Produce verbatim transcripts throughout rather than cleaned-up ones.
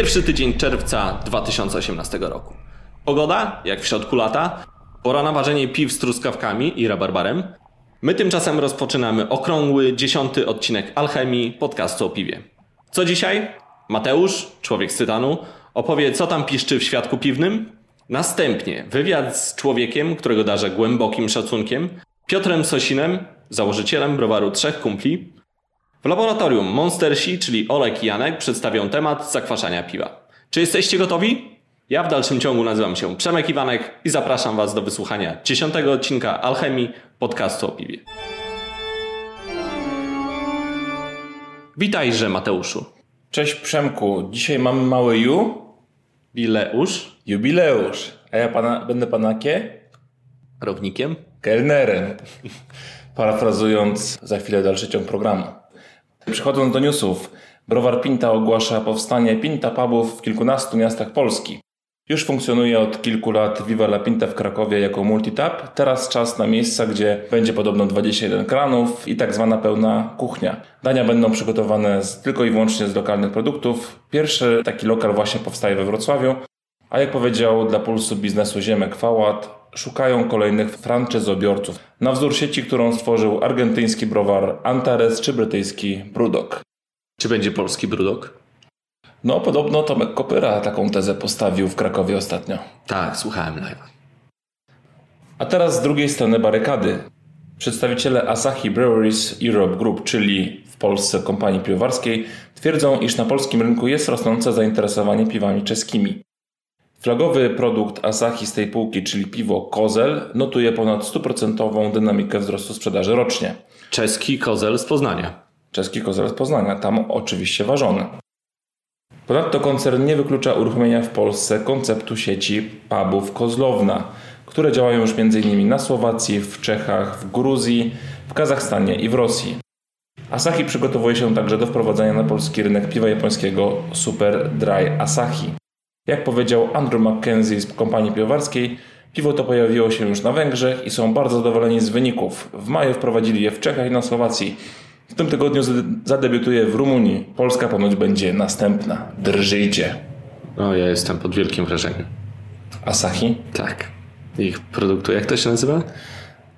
Pierwszy tydzień czerwca dwa tysiące osiemnastego roku. Pogoda, jak w środku lata, pora na ważenie piw z truskawkami i rabarbarem. My tymczasem rozpoczynamy okrągły, dziesiąty odcinek Alchemii, podcastu o piwie. Co dzisiaj? Mateusz, człowiek z Tytanu, opowie, co tam piszczy w świadku piwnym. Następnie wywiad z człowiekiem, którego darzę głębokim szacunkiem, Piotrem Sosinem, założycielem browaru Trzech Kumpli. W laboratorium Monstersi, czyli Olek i Janek, przedstawią temat zakwaszania piwa. Czy jesteście gotowi? Ja w dalszym ciągu nazywam się Przemek Iwanek i zapraszam Was do wysłuchania dziesiątego odcinka Alchemii, podcastu o piwie. Witajże, Mateuszu. Cześć, Przemku. Dzisiaj mamy małe ju... Bileusz. Jubileusz. A ja pana, będę panakie? Robnikiem? Kelnerem. Parafrazując za chwilę dalszy ciąg programu. Przechodząc do newsów, browar Pinta ogłasza powstanie Pinta pubów w kilkunastu miastach Polski. Już funkcjonuje od kilku lat Viva la Pinta w Krakowie jako multitap. Teraz czas na miejsca, gdzie będzie podobno dwadzieścia jeden kranów i tak zwana pełna kuchnia. Dania będą przygotowane z, tylko i wyłącznie z lokalnych produktów. Pierwszy taki lokal właśnie powstaje we Wrocławiu. A jak powiedział dla Pulsu Biznesu Ziemek Fałat, szukają kolejnych franczyzobiorców na wzór sieci, którą stworzył argentyński browar Antares czy brytyjski Brewdog. Czy będzie polski Brewdog? No podobno Tomek Kopyra taką tezę postawił w Krakowie ostatnio. Tak, słuchałem live'a. A teraz z drugiej strony barykady. Przedstawiciele Asahi Breweries Europe Group, czyli w Polsce kompanii piwowarskiej, twierdzą, iż na polskim rynku jest rosnące zainteresowanie piwami czeskimi. Flagowy produkt Asahi z tej półki, czyli piwo Kozel, notuje ponad stuprocentową dynamikę wzrostu sprzedaży rocznie. Czeski Kozel z Poznania. Czeski Kozel z Poznania, tam oczywiście ważony. Ponadto koncern nie wyklucza uruchomienia w Polsce konceptu sieci pubów Kozlovna, które działają już między innymi na Słowacji, w Czechach, w Gruzji, w Kazachstanie i w Rosji. Asahi przygotowuje się także do wprowadzenia na polski rynek piwa japońskiego Super Dry Asahi. Jak powiedział Andrew McKenzie z kompanii piwowarskiej, piwo to pojawiło się już na Węgrzech i są bardzo zadowoleni z wyników. W maju wprowadzili je w Czechach i na Słowacji. W tym tygodniu zadebiutuje w Rumunii. Polska ponoć będzie następna. Drżyjcie. O, ja jestem pod wielkim wrażeniem. Asahi? Tak. Ich produktu, jak to się nazywa?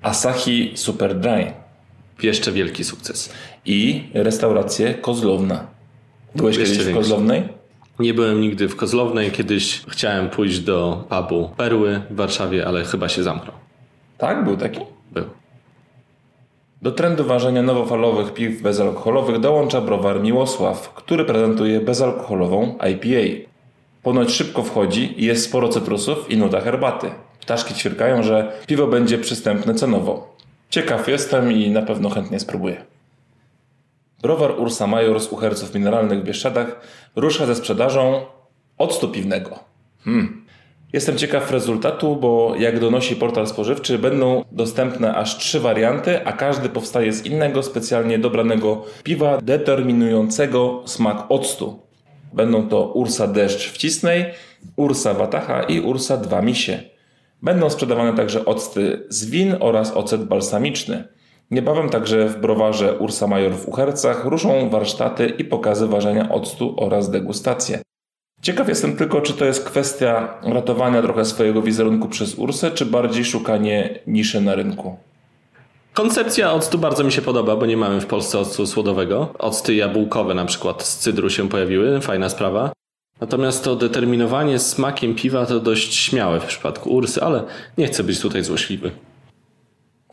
Asahi Super Dry. Jeszcze wielki sukces. I restaurację Kozlovna. Byłeś kiedyś w Kozlovnej? Nie byłem nigdy w Kozlovnej. Kiedyś chciałem pójść do pubu Perły w Warszawie, ale chyba się zamknął. Tak? Był taki? Był. Do trendu ważenia nowofalowych piw bezalkoholowych dołącza browar Miłosław, który prezentuje bezalkoholową I P A. Ponoć szybko wchodzi i jest sporo cytrusów i nuta herbaty. Ptaszki ćwierkają, że piwo będzie przystępne cenowo. Ciekaw jestem i na pewno chętnie spróbuję. Browar Ursa Major z Uherców Mineralnych w Bieszczadach rusza ze sprzedażą octu piwnego. Hmm. Jestem ciekaw rezultatu, bo jak donosi portal spożywczy, będą dostępne aż trzy warianty, a każdy powstaje z innego, specjalnie dobranego piwa determinującego smak octu. Będą to Ursa Deszcz w Cisnej, Ursa Watacha i Ursa Dwa Misie. Będą sprzedawane także octy z win oraz ocet balsamiczny. Niebawem także w browarze Ursa Major w Uhercach ruszą warsztaty i pokazy ważenia octu oraz degustacje. Ciekaw jestem tylko, czy to jest kwestia ratowania trochę swojego wizerunku przez Ursę, czy bardziej szukanie niszy na rynku. Koncepcja octu bardzo mi się podoba, bo nie mamy w Polsce octu słodowego. Octy jabłkowe na przykład z cydru się pojawiły, fajna sprawa. Natomiast to determinowanie smakiem piwa to dość śmiałe w przypadku Ursy, ale nie chcę być tutaj złośliwy.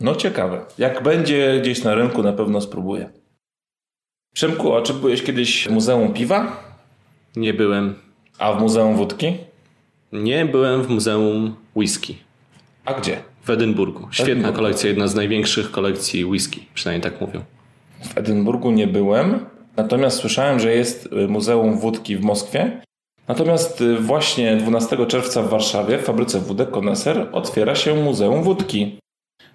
No ciekawe. Jak będzie gdzieś na rynku, na pewno spróbuję. Przemku, a czy byłeś kiedyś w Muzeum Piwa? Nie byłem. A w Muzeum Wódki? Nie, byłem w Muzeum Whisky. A gdzie? W Edynburgu. Świetna Edynburgu. Kolekcja, jedna z największych kolekcji whisky, przynajmniej tak mówią. W Edynburgu nie byłem, natomiast słyszałem, że jest Muzeum Wódki w Moskwie. Natomiast właśnie dwunastego czerwca w Warszawie w fabryce wódek Koneser otwiera się Muzeum Wódki.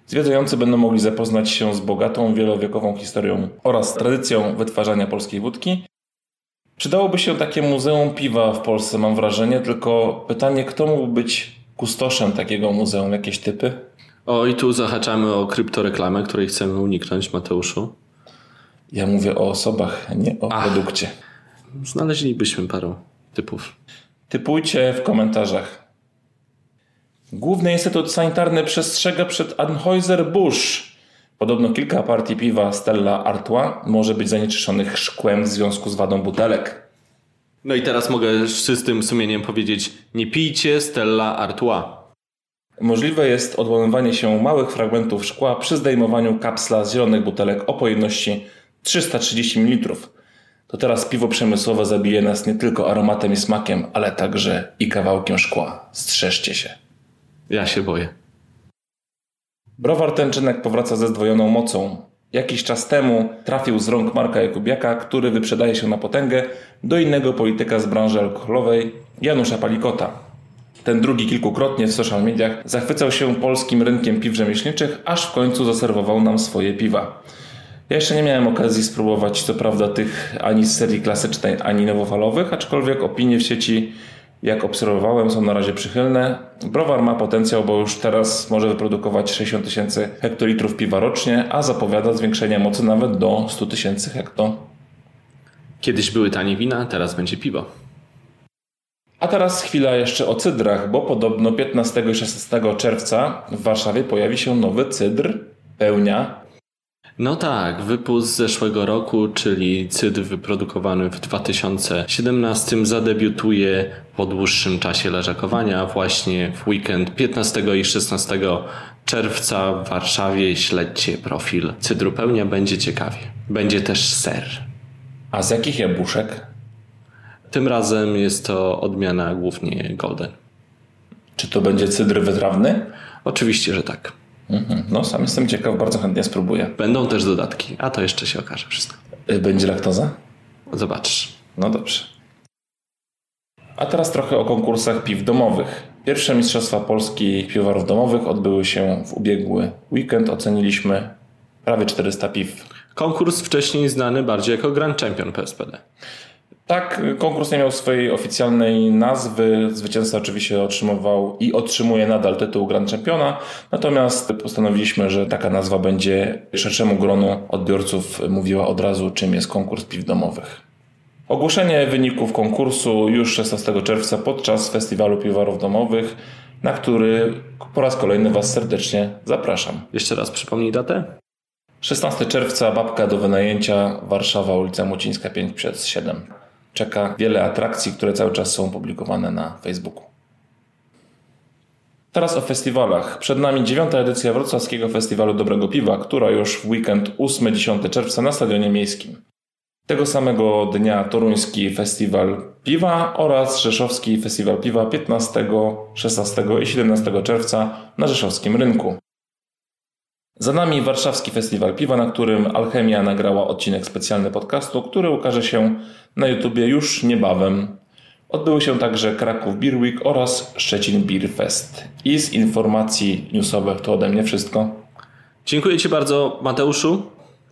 Zwiedzający będą mogli zapoznać się z bogatą, wielowiekową historią oraz tradycją wytwarzania polskiej wódki. Przydałoby się takie muzeum piwa w Polsce, mam wrażenie, tylko pytanie, kto mógł być kustoszem takiego muzeum? Jakieś typy? O, i tu zahaczamy o kryptoreklamę, której chcemy uniknąć, Mateuszu. Ja mówię o osobach, nie o Ach, produkcie. Znaleźlibyśmy parę typów? Typujcie w komentarzach. Główny Instytut Sanitarny przestrzega przed Anheuser-Busch. Podobno kilka partii piwa Stella Artois może być zanieczyszczonych szkłem w związku z wadą butelek. No i teraz mogę z czystym sumieniem powiedzieć, nie pijcie Stella Artois. Możliwe jest odłamywanie się małych fragmentów szkła przy zdejmowaniu kapsla z zielonych butelek o pojemności trzysta trzydzieści mililitrów. To teraz piwo przemysłowe zabije nas nie tylko aromatem i smakiem, ale także i kawałkiem szkła. Strzeżcie się. Ja się boję. Browar Tenczynek powraca ze zdwojoną mocą. Jakiś czas temu trafił z rąk Marka Jakubiaka, który wyprzedaje się na potęgę, do innego polityka z branży alkoholowej, Janusza Palikota. Ten drugi kilkukrotnie w social mediach zachwycał się polskim rynkiem piw rzemieślniczych, aż w końcu zaserwował nam swoje piwa. Ja jeszcze nie miałem okazji spróbować co prawda tych ani z serii klasycznej, ani nowofalowych, aczkolwiek opinie w sieci, jak obserwowałem, są na razie przychylne. Browar ma potencjał, bo już teraz może wyprodukować sześćdziesiąt tysięcy hektolitrów piwa rocznie, a zapowiada zwiększenie mocy nawet do sto tysięcy hekto. Kiedyś były tanie wina, teraz będzie piwo. A teraz chwila jeszcze o cydrach, bo podobno piętnastego i szesnastego czerwca w Warszawie pojawi się nowy cydr Pełnia. No tak, wypust z zeszłego roku, czyli cydr wyprodukowany w dwa tysiące siedemnastym zadebiutuje po dłuższym czasie leżakowania właśnie w weekend piętnastego i szesnastego czerwca w Warszawie. Śledźcie profil cydru Pełnia, będzie ciekawie. Będzie też ser. A z jakich jabłuszek? Tym razem jest to odmiana głównie golden. Czy to będzie cydr wytrawny? Oczywiście, że tak. No, sam jestem ciekaw, bardzo chętnie spróbuję. Będą też dodatki, a to jeszcze się okaże wszystko. Będzie laktoza? Zobaczysz. No dobrze. A teraz trochę o konkursach piw domowych. Pierwsze Mistrzostwa Polski Piwowarów Domowych odbyły się w ubiegły weekend. Oceniliśmy prawie czterysta piw. Konkurs wcześniej znany bardziej jako Grand Champion P S P D. Tak, konkurs nie miał swojej oficjalnej nazwy. Zwycięzca oczywiście otrzymywał i otrzymuje nadal tytuł Grand Championa. Natomiast postanowiliśmy, że taka nazwa będzie szerszemu gronu odbiorców mówiła od razu, czym jest konkurs piw domowych. Ogłoszenie wyników konkursu już szesnastego czerwca podczas Festiwalu Piwowarów Domowych, na który po raz kolejny Was serdecznie zapraszam. Jeszcze raz przypomnij datę. szesnastego czerwca, babka do wynajęcia, Warszawa, ulica Mucińska pięć przez siedem. Czeka wiele atrakcji, które cały czas są publikowane na Facebooku. Teraz o festiwalach. Przed nami dziewiąta edycja Wrocławskiego Festiwalu Dobrego Piwa, która już w weekend ósmego do dziesiątego czerwca na Stadionie Miejskim. Tego samego dnia Toruński Festiwal Piwa oraz Rzeszowski Festiwal Piwa piętnastego, szesnastego i siedemnastego czerwca na Rzeszowskim Rynku. Za nami Warszawski Festiwal Piwa, na którym Alchemia nagrała odcinek specjalny podcastu, który ukaże się na YouTubie już niebawem. Odbyły się także Kraków Beer Week oraz Szczecin Beer Fest. I z informacji newsowych to ode mnie wszystko. Dziękuję Ci bardzo, Mateuszu.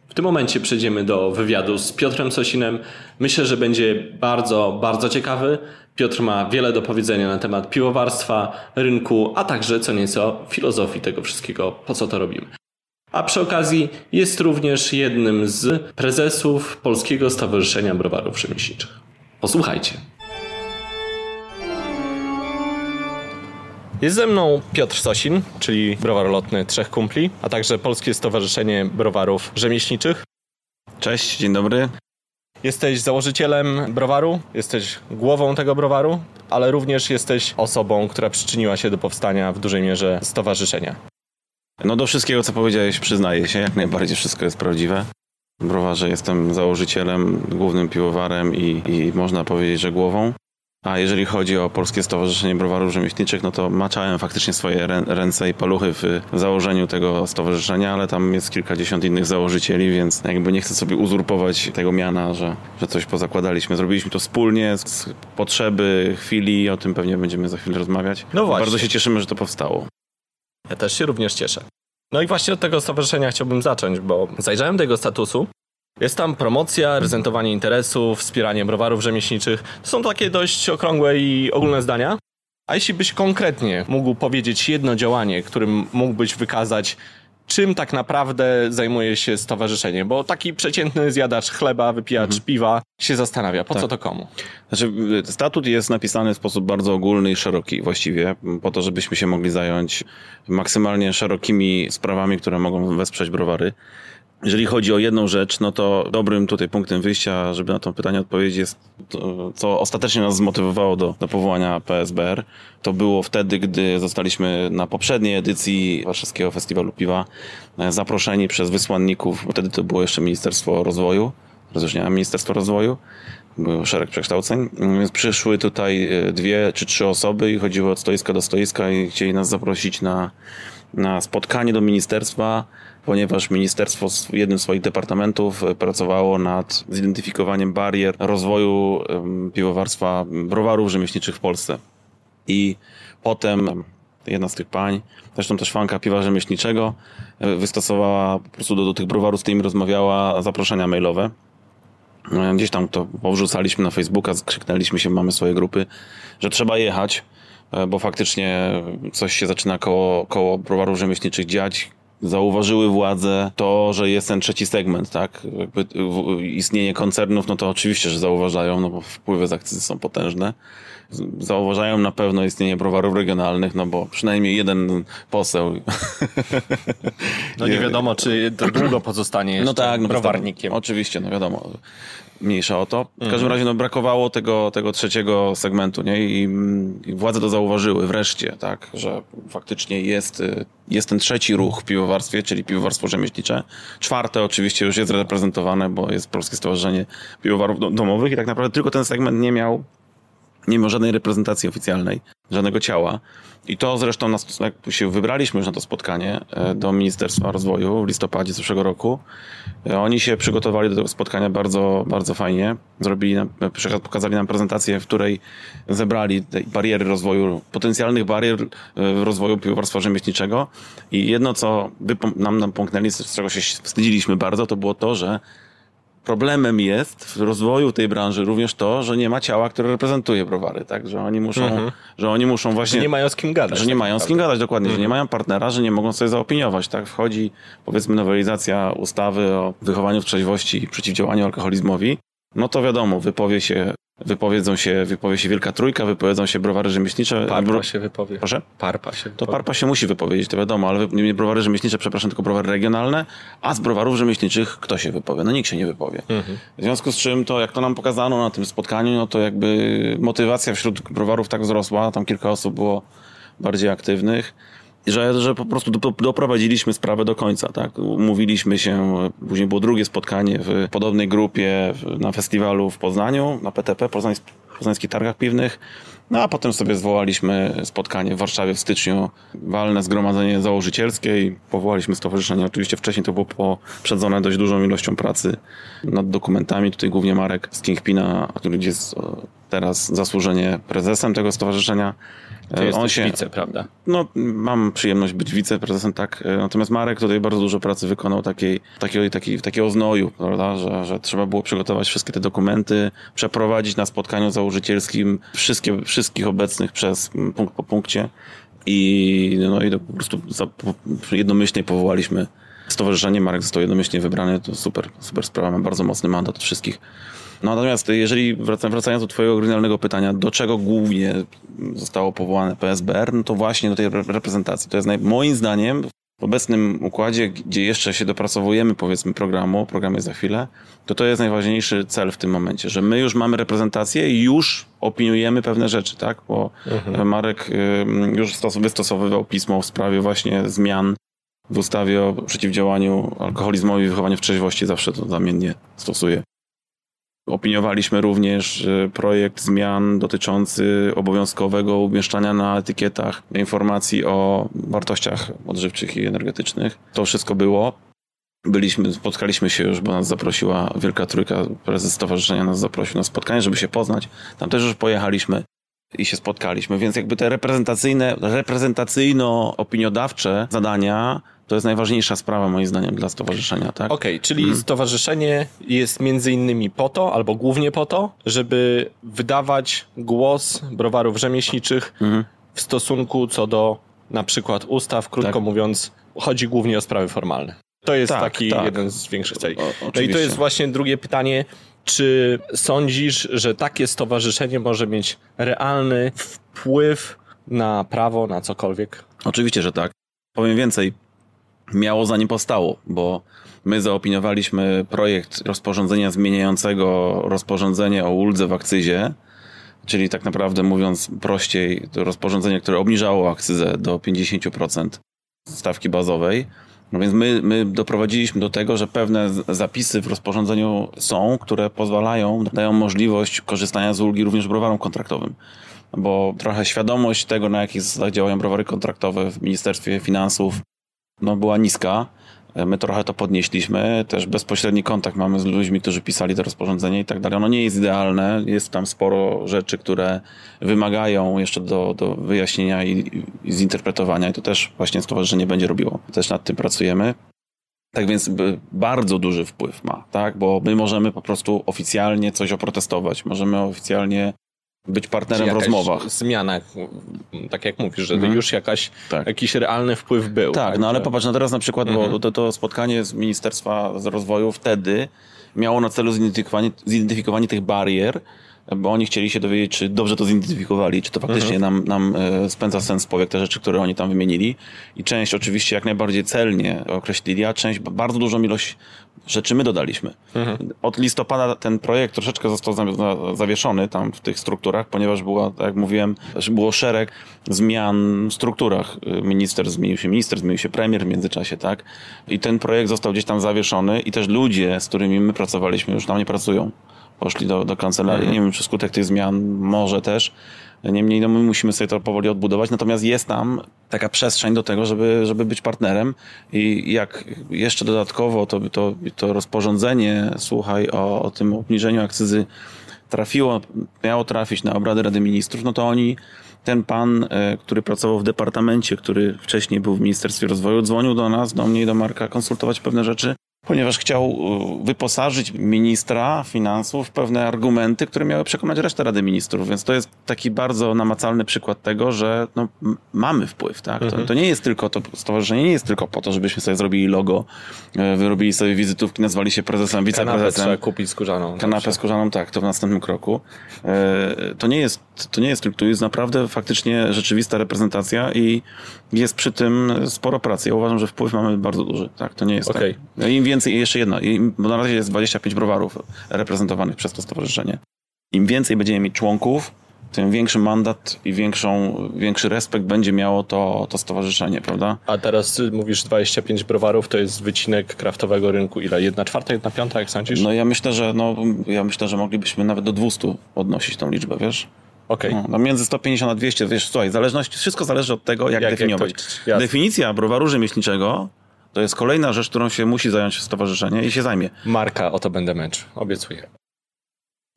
W tym momencie przejdziemy do wywiadu z Piotrem Sosinem. Myślę, że będzie bardzo, bardzo ciekawy. Piotr ma wiele do powiedzenia na temat piwowarstwa, rynku, a także co nieco filozofii tego wszystkiego, po co to robimy. A przy okazji jest również jednym z prezesów Polskiego Stowarzyszenia Browarów Rzemieślniczych. Posłuchajcie. Jest ze mną Piotr Sosin, czyli browar lotny Trzech Kumpli, a także Polskie Stowarzyszenie Browarów Rzemieślniczych. Cześć, dzień dobry. Jesteś założycielem browaru, jesteś głową tego browaru, ale również jesteś osobą, która przyczyniła się do powstania w dużej mierze stowarzyszenia. No do wszystkiego, co powiedziałeś, przyznaję się, jak najbardziej wszystko jest prawdziwe. W browarze jestem założycielem, głównym piwowarem i, i można powiedzieć, że głową. A jeżeli chodzi o Polskie Stowarzyszenie Browarów Rzemieślniczych, no to maczałem faktycznie swoje ręce i paluchy w założeniu tego stowarzyszenia, ale tam jest kilkadziesiąt innych założycieli, więc jakby nie chcę sobie uzurpować tego miana, że, że coś pozakładaliśmy. Zrobiliśmy to wspólnie z potrzeby, chwili, o tym pewnie będziemy za chwilę rozmawiać. No właśnie. Bardzo się cieszymy, że to powstało. Ja też się również cieszę. No i właśnie od tego stowarzyszenia chciałbym zacząć, bo zajrzałem do jego statusu. Jest tam promocja, prezentowanie interesów, wspieranie browarów rzemieślniczych. To są takie dość okrągłe i ogólne zdania. A jeśli byś konkretnie mógł powiedzieć jedno działanie, którym mógłbyś wykazać czym tak naprawdę zajmuje się stowarzyszenie, bo taki przeciętny zjadacz chleba, wypijacz mhm. piwa się zastanawia, po tak. co to komu? Znaczy, statut jest napisany w sposób bardzo ogólny i szeroki właściwie, po to, żebyśmy się mogli zająć maksymalnie szerokimi sprawami, które mogą wesprzeć browary. Jeżeli chodzi o jedną rzecz, no to dobrym tutaj punktem wyjścia, żeby na to pytanie odpowiedzieć, jest to, co ostatecznie nas zmotywowało do, do powołania P S B R. To było wtedy, gdy zostaliśmy na poprzedniej edycji Warszawskiego Festiwalu Piwa zaproszeni przez wysłanników. Wtedy to było jeszcze Ministerstwo Rozwoju, rozróżniałem Ministerstwo Rozwoju, był szereg przekształceń, więc przyszły tutaj dwie czy trzy osoby i chodziły od stoiska do stoiska i chcieli nas zaprosić na, na spotkanie do ministerstwa, ponieważ ministerstwo w jednym z swoich departamentów pracowało nad zidentyfikowaniem barier rozwoju piwowarstwa, browarów rzemieślniczych w Polsce. I potem jedna z tych pań, zresztą też fanka piwa rzemieślniczego, wystosowała po prostu do, do tych browarów, z tymi rozmawiała, zaproszenia mailowe. Gdzieś tam to powrzucaliśmy na Facebooka, skrzyknęliśmy się, mamy swoje grupy, że trzeba jechać, bo faktycznie coś się zaczyna koło, koło browarów rzemieślniczych dziać. Zauważyły władze to, że jest ten trzeci segment, tak? Jakby istnienie koncernów, no to oczywiście, że zauważają, no bo wpływy z akcyzy są potężne. Zauważają na pewno istnienie browarów regionalnych, no bo przynajmniej jeden poseł. No nie wiadomo, czy to długo pozostanie jeszcze no tak, no browarnikiem. To, oczywiście, no wiadomo. Mniejsza o to. W każdym mhm. razie no, brakowało tego, tego trzeciego segmentu, nie? I, i władze to zauważyły wreszcie, tak? Że faktycznie jest, jest ten trzeci ruch w piwowarstwie, czyli piwowarstwo rzemieślnicze. Czwarte oczywiście już jest reprezentowane, bo jest Polskie Stowarzyszenie Piwowarów Domowych i tak naprawdę tylko ten segment nie miał nie miał żadnej reprezentacji oficjalnej, żadnego ciała. I to zresztą nas, jak się wybraliśmy już na to spotkanie do Ministerstwa Rozwoju w listopadzie zeszłego roku. Oni się przygotowali do tego spotkania bardzo, bardzo fajnie. Zrobili nam, pokazali nam prezentację, w której zebrali te bariery rozwoju, potencjalnych barier rozwoju piwowarstwa rzemieślniczego. I jedno, co by nam, nam pomknęli, z czego się wstydziliśmy bardzo, to było to, że problemem jest w rozwoju tej branży również to, że nie ma ciała, które reprezentuje browary, tak? Że oni muszą, mhm. że oni muszą właśnie... Że nie mają z kim gadać. Że nie tak mają tak z kim gadać, dokładnie. Mhm. Że nie mają partnera, że nie mogą sobie zaopiniować, tak? Wchodzi, powiedzmy, nowelizacja ustawy o wychowaniu w trzeźwości i przeciwdziałaniu alkoholizmowi. No to wiadomo, wypowie się, wypowiedzą się, wypowie się Wielka Trójka, wypowiedzą się browary rzemieślnicze. Parpa bro... się wypowie. Proszę? Parpa się wypowie. To Parpa się musi wypowiedzieć, to wiadomo, ale nie browary rzemieślnicze, przepraszam, tylko browary regionalne, a z browarów rzemieślniczych kto się wypowie? No nikt się nie wypowie. Mhm. W związku z czym to, jak to nam pokazano na tym spotkaniu, no to jakby motywacja wśród browarów tak wzrosła, tam kilka osób było bardziej aktywnych. Że, że po prostu doprowadziliśmy sprawę do końca, tak? Umówiliśmy się, później było drugie spotkanie w podobnej grupie na festiwalu w Poznaniu, na P T P, Poznań, Poznańskich Targach Piwnych, no a potem sobie zwołaliśmy spotkanie w Warszawie w styczniu, walne zgromadzenie założycielskie i powołaliśmy stowarzyszenie. Oczywiście wcześniej to było poprzedzone dość dużą ilością pracy nad dokumentami, tutaj głównie Marek z Kingpina, który jest teraz zasłużenie prezesem tego stowarzyszenia. Ty jesteś on się, wice, prawda? No, mam przyjemność być wiceprezesem, tak. Natomiast Marek tutaj bardzo dużo pracy wykonał takiej, takiego, takiej, takiego znoju, prawda? Że, że trzeba było przygotować wszystkie te dokumenty, przeprowadzić na spotkaniu założycielskim wszystkie, wszystkich obecnych przez punkt po punkcie i, no, i to po prostu za, po, jednomyślnie powołaliśmy stowarzyszenie. Marek został jednomyślnie wybrany, to super, super sprawa, mam bardzo mocny mandat od wszystkich. No natomiast jeżeli wracając do twojego oryginalnego pytania, do czego głównie zostało powołane P S B R, no to właśnie do tej reprezentacji. To jest naj, moim zdaniem w obecnym układzie, gdzie jeszcze się dopracowujemy powiedzmy programu, program jest za chwilę, to to jest najważniejszy cel w tym momencie, że my już mamy reprezentację i już opiniujemy pewne rzeczy, tak? Bo mhm. Marek już wystosowywał pismo w sprawie właśnie zmian w ustawie o przeciwdziałaniu alkoholizmowi i wychowaniu w trzeźwości, zawsze to zamiennie stosuje. Opiniowaliśmy również projekt zmian dotyczący obowiązkowego umieszczania na etykietach informacji o wartościach odżywczych i energetycznych. To wszystko było. Byliśmy, spotkaliśmy się już, bo nas zaprosiła Wielka Trójka, prezes stowarzyszenia nas zaprosił na spotkanie, żeby się poznać. Tam też już pojechaliśmy i się spotkaliśmy, więc jakby te reprezentacyjne, reprezentacyjno-opiniodawcze zadania to jest najważniejsza sprawa moim zdaniem dla stowarzyszenia, tak? Okej, okay, czyli hmm. stowarzyszenie jest między innymi po to, albo głównie po to, żeby wydawać głos browarów rzemieślniczych hmm. w stosunku co do na przykład ustaw, krótko tak. mówiąc, chodzi głównie o sprawy formalne. To jest tak, taki tak. jeden z większych celi. O, no i to jest właśnie drugie pytanie. Czy sądzisz, że takie stowarzyszenie może mieć realny wpływ na prawo, na cokolwiek? Oczywiście, że tak. Powiem więcej. Miało zanim powstało, bo my zaopiniowaliśmy projekt rozporządzenia zmieniającego rozporządzenie o uldze w akcyzie, czyli tak naprawdę mówiąc prościej, to rozporządzenie, które obniżało akcyzę do pięćdziesiąt procent stawki bazowej. No więc my, my doprowadziliśmy do tego, że pewne zapisy w rozporządzeniu są, które pozwalają, dają możliwość korzystania z ulgi również browarom kontraktowym. Bo trochę świadomość tego, na jakich zasadach działają browary kontraktowe w Ministerstwie Finansów, no była niska. My trochę to podnieśliśmy. Też bezpośredni kontakt mamy z ludźmi, którzy pisali to rozporządzenie i tak dalej. Ono nie jest idealne. Jest tam sporo rzeczy, które wymagają jeszcze do, do wyjaśnienia i, i zinterpretowania. I to też właśnie stowarzyszenie będzie robiło. Też nad tym pracujemy. Tak więc bardzo duży wpływ ma, tak? Bo my możemy po prostu oficjalnie coś oprotestować. Możemy oficjalnie być partnerem w rozmowach. Zmiana, tak jak mówisz, że mhm. już jakaś, tak. jakiś realny wpływ był. Tak, tak no że... ale popatrz, no teraz na przykład mhm. bo to, to spotkanie z Ministerstwa Rozwoju wtedy miało na celu zidentyfikowanie, zidentyfikowanie tych barier, bo oni chcieli się dowiedzieć, czy dobrze to zidentyfikowali, czy to faktycznie mhm. nam, nam spędza sens powiek te rzeczy, które oni tam wymienili. I część oczywiście jak najbardziej celnie określili, a część bardzo dużą ilość rzeczy my dodaliśmy. Mhm. Od listopada ten projekt troszeczkę został zawieszony tam w tych strukturach, ponieważ była, tak jak mówiłem, było szereg zmian w strukturach. Minister zmienił się, minister zmienił się, premier w międzyczasie, tak? I ten projekt został gdzieś tam zawieszony i też ludzie, z którymi my pracowaliśmy, już tam nie pracują. Poszli do, do kancelarii. Nie wiem, czy skutek tych zmian może też. Niemniej no my musimy sobie to powoli odbudować. Natomiast jest tam taka przestrzeń do tego, żeby, żeby być partnerem. I jak jeszcze dodatkowo to, to, to rozporządzenie, słuchaj, o, o tym obniżeniu akcyzy trafiło, miało trafić na obrady Rady Ministrów, no to oni, ten pan, który pracował w departamencie, który wcześniej był w Ministerstwie Rozwoju, dzwonił do nas, do mnie i do Marka konsultować pewne rzeczy, ponieważ chciał wyposażyć ministra finansów w pewne argumenty, które miały przekonać resztę Rady Ministrów. Więc to jest taki bardzo namacalny przykład tego, że no, mamy wpływ. Tak? Mhm. To, to nie jest tylko, to stowarzyszenie nie jest tylko po to, żebyśmy sobie zrobili logo, wyrobili sobie wizytówki, nazwali się prezesem, wiceprezesem. Kanapę trzeba kupić skórzaną. Kanapę skórzaną, tak, to w następnym kroku. To nie jest, to nie jest tylko, to jest naprawdę faktycznie rzeczywista reprezentacja i jest przy tym sporo pracy. Ja uważam, że wpływ mamy bardzo duży. Tak? To nie jest okay. tak. Im więcej, jeszcze jedno, bo na razie jest dwadzieścia pięć browarów reprezentowanych przez to stowarzyszenie. Im więcej będziemy mieć członków, tym większy mandat i większą, większy respekt będzie miało to, to stowarzyszenie, prawda? A teraz mówisz dwadzieścia pięć browarów, to jest wycinek kraftowego rynku. Ile? Jedna czwarta, jedna piąta, jak sądzisz? No ja myślę, że no, ja myślę, że moglibyśmy nawet do dwieście odnosić tą liczbę, wiesz? Okay. No, no między sto pięćdziesiąt a dwieście, wiesz, słuchaj, zależność, wszystko zależy od tego, jak, jak definiować. Jak to, definicja browaru rzemieślniczego to jest kolejna rzecz, którą się musi zająć stowarzyszenie i się zajmie. Marka, o to będę męczył, obiecuję.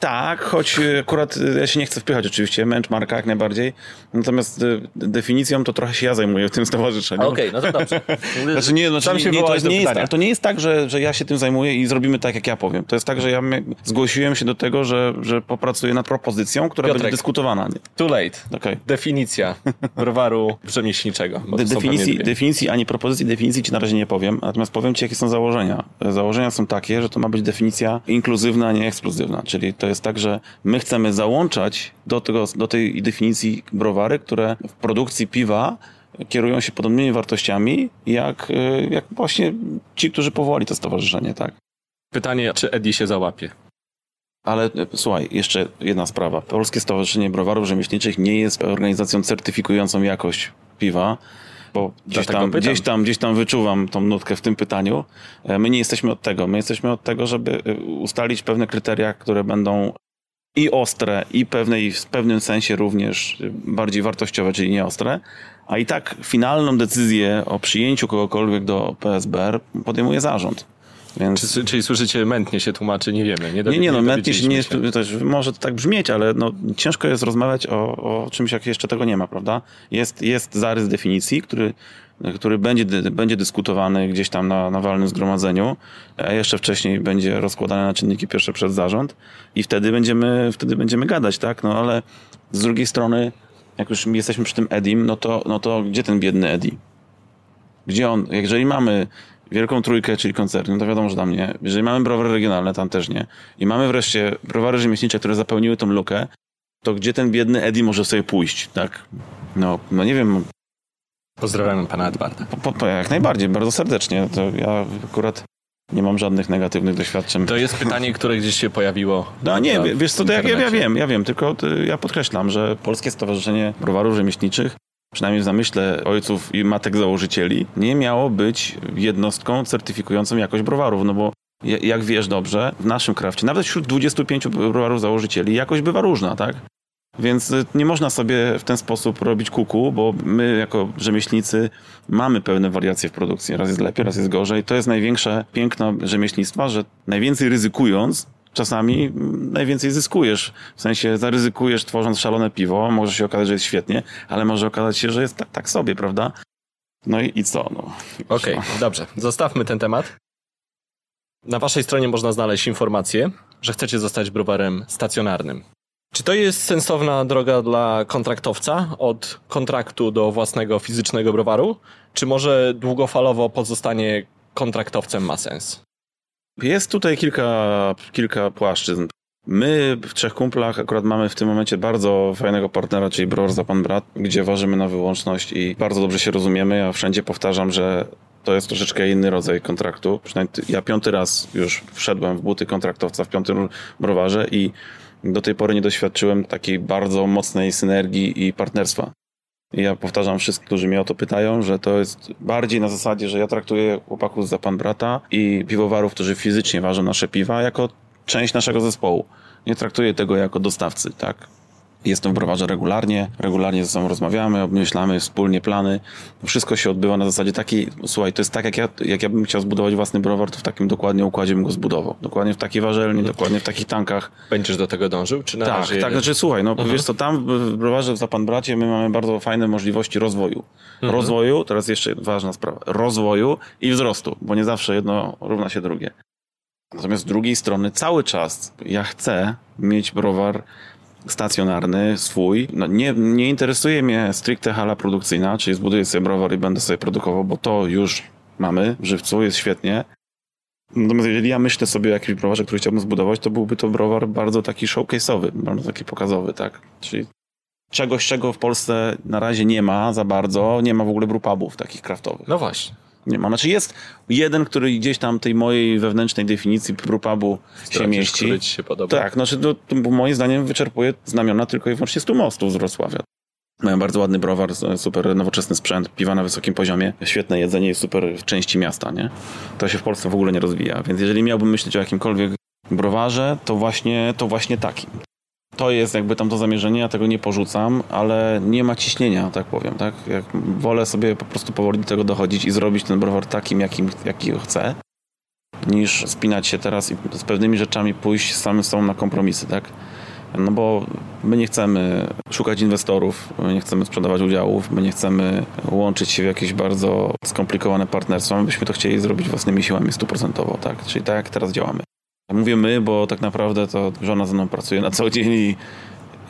Tak, choć akurat ja się nie chcę wpychać oczywiście, męcz Marka jak najbardziej. Natomiast definicją to trochę się ja zajmuję w tym stowarzyszeniu. Okej, okay, no to dobrze. Znaczy nie, znaczy, nie, nie, to, nie jest, ale to nie jest tak, że, że ja się tym zajmuję i zrobimy tak, jak ja powiem. To jest tak, że ja zgłosiłem się do tego, że, że popracuję nad propozycją, która Piotrek, będzie dyskutowana. Nie? Too late. Okay. Definicja browaru rzemieślniczego. De, definicji, definicji ani propozycji, definicji ci na razie nie powiem. Natomiast powiem ci, jakie są założenia. Założenia są takie, że to ma być definicja inkluzywna, a nie ekskluzywna. Czyli to jest tak, że my chcemy załączać do, tego, do tej definicji browary, które w produkcji piwa kierują się podobnymi wartościami, jak, jak właśnie ci, którzy powołali to stowarzyszenie. Tak? Pytanie, czy Edi się załapie? Ale słuchaj, jeszcze jedna sprawa. Polskie Stowarzyszenie Browarów Rzemieślniczych nie jest organizacją certyfikującą jakość piwa, bo gdzieś tam, gdzieś, tam, gdzieś tam wyczuwam tą nutkę w tym pytaniu. My nie jesteśmy od tego. My jesteśmy od tego, żeby ustalić pewne kryteria, które będą i ostre, i pewnej, w pewnym sensie również bardziej wartościowe, czyli nieostre. A i tak finalną decyzję o przyjęciu kogokolwiek do P S B R podejmuje zarząd. Więc... Czy, czyli słyszycie, mętnie się tłumaczy, nie wiemy. Nie, do, nie, nie, no, nie mętnie się nie jest, też może to tak brzmieć, ale no, ciężko jest rozmawiać o, o czymś, jak jeszcze tego nie ma, prawda? Jest, jest zarys definicji, który, który będzie, będzie dyskutowany gdzieś tam na, na walnym zgromadzeniu, a jeszcze wcześniej będzie rozkładany na czynniki pierwsze przez zarząd i wtedy będziemy, wtedy będziemy gadać, tak? No ale z drugiej strony, jak już jesteśmy przy tym Edim, no to, no to gdzie ten biedny Edi? gdzie on, jeżeli mamy Wielką Trójkę, czyli koncerny, no to wiadomo, że tam nie. Jeżeli mamy browary regionalne, tam też nie. I mamy wreszcie browary rzemieślnicze, które zapełniły tą lukę, to gdzie ten biedny Edi może sobie pójść, tak? No, no nie wiem. Pozdrawiamy pana Edwarda. Po, po, po, jak najbardziej, bardzo serdecznie. To ja akurat nie mam żadnych negatywnych doświadczeń. To jest pytanie, które gdzieś się pojawiło. No nie, w, wiesz co, to ja, ja wiem, ja wiem, tylko ja podkreślam, że Polskie Stowarzyszenie Browarów Rzemieślniczych, przynajmniej w zamyśle ojców i matek założycieli, nie miało być jednostką certyfikującą jakość browarów, no bo jak wiesz dobrze, w naszym krafcie, nawet wśród dwudziestu pięciu browarów założycieli, jakość bywa różna, tak? Więc nie można sobie w ten sposób robić kuku, bo my jako rzemieślnicy mamy pewne wariacje w produkcji. Raz jest lepiej, raz jest gorzej. To jest największe piękno rzemieślnictwa, że najwięcej ryzykując, czasami najwięcej zyskujesz. W sensie zaryzykujesz tworząc szalone piwo, może się okazać, że jest świetnie, ale może okazać się, że jest tak, tak sobie, prawda? No i, i co? No, okej, okay, dobrze. Zostawmy ten temat. Na waszej stronie można znaleźć informację, że chcecie zostać browarem stacjonarnym. Czy to jest sensowna droga dla kontraktowca od kontraktu do własnego fizycznego browaru? Czy może długofalowo pozostanie kontraktowcem ma sens? Jest tutaj kilka, kilka płaszczyzn. My w Trzech Kumplach akurat mamy w tym momencie bardzo fajnego partnera, czyli Browar za Pan Brat, gdzie ważymy na wyłączność i bardzo dobrze się rozumiemy. Ja wszędzie powtarzam, że to jest troszeczkę inny rodzaj kontraktu. Przynajmniej ja piąty raz już wszedłem w buty kontraktowca w piątym browarze i do tej pory nie doświadczyłem takiej bardzo mocnej synergii i partnerstwa. I ja powtarzam wszystkim, którzy mnie o to pytają, że to jest bardziej na zasadzie, że ja traktuję chłopaków za Pan Brata i piwowarów, którzy fizycznie ważą nasze piwa, jako część naszego zespołu. Nie traktuję tego jako dostawcy, tak? Jestem w browarze regularnie, regularnie ze sobą rozmawiamy, obmyślamy wspólnie plany. Wszystko się odbywa na zasadzie takiej, słuchaj, to jest tak, jak ja, jak ja bym chciał zbudować własny browar, to w takim dokładnie układzie bym go zbudował. Dokładnie w takiej warzelni, dokładnie w takich tankach. Będziesz do tego dążył? Czy na tak, razie... tak, znaczy słuchaj, no uh-huh. wiesz co, tam w browarze za Pan Bracie my mamy bardzo fajne możliwości rozwoju. Uh-huh. Rozwoju, teraz jeszcze ważna sprawa, rozwoju i wzrostu, bo nie zawsze jedno równa się drugie. Natomiast z drugiej strony cały czas ja chcę mieć browar stacjonarny, swój. No nie, nie interesuje mnie stricte hala produkcyjna, czyli zbuduję sobie browar i będę sobie produkował, bo to już mamy w żywcu, jest świetnie. Natomiast jeżeli ja myślę sobie o jakimś browarze, który chciałbym zbudować, to byłby to browar bardzo taki showcase'owy, bardzo taki pokazowy, tak? Czyli czegoś, czego w Polsce na razie nie ma za bardzo, nie ma w ogóle brewpubów takich craftowych. No właśnie. Nie ma. Znaczy jest jeden, który gdzieś tam tej mojej wewnętrznej definicji brewpubu się mieści. Ci się podoba. Tak, znaczy to, to moim zdaniem wyczerpuje znamiona tylko i wyłącznie Stu Mostów z Wrocławia. Mają bardzo ładny browar, super nowoczesny sprzęt, piwa na wysokim poziomie, świetne jedzenie i super w części miasta, nie? To się w Polsce w ogóle nie rozwija, więc jeżeli miałbym myśleć o jakimkolwiek browarze, to właśnie, to właśnie takim. To jest jakby tam to zamierzenie, ja tego nie porzucam, ale nie ma ciśnienia, tak powiem, tak? Jak wolę sobie po prostu powoli do tego dochodzić i zrobić ten browar takim, jakim, jaki chcę, niż spinać się teraz i z pewnymi rzeczami pójść z samym sobą na kompromisy, tak? No bo my nie chcemy szukać inwestorów, my nie chcemy sprzedawać udziałów, my nie chcemy łączyć się w jakieś bardzo skomplikowane partnerstwa, my byśmy to chcieli zrobić własnymi siłami stuprocentowo, tak? Czyli tak jak teraz działamy. Mówię my, bo tak naprawdę to żona ze mną pracuje na co dzień i,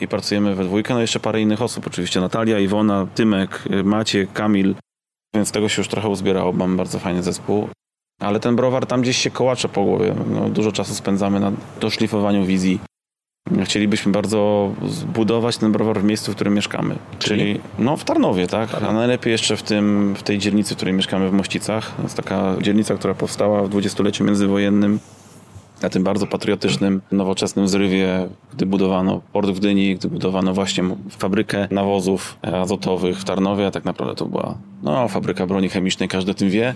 i pracujemy we dwójkę. No jeszcze parę innych osób oczywiście. Natalia, Iwona, Tymek, Maciek, Kamil. Więc tego się już trochę uzbierało. Mam bardzo fajny zespół. Ale ten browar tam gdzieś się kołacze po głowie. No, dużo czasu spędzamy na doszlifowaniu wizji. Chcielibyśmy bardzo zbudować ten browar w miejscu, w którym mieszkamy. Czyli, Czyli no w Tarnowie, tak? Tarnow. A najlepiej jeszcze w, tym, w tej dzielnicy, w której mieszkamy, w Mościcach. To jest taka dzielnica, która powstała w dwudziestoleciu międzywojennym. Na tym bardzo patriotycznym, nowoczesnym zrywie, gdy budowano port w Gdyni, gdy budowano właśnie fabrykę nawozów azotowych w Tarnowie, a tak naprawdę to była no, fabryka broni chemicznej, każdy o tym wie,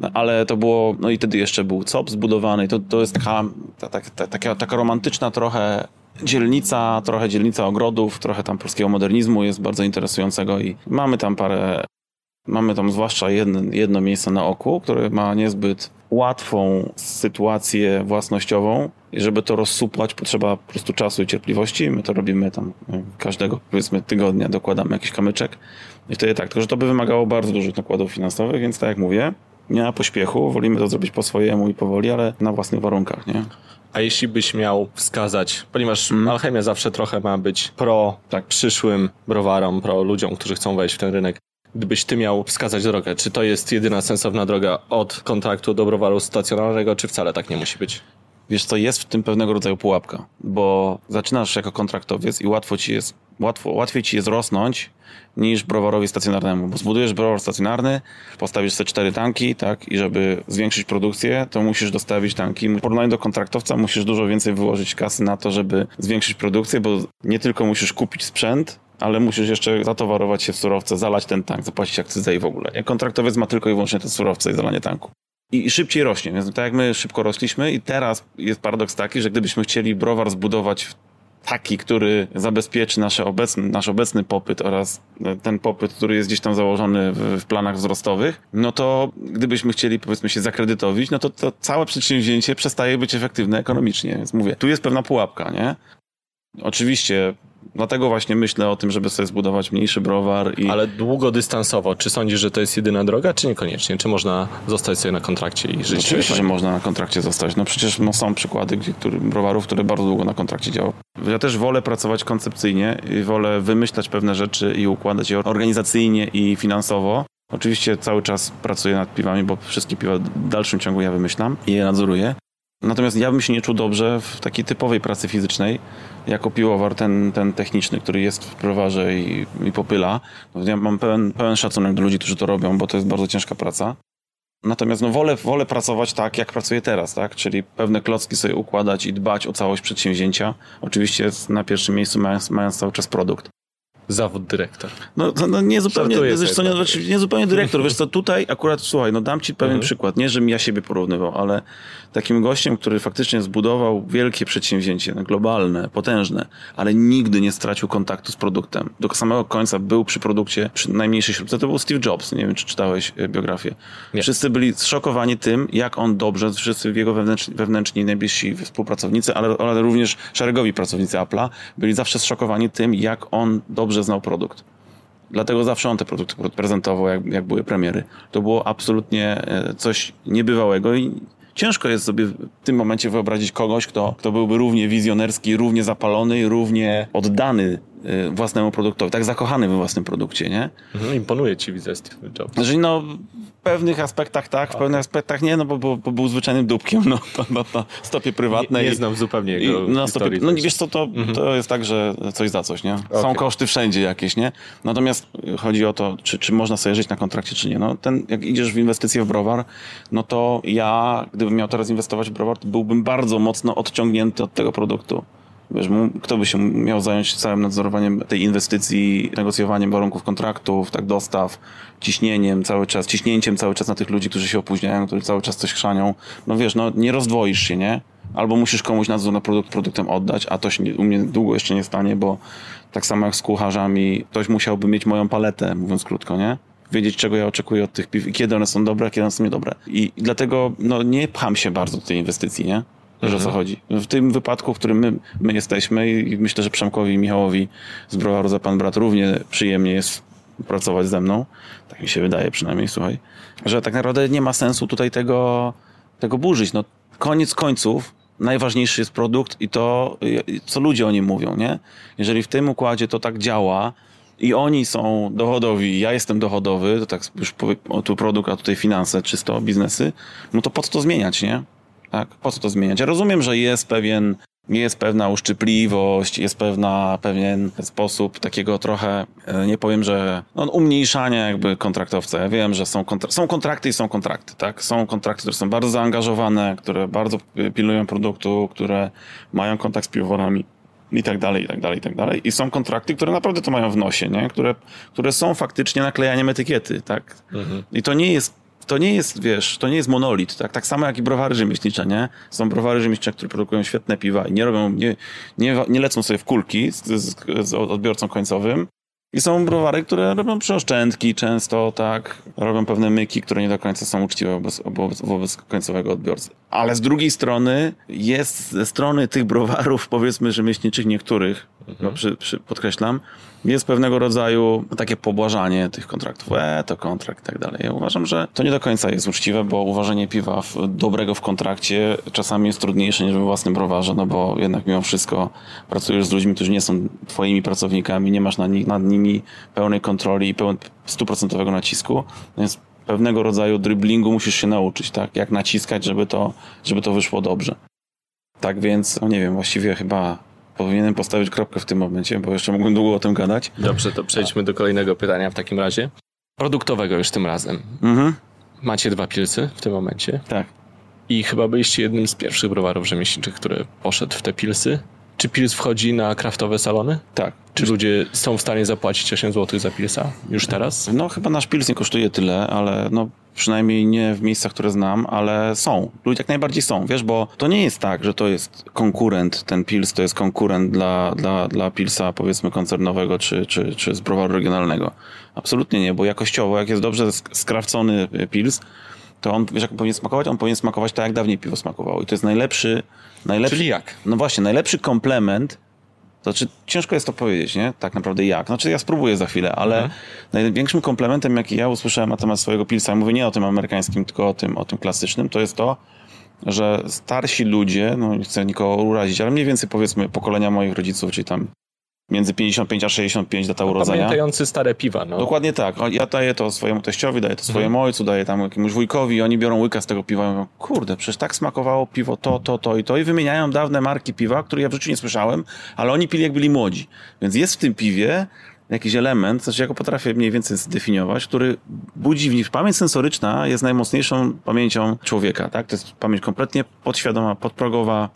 no, ale to było, no i wtedy jeszcze był C O P zbudowany, to, to jest taka, ta, ta, taka, taka romantyczna trochę dzielnica, trochę dzielnica ogrodów, trochę tam polskiego modernizmu jest bardzo interesującego i mamy tam parę, mamy tam zwłaszcza jedno, jedno miejsce na oku, które ma niezbyt łatwą sytuację własnościową i żeby to rozsupłać, potrzeba po prostu czasu i cierpliwości. My to robimy tam każdego, powiedzmy, tygodnia dokładamy jakiś kamyczek i wtedy tak, tylko że to by wymagało bardzo dużych nakładów finansowych, więc tak jak mówię, nie ma pośpiechu, wolimy to zrobić po swojemu i powoli, ale na własnych warunkach, nie? A jeśli byś miał wskazać, ponieważ mm. alchemia zawsze trochę ma być pro tak, przyszłym browarom, pro ludziom, którzy chcą wejść w ten rynek, gdybyś ty miał wskazać drogę, czy to jest jedyna sensowna droga od kontraktu do browaru stacjonarnego, czy wcale tak nie musi być? Wiesz co, jest w tym pewnego rodzaju pułapka, bo zaczynasz jako kontraktowiec i łatwo ci jest, łatwo, łatwiej ci jest rosnąć niż browarowi stacjonarnemu, bo zbudujesz browar stacjonarny, postawisz sobie cztery tanki, tak, i żeby zwiększyć produkcję, to musisz dostawić tanki. W porównaniu do kontraktowca musisz dużo więcej wyłożyć kasy na to, żeby zwiększyć produkcję, bo nie tylko musisz kupić sprzęt, ale musisz jeszcze zatowarować się w surowce, zalać ten tank, zapłacić akcyzę i w ogóle. Jak kontraktowiec ma tylko i wyłącznie te surowce i zalanie tanku. I szybciej rośnie, więc tak jak my szybko rośliśmy i teraz jest paradoks taki, że gdybyśmy chcieli browar zbudować taki, który zabezpieczy nasze obecny, nasz obecny popyt oraz ten popyt, który jest gdzieś tam założony w, w planach wzrostowych, no to gdybyśmy chcieli, powiedzmy, się zakredytowić, no to, to całe przedsięwzięcie przestaje być efektywne ekonomicznie, więc mówię, tu jest pewna pułapka, nie? Oczywiście... Dlatego właśnie myślę o tym, żeby sobie zbudować mniejszy browar. I... Ale długodystansowo. Czy sądzisz, że to jest jedyna droga, czy niekoniecznie? Czy można zostać sobie na kontrakcie i żyć? Oczywiście, że można na kontrakcie zostać. No przecież no, są przykłady gdzie, który, browarów, które bardzo długo na kontrakcie działały. Ja też wolę pracować koncepcyjnie i wolę wymyślać pewne rzeczy i układać je organizacyjnie i finansowo. Oczywiście cały czas pracuję nad piwami, bo wszystkie piwa w dalszym ciągu ja wymyślam i je nadzoruję. Natomiast ja bym się nie czuł dobrze w takiej typowej pracy fizycznej, jako piłowar ten, ten techniczny, który jest w browarze i, i popyla. Ja mam pełen, pełen szacunek do ludzi, którzy to robią, bo to jest bardzo ciężka praca. Natomiast no, wolę, wolę pracować tak, jak pracuję teraz, tak? Czyli pewne klocki sobie układać i dbać o całość przedsięwzięcia. Oczywiście na pierwszym miejscu mając, mając cały czas produkt. Zawód dyrektor. No, no, no nie zupełnie, wiesz, co, nie, nie zupełnie dyrektor. Wiesz co, tutaj akurat, słuchaj, no dam ci pewien mhm. przykład. Nie, żebym ja siebie porównywał, ale takim gościem, który faktycznie zbudował wielkie przedsięwzięcie, no, globalne, potężne, ale nigdy nie stracił kontaktu z produktem. Do samego końca był przy produkcie, przy najmniejszej śrubce, to był Steve Jobs. Nie wiem, czy czytałeś biografię. Nie. Wszyscy byli zszokowani tym, jak on dobrze, wszyscy jego wewnętrzni, wewnętrzni najbliżsi współpracownicy, ale, ale również szeregowi pracownicy Apple'a byli zawsze zszokowani tym, jak on dobrze że znał produkt. Dlatego zawsze on te produkty prezentował, jak, jak były premiery. To było absolutnie coś niebywałego i ciężko jest sobie w tym momencie wyobrazić kogoś, kto, kto byłby równie wizjonerski, równie zapalony, równie oddany własnemu produktowi, tak zakochany we własnym produkcie, nie? Mhm, imponuje ci, widzę, Steve Jobs. Znaczy, no, w pewnych aspektach tak, w A. pewnych aspektach nie, no bo, bo, bo był zwyczajnym dupkiem, no, to, no, na stopie prywatnej. Nie, nie i, znam zupełnie jego na stopie, no wiesz co, to, mhm. to jest tak, że coś za coś, nie? Są okay. koszty wszędzie jakieś, nie? Natomiast chodzi o to, czy, czy można sobie żyć na kontrakcie, czy nie. No, ten, jak idziesz w inwestycje w browar, no to ja, gdybym miał teraz inwestować w browar, to byłbym bardzo mocno odciągnięty od tego produktu. Wiesz, kto by się miał zająć całym nadzorowaniem tej inwestycji, negocjowaniem warunków kontraktów, tak dostaw, ciśnieniem cały czas, ciśnięciem cały czas na tych ludzi, którzy się opóźniają, którzy cały czas coś chrzanią. No wiesz, no nie rozdwoisz się, nie? Albo musisz komuś nadzór na produkt produktem oddać, a to się nie, u mnie długo jeszcze nie stanie, bo tak samo jak z kucharzami, ktoś musiałby mieć moją paletę, mówiąc krótko, nie? Wiedzieć, czego ja oczekuję od tych piw i kiedy one są dobre, a kiedy one są niedobre. I dlatego no nie pcham się bardzo do tej inwestycji, nie? Że o co chodzi. W tym wypadku, w którym my, my jesteśmy i myślę, że Przemkowi i Michałowi z browaru Za Pan Brat równie przyjemnie jest pracować ze mną. Tak mi się wydaje przynajmniej, słuchaj. Że tak naprawdę nie ma sensu tutaj tego, tego burzyć. No, koniec końców najważniejszy jest produkt i to, co ludzie o nim mówią, nie? Jeżeli w tym układzie to tak działa i oni są dochodowi, ja jestem dochodowy, to tak już tu produkt, a tutaj finanse, czysto biznesy, no to po co to zmieniać, nie? Tak? Po co to zmieniać? Ja rozumiem, że jest pewien, jest pewna uszczypliwość, jest pewna, pewien sposób takiego trochę, nie powiem, że no, umniejszania jakby kontraktowca. Ja wiem, że są, kontra- są kontrakty i są kontrakty, tak? Są kontrakty, które są bardzo zaangażowane, które bardzo pilnują produktu, które mają kontakt z piwowarami i tak dalej, i tak dalej, i tak dalej. I są kontrakty, które naprawdę to mają w nosie, nie? Które, które są faktycznie naklejaniem etykiety, tak? Mhm. I to nie jest To nie jest, wiesz, to nie jest monolit, tak? Tak samo jak i browary rzemieślnicze, nie? Są browary rzemieślnicze, które produkują świetne piwa i nie robią, nie, nie, nie lecą sobie w kulki z, z, z odbiorcą końcowym. I są browary, które robią przeoszczędki często, tak? Robią pewne myki, które nie do końca są uczciwe wobec, wobec, wobec końcowego odbiorcy. Ale z drugiej strony jest ze strony tych browarów, powiedzmy, rzemieślniczych niektórych, no, przy, przy, podkreślam, jest pewnego rodzaju takie pobłażanie tych kontraktów. E, to kontrakt i tak dalej. Ja uważam, że to nie do końca jest uczciwe, bo uważanie piwa w, dobrego w kontrakcie czasami jest trudniejsze niż we własnym browarze, no bo jednak mimo wszystko pracujesz z ludźmi, którzy nie są twoimi pracownikami, nie masz na nich, nad nimi pełnej kontroli i pełen, stuprocentowego nacisku, więc pewnego rodzaju dryblingu musisz się nauczyć, tak? Jak naciskać, żeby to, żeby to wyszło dobrze. Tak więc, no nie wiem, właściwie chyba powinienem postawić kropkę w tym momencie, bo jeszcze mógłbym długo o tym gadać. Dobrze, to przejdźmy do kolejnego pytania w takim razie. Produktowego już tym razem. Mhm. Macie dwa pilsy w tym momencie. Tak. I chyba byliście jednym z pierwszych browarów rzemieślniczych, który poszedł w te pilsy. Czy pils wchodzi na kraftowe salony? Tak. Czy ludzie są w stanie zapłacić osiem złotych za pilsa już teraz? No chyba nasz pils nie kosztuje tyle, ale no przynajmniej nie w miejscach, które znam, ale są. Ludzie jak najbardziej są, wiesz, bo to nie jest tak, że to jest konkurent, ten pils to jest konkurent dla, dla, dla pilsa powiedzmy koncernowego czy, czy, czy z browaru regionalnego. Absolutnie nie, bo jakościowo, jak jest dobrze skrawcony pils, to on, wiesz, jak powinien smakować? On powinien smakować tak, jak dawniej piwo smakowało. I to jest najlepszy... najlepszy Czyli jak? No właśnie, najlepszy komplement... Znaczy, ciężko jest to powiedzieć, nie? Tak naprawdę jak. Znaczy, ja spróbuję za chwilę, ale mhm. największym komplementem, jaki ja usłyszałem na temat swojego pilsa, mówię nie o tym amerykańskim, tylko o tym, o tym klasycznym, to jest to, że starsi ludzie, no nie chcę nikogo urazić, ale mniej więcej powiedzmy pokolenia moich rodziców, czyli tam między pięćdziesiąt pięć a sześćdziesiąt pięć data urodzenia. Pamiętający stare piwa, no. Dokładnie tak. Ja daję to swojemu teściowi, daję to swojemu mhm. ojcu, daję tam jakiemuś wujkowi i oni biorą łyka z tego piwa i mówią, kurde, przecież tak smakowało piwo to, to, to i to i wymieniają dawne marki piwa, których ja w życiu nie słyszałem, ale oni pili jak byli młodzi. Więc jest w tym piwie jakiś element, znaczy ja go potrafię mniej więcej zdefiniować, który budzi w nich. Pamięć sensoryczna jest najmocniejszą pamięcią człowieka, tak? To jest pamięć kompletnie podświadoma, podprogowa.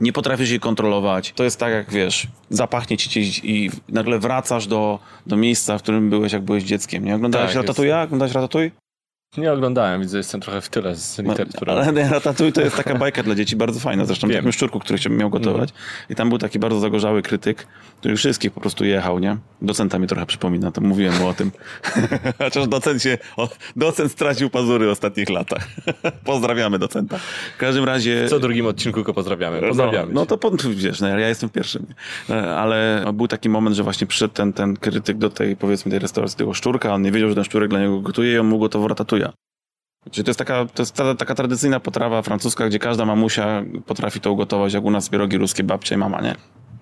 Nie potrafisz jej kontrolować. To jest tak, jak wiesz, zapachnie ci gdzieś i nagle wracasz do, do miejsca, w którym byłeś, jak byłeś dzieckiem. Nie oglądałeś tak, Ratatouille'a? Jest... Oglądałeś Ratatouille? Nie oglądałem, widzę, jestem trochę w tyle z literaturą. No, ale Ratatouille to jest taka bajka dla dzieci, bardzo fajna. Zresztą Wiem. takim szczurku, który się miał gotować. Mm-hmm. I tam był taki bardzo zagorzały krytyk, który wszystkich po prostu jechał, nie? Docenta mi trochę przypomina, to mówiłem mu o tym. Chociaż docent się, o, docent stracił pazury w ostatnich latach. Pozdrawiamy docenta. W każdym razie... Co drugim odcinku go pozdrawiamy. Pozdrawiamy. No, no to po, wiesz, no, ja jestem w pierwszym. Ale był taki moment, że właśnie przyszedł ten, ten krytyk do tej, powiedzmy, tej restauracji tego szczurka, on nie wiedział, że ten szczurek dla niego gotuje i on mu gotował Ratatouille. Czyli to jest, taka, to jest ta, taka tradycyjna potrawa francuska, gdzie każda mamusia potrafi to ugotować, jak u nas pierogi ruskie babcia i mama, nie?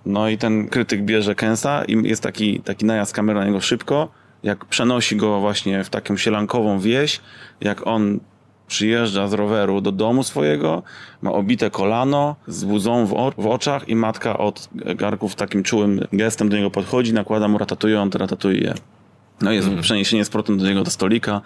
No i ten krytyk bierze kęsa i jest taki, taki najazd kamery na niego szybko, jak przenosi go właśnie w taką sielankową wieś, jak on przyjeżdża z roweru do domu swojego, ma obite kolano, z łzą w, o- w oczach i matka od garków takim czułym gestem do niego podchodzi, nakłada mu ratatouille, on to ratatouille. No i jest mm. przeniesienie z portem do niego do stolika.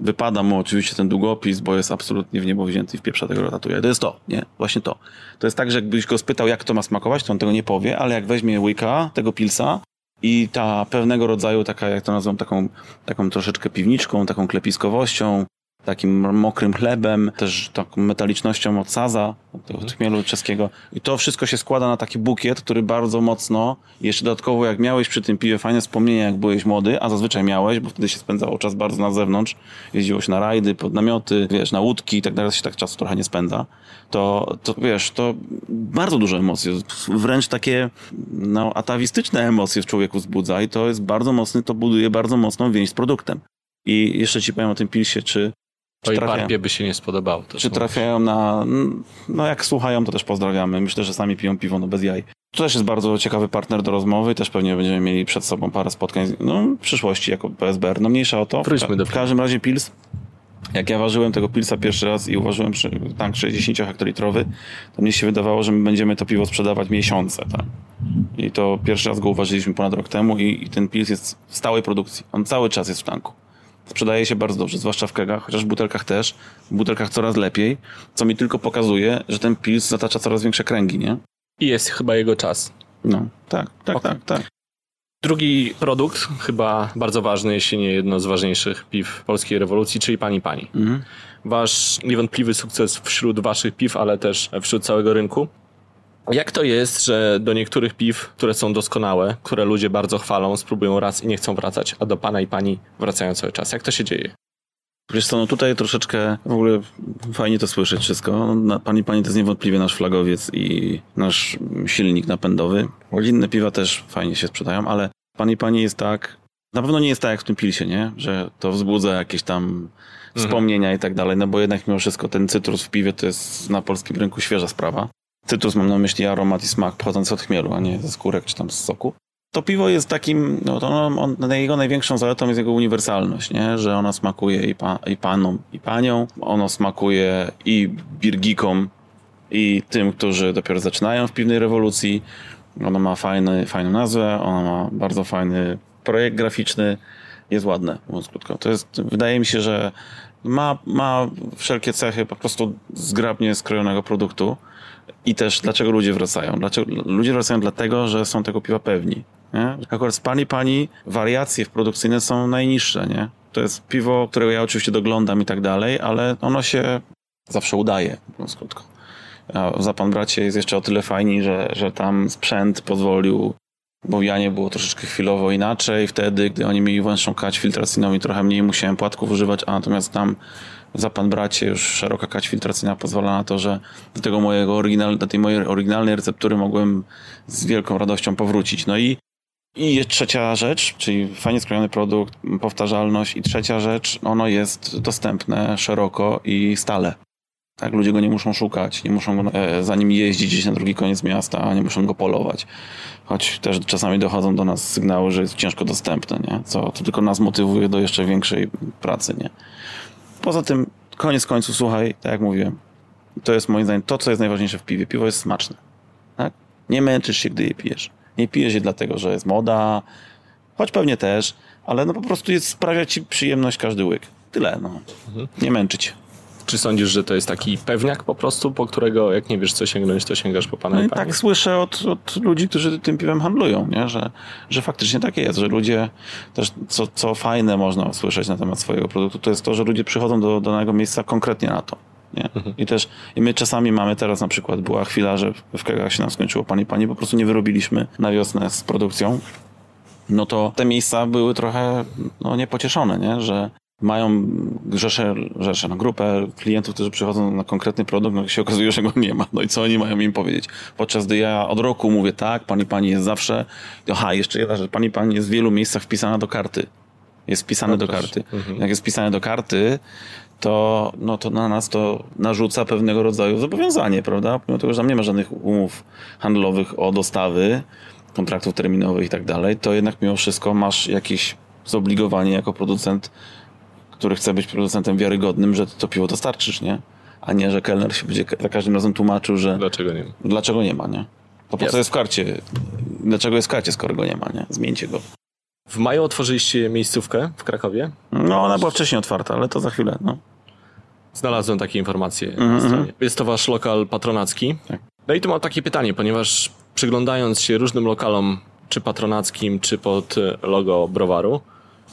Wypada mu oczywiście ten długopis, bo jest absolutnie w niebo wzięty i w pieprza tego ratatouille. To jest to, nie? Właśnie to. To jest tak, że jakbyś go spytał, jak to ma smakować, to on tego nie powie, ale jak weźmie łyka, tego pilsa i ta pewnego rodzaju taka, jak to nazywam, taką, taką troszeczkę piwniczką, taką klepiskowością, takim mokrym chlebem, też taką metalicznością od saza, od chmielu czeskiego. I to wszystko się składa na taki bukiet, który bardzo mocno, jeszcze dodatkowo jak miałeś przy tym piwie fajne wspomnienia, jak byłeś młody, a zazwyczaj miałeś, bo wtedy się spędzało czas bardzo na zewnątrz, jeździło się na rajdy, pod namioty, wiesz, na łódki i tak dalej, się tak czasu trochę nie spędza, to, to wiesz, to bardzo duże emocje, wręcz takie no, atawistyczne emocje w człowieku wzbudza i to jest bardzo mocny, to buduje bardzo mocną więź z produktem. I jeszcze ci powiem o tym pilsie, czy To i parpie by się nie spodobało. Też czy trafiają na... No jak słuchają, to też pozdrawiamy. Myślę, że sami piją piwo, no bez jaj. To też jest bardzo ciekawy partner do rozmowy. Też pewnie będziemy mieli przed sobą parę spotkań no, w przyszłości jako P S B R. No mniejsza o to. Wróćmy do w każdym razie pils. Jak ja ważyłem tego pilsa pierwszy raz i uważyłem tank sześćdziesięciohektolitrowy, to mnie się wydawało, że my będziemy to piwo sprzedawać miesiące. Tak? I to pierwszy raz go uważyliśmy ponad rok temu i, i ten pils jest w stałej produkcji. On cały czas jest w tanku. Sprzedaje się bardzo dobrze, zwłaszcza w kegach, chociaż w butelkach też. W butelkach coraz lepiej, co mi tylko pokazuje, że ten pils zatacza coraz większe kręgi, nie? I jest chyba jego czas. No, tak, tak, okay. tak, tak. Drugi produkt, chyba bardzo ważny, jeśli nie jedno z ważniejszych piw polskiej rewolucji, czyli Pani Pani. Mhm. Wasz niewątpliwy sukces wśród waszych piw, ale też wśród całego rynku. Jak to jest, że do niektórych piw, które są doskonałe, które ludzie bardzo chwalą, spróbują raz i nie chcą wracać, a do pana i pani wracają cały czas? Jak to się dzieje? Wiesz co, no tutaj troszeczkę w ogóle fajnie to słyszeć wszystko. Pan i pani to jest niewątpliwie nasz flagowiec i nasz silnik napędowy. Inne piwa też fajnie się sprzedają, ale pan i pani jest tak, na pewno nie jest tak jak w tym pilsie, nie? Że to wzbudza jakieś tam wspomnienia i tak dalej, no bo jednak mimo wszystko ten cytrus w piwie to jest na polskim rynku świeża sprawa. Cytrus mam na myśli aromat i smak pochodzący od chmielu, a nie ze skórek czy tam z soku. To piwo jest takim, no to on, on, jego największą zaletą jest jego uniwersalność, nie? Że ona smakuje i, pa, i panom, i paniom, ono smakuje i birgikom, i tym, którzy dopiero zaczynają w piwnej rewolucji. Ono ma fajny, fajną nazwę, ono ma bardzo fajny projekt graficzny, jest ładne, mówiąc krótko. To jest, wydaje mi się, że ma, ma wszelkie cechy po prostu zgrabnie skrojonego produktu. I też dlaczego ludzie wracają? Dlaczego? Ludzie wracają dlatego, że są tego piwa pewni. Nie? Akurat z pani pani wariacje produkcyjne są najniższe, nie? To jest piwo, którego ja oczywiście doglądam i tak dalej, ale ono się zawsze udaje, mówiąc krótko. A za pan bracie jest jeszcze o tyle fajni, że, że tam sprzęt pozwolił, bo ja nie było troszeczkę chwilowo inaczej. Wtedy, gdy oni mieli węższą kać filtracyjną i trochę mniej musiałem płatków używać, a natomiast tam za pan bracie już szeroka kać filtracyjna pozwala na to, że do tego mojego oryginal, do tej mojej oryginalnej receptury mogłem z wielką radością powrócić. No i, i jest trzecia rzecz, czyli fajnie skrojony produkt, powtarzalność i trzecia rzecz, ono jest dostępne szeroko i stale. Tak, ludzie go nie muszą szukać, nie muszą e, za nim jeździć gdzieś na drugi koniec miasta, nie muszą go polować. Choć też czasami dochodzą do nas sygnały, że jest ciężko dostępne, nie? Co to tylko nas motywuje do jeszcze większej pracy, nie? Poza tym, koniec końców, słuchaj, tak jak mówiłem, to jest moim zdaniem to, co jest najważniejsze w piwie. Piwo jest smaczne, tak? Nie męczysz się, gdy je pijesz. Nie pijesz je dlatego, że jest moda, choć pewnie też, ale no po prostu jest, sprawia ci przyjemność każdy łyk. Tyle, no. Mhm. Nie męczyć. Czy sądzisz, że to jest taki pewniak po prostu, po którego jak nie wiesz co sięgnąć, to sięgasz po pana no i pani? Tak słyszę od, od ludzi, którzy tym piwem handlują, nie? Że, że faktycznie tak jest, że ludzie też, co, co fajne można usłyszeć na temat swojego produktu, to jest to, że ludzie przychodzą do danego miejsca konkretnie na to. Nie? Mhm. I też i my czasami mamy teraz na przykład, była chwila, że w kegach się nam skończyło pani pani, po prostu nie wyrobiliśmy na wiosnę z produkcją, no to te miejsca były trochę no, niepocieszone, nie? Że mają rzeszę, rzeszę no grupę klientów, którzy przychodzą na konkretny produkt, no się okazuje, że go nie ma. No i co oni mają im powiedzieć? Podczas gdy ja od roku mówię tak, pani pani jest zawsze... Aha, jeszcze jedna rzecz. Pani pani jest w wielu miejscach wpisana do karty. Jest wpisane no do proszę. karty. Mhm. Jak jest wpisane do karty, to, no to na nas to narzuca pewnego rodzaju zobowiązanie, prawda? Pomimo tego, że tam nie ma żadnych umów handlowych o dostawy, kontraktów terminowych i tak dalej, to jednak mimo wszystko masz jakieś zobligowanie jako producent, który chce być producentem wiarygodnym, że to piwo dostarczysz, nie? A nie, że kelner się będzie za każdym razem tłumaczył, że... Dlaczego nie ma? Dlaczego nie ma, nie? To po co jest w karcie? Dlaczego jest w karcie, skoro go nie ma, nie? Zmieńcie go. W maju otworzyliście miejscówkę w Krakowie? No, ona była wcześniej otwarta, ale to za chwilę, no. Znalazłem takie informacje mm-hmm. na stronie. Jest to wasz lokal patronacki. Tak. No i tu mam takie pytanie, ponieważ przyglądając się różnym lokalom, czy patronackim, czy pod logo browaru,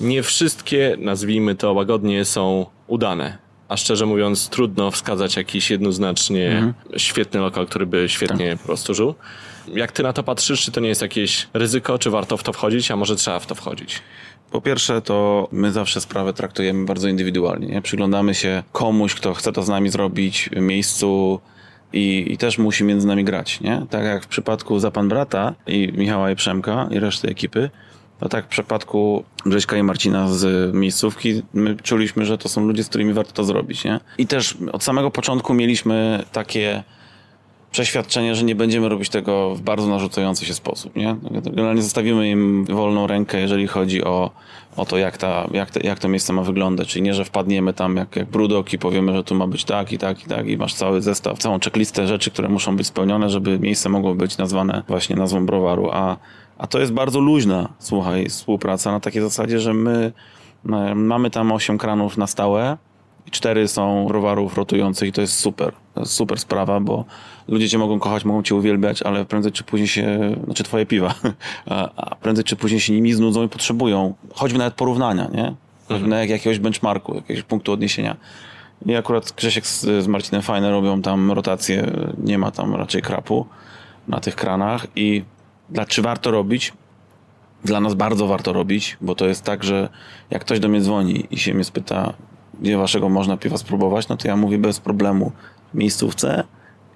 nie wszystkie, nazwijmy to łagodnie, są udane. A szczerze mówiąc, trudno wskazać jakiś jednoznacznie mhm. świetny lokal, który by świetnie tak. po prostu żył. Jak ty na to patrzysz, czy to nie jest jakieś ryzyko, czy warto w to wchodzić, a może trzeba w to wchodzić? Po pierwsze, to my zawsze sprawę traktujemy bardzo indywidualnie. Nie? Przyglądamy się komuś, kto chce to z nami zrobić, miejscu i, i też musi między nami grać. Nie? Tak jak w przypadku Za Pan Brata i Michała i Przemka i reszty ekipy, no tak, w przypadku Grześka i Marcina z miejscówki my czuliśmy, że to są ludzie, z którymi warto to zrobić, nie? I też od samego początku mieliśmy takie przeświadczenie, że nie będziemy robić tego w bardzo narzucający się sposób, nie? Generalnie zostawimy im wolną rękę, jeżeli chodzi o, o to, jak, ta, jak, te, jak to miejsce ma wyglądać. Czyli nie, że wpadniemy tam jak, jak Brewdog i powiemy, że tu ma być tak i tak i tak i masz cały zestaw, całą checklistę rzeczy, które muszą być spełnione, żeby miejsce mogło być nazwane właśnie nazwą browaru, a A to jest bardzo luźna, słuchaj, współpraca na takiej zasadzie, że my mamy tam osiem kranów na stałe i cztery są browarów rotujących i to jest super, to jest super sprawa, bo ludzie cię mogą kochać, mogą cię uwielbiać, ale prędzej czy później się, znaczy twoje piwa, a prędzej czy później się nimi znudzą i potrzebują, choćby nawet porównania, nie? Choćby mhm. jakiegoś benchmarku, jakiegoś punktu odniesienia. I akurat Grzesiek z, z Marcinem fajne robią tam rotację, nie ma tam raczej krapu na tych kranach i Dla, czy warto robić? Dla nas bardzo warto robić, bo to jest tak, że jak ktoś do mnie dzwoni i się mnie spyta, gdzie waszego można piwa spróbować, no to ja mówię bez problemu miejscówce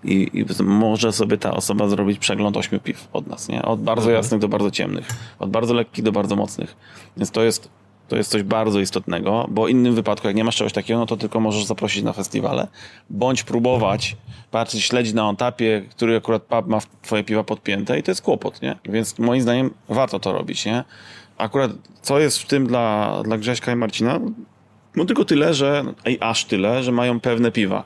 i, i może sobie ta osoba zrobić przegląd ośmiu piw od nas, nie? Od bardzo jasnych do bardzo ciemnych, od bardzo lekkich do bardzo mocnych. Więc to jest, to jest coś bardzo istotnego, bo w innym wypadku, jak nie masz czegoś takiego, no to tylko możesz zaprosić na festiwale, bądź próbować patrzeć, śledzić na on-tapie, który akurat pub ma twoje piwa podpięte i to jest kłopot, nie? Więc moim zdaniem warto to robić, nie? Akurat co jest w tym dla, dla Grześka i Marcina? No tylko tyle, że i aż tyle, że mają pewne piwa.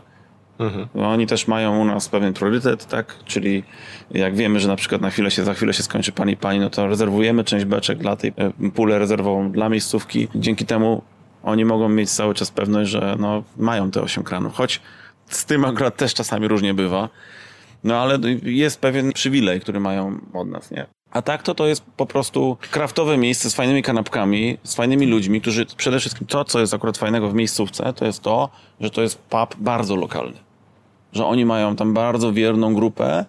Mhm. No, oni też mają u nas pewien priorytet, tak? Czyli jak wiemy, że na przykład na chwilę się, za chwilę się skończy pani i pani, no to rezerwujemy część beczek dla tej pulę rezerwową dla miejscówki. Dzięki temu oni mogą mieć cały czas pewność, że no, mają te osiem kranów. Choć z tym akurat też czasami różnie bywa. No ale jest pewien przywilej, który mają od nas, nie? A tak to to jest po prostu kraftowe miejsce z fajnymi kanapkami, z fajnymi ludźmi, którzy przede wszystkim to, co jest akurat fajnego w miejscówce, to jest to, że to jest pub bardzo lokalny. Że oni mają tam bardzo wierną grupę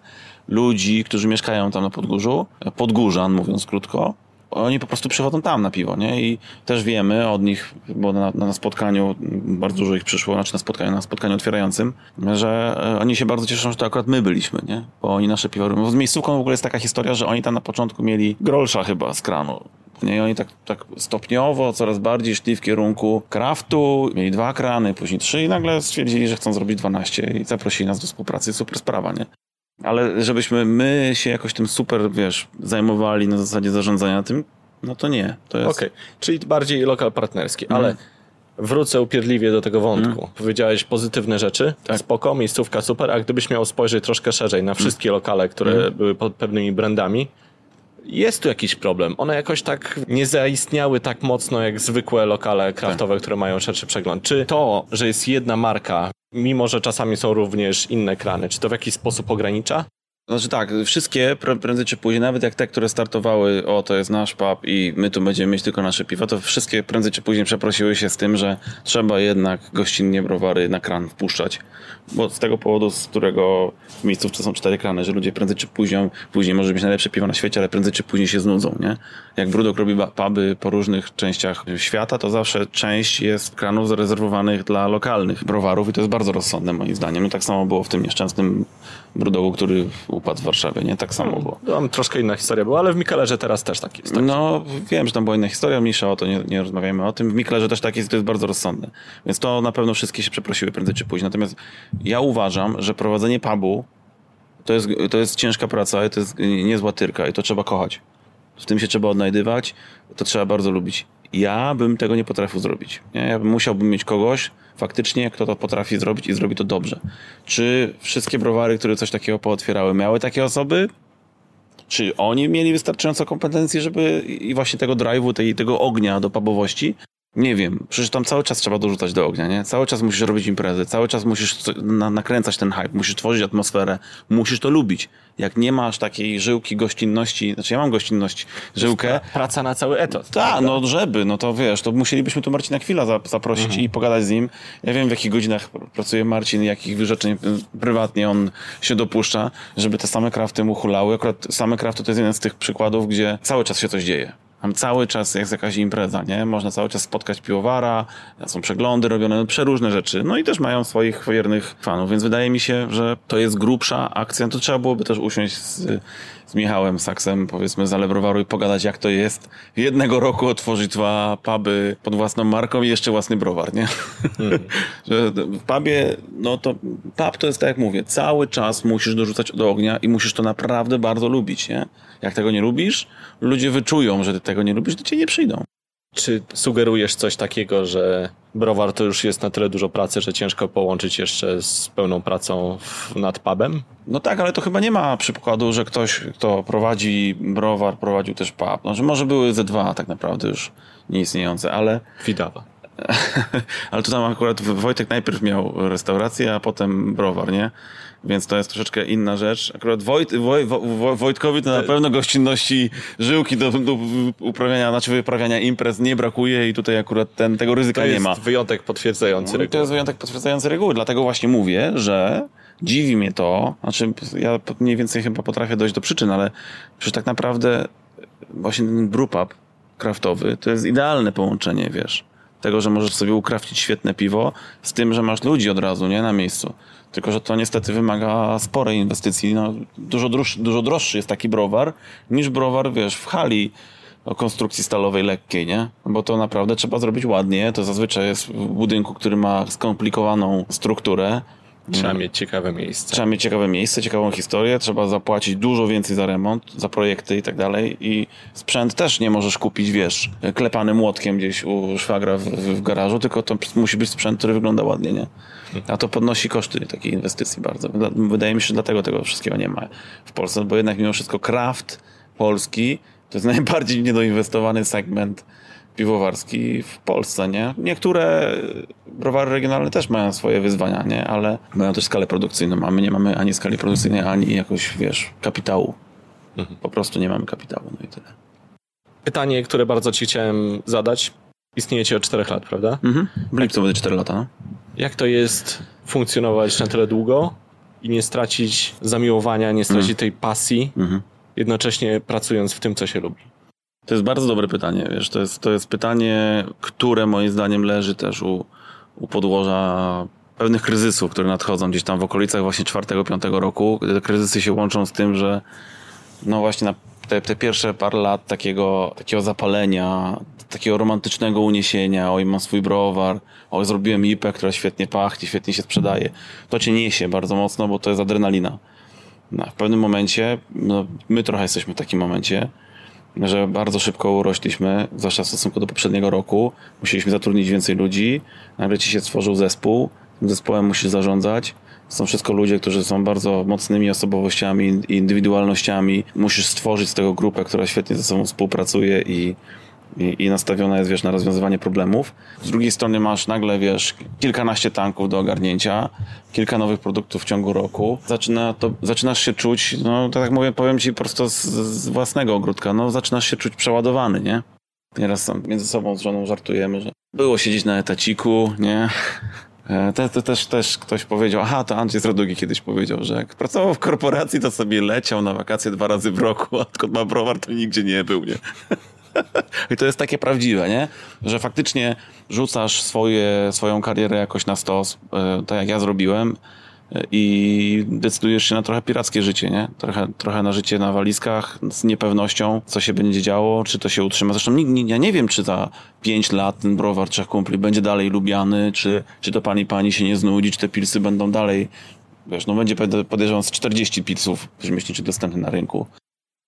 ludzi, którzy mieszkają tam na Podgórzu, Podgórzan mówiąc krótko. Oni po prostu przychodzą tam na piwo, nie? I też wiemy od nich, bo na, na spotkaniu bardzo dużo ich przyszło, znaczy na spotkaniu, na spotkaniu otwierającym, że oni się bardzo cieszą, że to akurat my byliśmy, nie? Bo oni nasze piwo robią. Z miejscówką w ogóle jest taka historia, że oni tam na początku mieli grolsza chyba z kranu. Nie? I oni tak, tak stopniowo, coraz bardziej szli w kierunku craftu, mieli dwa krany, później trzy i nagle stwierdzili, że chcą zrobić dwanaście i zaprosili nas do współpracy. Super sprawa, nie? Ale żebyśmy my się jakoś tym super, wiesz, zajmowali na zasadzie zarządzania tym, no to nie. To jest... Okej, okay. Czyli bardziej lokal partnerski, mm. ale wrócę upierdliwie do tego wątku. Mm. Powiedziałeś pozytywne rzeczy, tak. Spoko, miejscówka super, a gdybyś miał spojrzeć troszkę szerzej na wszystkie mm. lokale, które mm. były pod pewnymi brandami, jest tu jakiś problem. One jakoś tak nie zaistniały tak mocno jak zwykłe lokale craftowe, tak. które mają szerszy przegląd. Czy to, że jest jedna marka, mimo że czasami są również inne krany, czy to w jakiś sposób ogranicza? Znaczy tak, wszystkie prędzej czy później, nawet jak te, które startowały, o to jest nasz pub i my tu będziemy mieć tylko nasze piwa, to wszystkie prędzej czy później przeprosiły się z tym, że trzeba jednak gościnnie browary na kran wpuszczać. Bo z tego powodu, z którego w miejscówce są cztery krany, że ludzie prędzej czy później, później może być najlepsze piwo na świecie, ale prędzej czy później się znudzą, nie? Jak Brewdog robi puby po różnych częściach świata, to zawsze część jest kranów zarezerwowanych dla lokalnych browarów i to jest bardzo rozsądne moim zdaniem. No tak samo było w tym nieszczęsnym Brewdogu, który upadł w Warszawie, nie? Tak samo było. Tam troszkę inna historia była, ale w Mikelerze teraz też tak jest. Tak? No, wiem, że tam była inna historia, mniejsza o to, nie, nie rozmawiajmy o tym. W Mikelerze też tak jest, to jest bardzo rozsądne. Więc to na pewno wszystkie się przeprosiły prędzej czy później. Natomiast ja uważam, że prowadzenie pubu to jest, to jest ciężka praca i to jest niezła tyrka i to trzeba kochać. W tym się trzeba odnajdywać, to trzeba bardzo lubić. Ja bym tego nie potrafił zrobić. Nie? Ja bym musiałbym mieć kogoś faktycznie, kto to potrafi zrobić i zrobi to dobrze. Czy wszystkie browary, które coś takiego pootwierały, miały takie osoby? Czy oni mieli wystarczająco kompetencji, żeby i właśnie tego drive'u, tej, tego ognia do pubowości? Nie wiem. Przecież tam cały czas trzeba dorzucać do ognia, nie? Cały czas musisz robić imprezy, cały czas musisz nakręcać ten hype, musisz tworzyć atmosferę, musisz to lubić. Jak nie masz takiej żyłki gościnności, znaczy ja mam gościnność, żyłkę. Praca na cały etat. Tak, no żeby, no to wiesz, to musielibyśmy tu Marcina Chwila zaprosić mhm. i pogadać z nim. Ja wiem, w jakich godzinach pracuje Marcin, jakich wyrzeczeń prywatnie on się dopuszcza, żeby te same crafty mu hulały. Akurat same crafty to jest jeden z tych przykładów, gdzie cały czas się coś dzieje. Tam cały czas jest jakaś impreza, nie? Można cały czas spotkać piłowara, są przeglądy robione, przeróżne rzeczy. No i też mają swoich wiernych fanów, więc wydaje mi się, że to jest grubsza akcja. To trzeba byłoby też usiąść z, z Michałem Saksem, powiedzmy, z Ale Browaru i pogadać, jak to jest. Jednego roku otworzyć dwa puby pod własną marką i jeszcze własny browar, nie? Hmm. Że w pubie, no to pub to jest tak jak mówię, cały czas musisz dorzucać do ognia i musisz to naprawdę bardzo lubić, nie? Jak tego nie lubisz, ludzie wyczują, że ty tego nie lubisz, to cię nie przyjdą. Czy sugerujesz coś takiego, że browar to już jest na tyle dużo pracy, że ciężko połączyć jeszcze z pełną pracą w, nad pubem? No tak, ale to chyba nie ma przykładu, że ktoś, kto prowadzi browar, prowadził też pub. Znaczy, może były ze dwa tak naprawdę już nieistniejące, ale... Widawa. Ale to tam akurat Wojtek najpierw miał restaurację, a potem browar, nie? Więc to jest troszeczkę inna rzecz. Akurat Wojt, Woj, Woj, Wojtkowi to na pewno gościnności żyłki do, do uprawiania, znaczy wyprawiania imprez nie brakuje i tutaj akurat ten, tego ryzyka nie ma. To jest wyjątek potwierdzający reguły. To jest wyjątek potwierdzający reguły, dlatego właśnie mówię, że dziwi mnie to, znaczy ja mniej więcej chyba potrafię dojść do przyczyn, ale przecież tak naprawdę właśnie ten brewpub craftowy to jest idealne połączenie, wiesz. tego, że możesz sobie ukrafcić świetne piwo z tym, że masz ludzi od razu, nie, na miejscu. Tylko że to niestety wymaga sporej inwestycji. No, dużo, droższy, dużo droższy jest taki browar niż browar, wiesz, w hali o konstrukcji stalowej lekkiej, nie? Bo to naprawdę trzeba zrobić ładnie. To zazwyczaj jest w budynku, który ma skomplikowaną strukturę. Trzeba hmm. mieć ciekawe miejsce. Trzeba mieć ciekawe miejsce, ciekawą historię. Trzeba zapłacić dużo więcej za remont, za projekty i tak dalej. I sprzęt też nie możesz kupić, wiesz, klepany młotkiem gdzieś u szwagra w, w garażu, tylko to musi być sprzęt, który wygląda ładnie, nie? A to podnosi koszty takiej inwestycji bardzo. Wydaje mi się, że dlatego tego wszystkiego nie ma w Polsce, bo jednak mimo wszystko kraft polski to jest najbardziej niedoinwestowany segment piwowarski w Polsce, nie? Niektóre browary regionalne też mają swoje wyzwania, nie? Ale mają też skalę produkcyjną, a my nie mamy ani skali produkcyjnej, ani jakoś, wiesz, kapitału. Po prostu nie mamy kapitału, no i tyle. Pytanie, które bardzo ci chciałem zadać. Istniejecie od czterech lat, prawda? Mhm. W lipcu będzie cztery lata, no. Jak to jest funkcjonować na tyle długo i nie stracić zamiłowania, nie stracić mhm. tej pasji, mhm. jednocześnie pracując w tym, co się lubi? To jest bardzo dobre pytanie, wiesz, to jest, to jest pytanie, które moim zdaniem leży też u, u podłoża pewnych kryzysów, które nadchodzą gdzieś tam w okolicach właśnie czwartego, piątego roku. Te kryzysy się łączą z tym, że no właśnie na te, te pierwsze parę lat takiego, takiego zapalenia, takiego romantycznego uniesienia, oj, mam swój browar, oj, zrobiłem I P E, która świetnie pachnie, świetnie się sprzedaje. To cię niesie bardzo mocno, bo to jest adrenalina. No, w pewnym momencie, no, my trochę jesteśmy w takim momencie, że bardzo szybko urośliśmy, zwłaszcza w stosunku do poprzedniego roku. Musieliśmy zatrudnić więcej ludzi, nagle ci się stworzył zespół, tym zespołem musisz zarządzać. Są wszystko ludzie, którzy są bardzo mocnymi osobowościami i indywidualnościami. Musisz stworzyć z tego grupę, która świetnie ze sobą współpracuje i, i, i nastawiona jest, wiesz, na rozwiązywanie problemów. Z drugiej strony masz nagle, wiesz, kilkanaście tanków do ogarnięcia, kilka nowych produktów w ciągu roku. Zaczyna to, zaczynasz się czuć, no tak jak mówię, powiem ci prosto z, z własnego ogródka, no zaczynasz się czuć przeładowany, nie? Nieraz tam między sobą z żoną żartujemy, że było siedzieć na etaciku, nie? Te, te, też, też ktoś powiedział, aha, to Andrzej z Rodugi kiedyś powiedział, że jak pracował w korporacji, to sobie leciał na wakacje dwa razy w roku, a odkąd ma browar, to nigdzie nie był, nie? I to jest takie prawdziwe, nie? Że faktycznie rzucasz swoje, swoją karierę jakoś na stos, tak jak ja zrobiłem, i decydujesz się na trochę pirackie życie, nie? Trochę, trochę na życie na walizkach z niepewnością, co się będzie działo, czy to się utrzyma. Zresztą nie, nie, ja nie wiem, czy za pięć lat ten browar Trzech Kumpli będzie dalej lubiany, czy, czy to pani pani się nie znudzi, czy te pilsy będą dalej, wiesz, no będzie podejrzewam z czterdzieści pilsów rzemieślniczych dostępnych na rynku.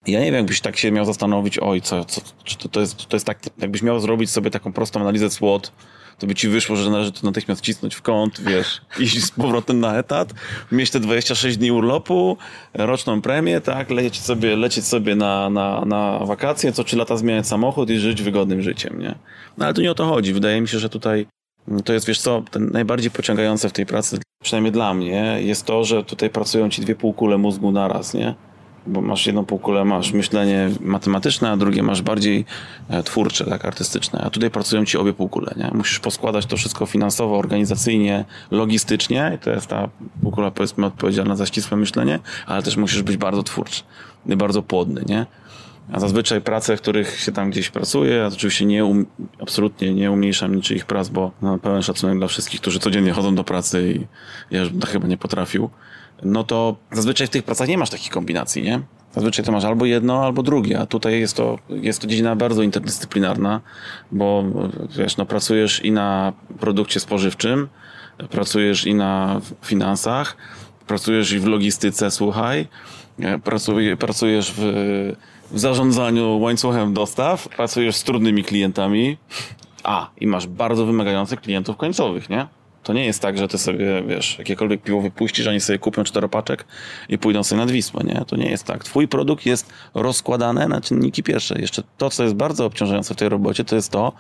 Ja nie wiem, jakbyś tak się miał zastanowić, oj, co, co czy to, to, jest, to jest tak, jakbyś miał zrobić sobie taką prostą analizę SWOT, to by ci wyszło, że należy to natychmiast cisnąć w kąt, wiesz, iść z powrotem na etat, mieć te dwadzieścia sześć dni urlopu, roczną premię, tak, lecieć sobie, lecieć sobie na, na, na wakacje, co trzy lata zmieniać samochód i żyć wygodnym życiem, nie? No ale tu nie o to chodzi. Wydaje mi się, że tutaj to jest, wiesz co, ten najbardziej pociągające w tej pracy, przynajmniej dla mnie, jest to, że tutaj pracują ci dwie półkule mózgu naraz, nie? Bo masz jedną półkulę, masz myślenie matematyczne, a drugie masz bardziej twórcze, tak, artystyczne. A tutaj pracują ci obie półkule, nie? Musisz poskładać to wszystko finansowo, organizacyjnie, logistycznie. I to jest ta półkula, powiedzmy, odpowiedzialna za ścisłe myślenie, ale też musisz być bardzo twórczy, bardzo płodny, nie? A zazwyczaj prace, w których się tam gdzieś pracuje, ja oczywiście nie um, absolutnie nie umniejszam niczyich prac, bo no, pełen szacunek dla wszystkich, którzy codziennie chodzą do pracy i ja już bym to chyba nie potrafił. No to zazwyczaj w tych pracach nie masz takich kombinacji, nie? Zazwyczaj to masz albo jedno, albo drugie, a tutaj jest to, jest to dziedzina bardzo interdyscyplinarna, bo wiesz, no pracujesz i na produkcie spożywczym, pracujesz i na finansach, pracujesz i w logistyce, słuchaj, pracuj, pracujesz w, w zarządzaniu łańcuchem dostaw, pracujesz z trudnymi klientami, a i masz bardzo wymagających klientów końcowych, nie? To nie jest tak, że ty sobie, wiesz, jakiekolwiek piwo wypuścisz, oni sobie kupią czteropaczek i pójdą sobie nad Wisłę, nie? To nie jest tak. Twój produkt jest rozkładany na czynniki pierwsze. Jeszcze to, co jest bardzo obciążające w tej robocie, to jest to,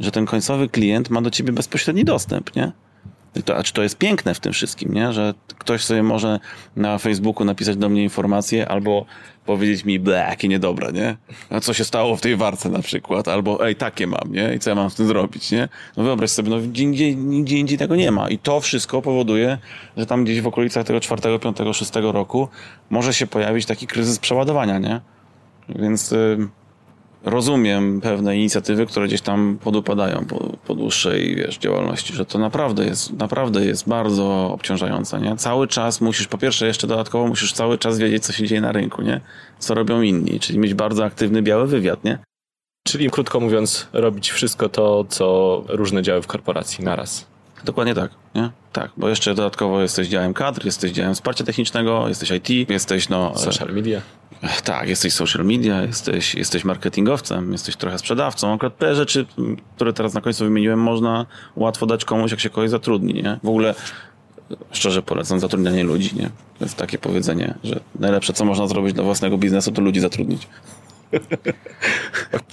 że ten końcowy klient ma do ciebie bezpośredni dostęp, nie? To, a czy to jest piękne w tym wszystkim, nie? Że ktoś sobie może na Facebooku napisać do mnie informację albo powiedzieć mi, ble, jakie niedobre, nie? A co się stało w tej warce na przykład? Albo, ej, takie mam, nie? I co ja mam z tym zrobić, nie? No wyobraź sobie, no nigdzie, nigdzie indziej tego nie ma. I to wszystko powoduje, że tam gdzieś w okolicach tego czwartego, piątego, szóstego roku może się pojawić taki kryzys przeładowania, nie? Więc... Yy... rozumiem pewne inicjatywy, które gdzieś tam podupadają po, po dłuższej, wiesz, działalności, że to naprawdę jest, naprawdę jest bardzo obciążające, nie? Cały czas musisz, po pierwsze jeszcze dodatkowo musisz cały czas wiedzieć, co się dzieje na rynku, nie? Co robią inni, czyli mieć bardzo aktywny biały wywiad, nie? Czyli krótko mówiąc, robić wszystko to, co różne działy w korporacji naraz. Dokładnie tak, nie? Tak, bo jeszcze dodatkowo jesteś działem kadr, jesteś działem wsparcia technicznego, jesteś I T, jesteś no... Social media. Tak, jesteś social media, jesteś, jesteś marketingowcem, jesteś trochę sprzedawcą. Akurat te rzeczy, które teraz na końcu wymieniłem, można łatwo dać komuś, jak się kogoś zatrudni, nie? W ogóle szczerze polecam zatrudnianie ludzi, nie? To jest takie powiedzenie, że najlepsze, co można zrobić dla własnego biznesu, to ludzi zatrudnić.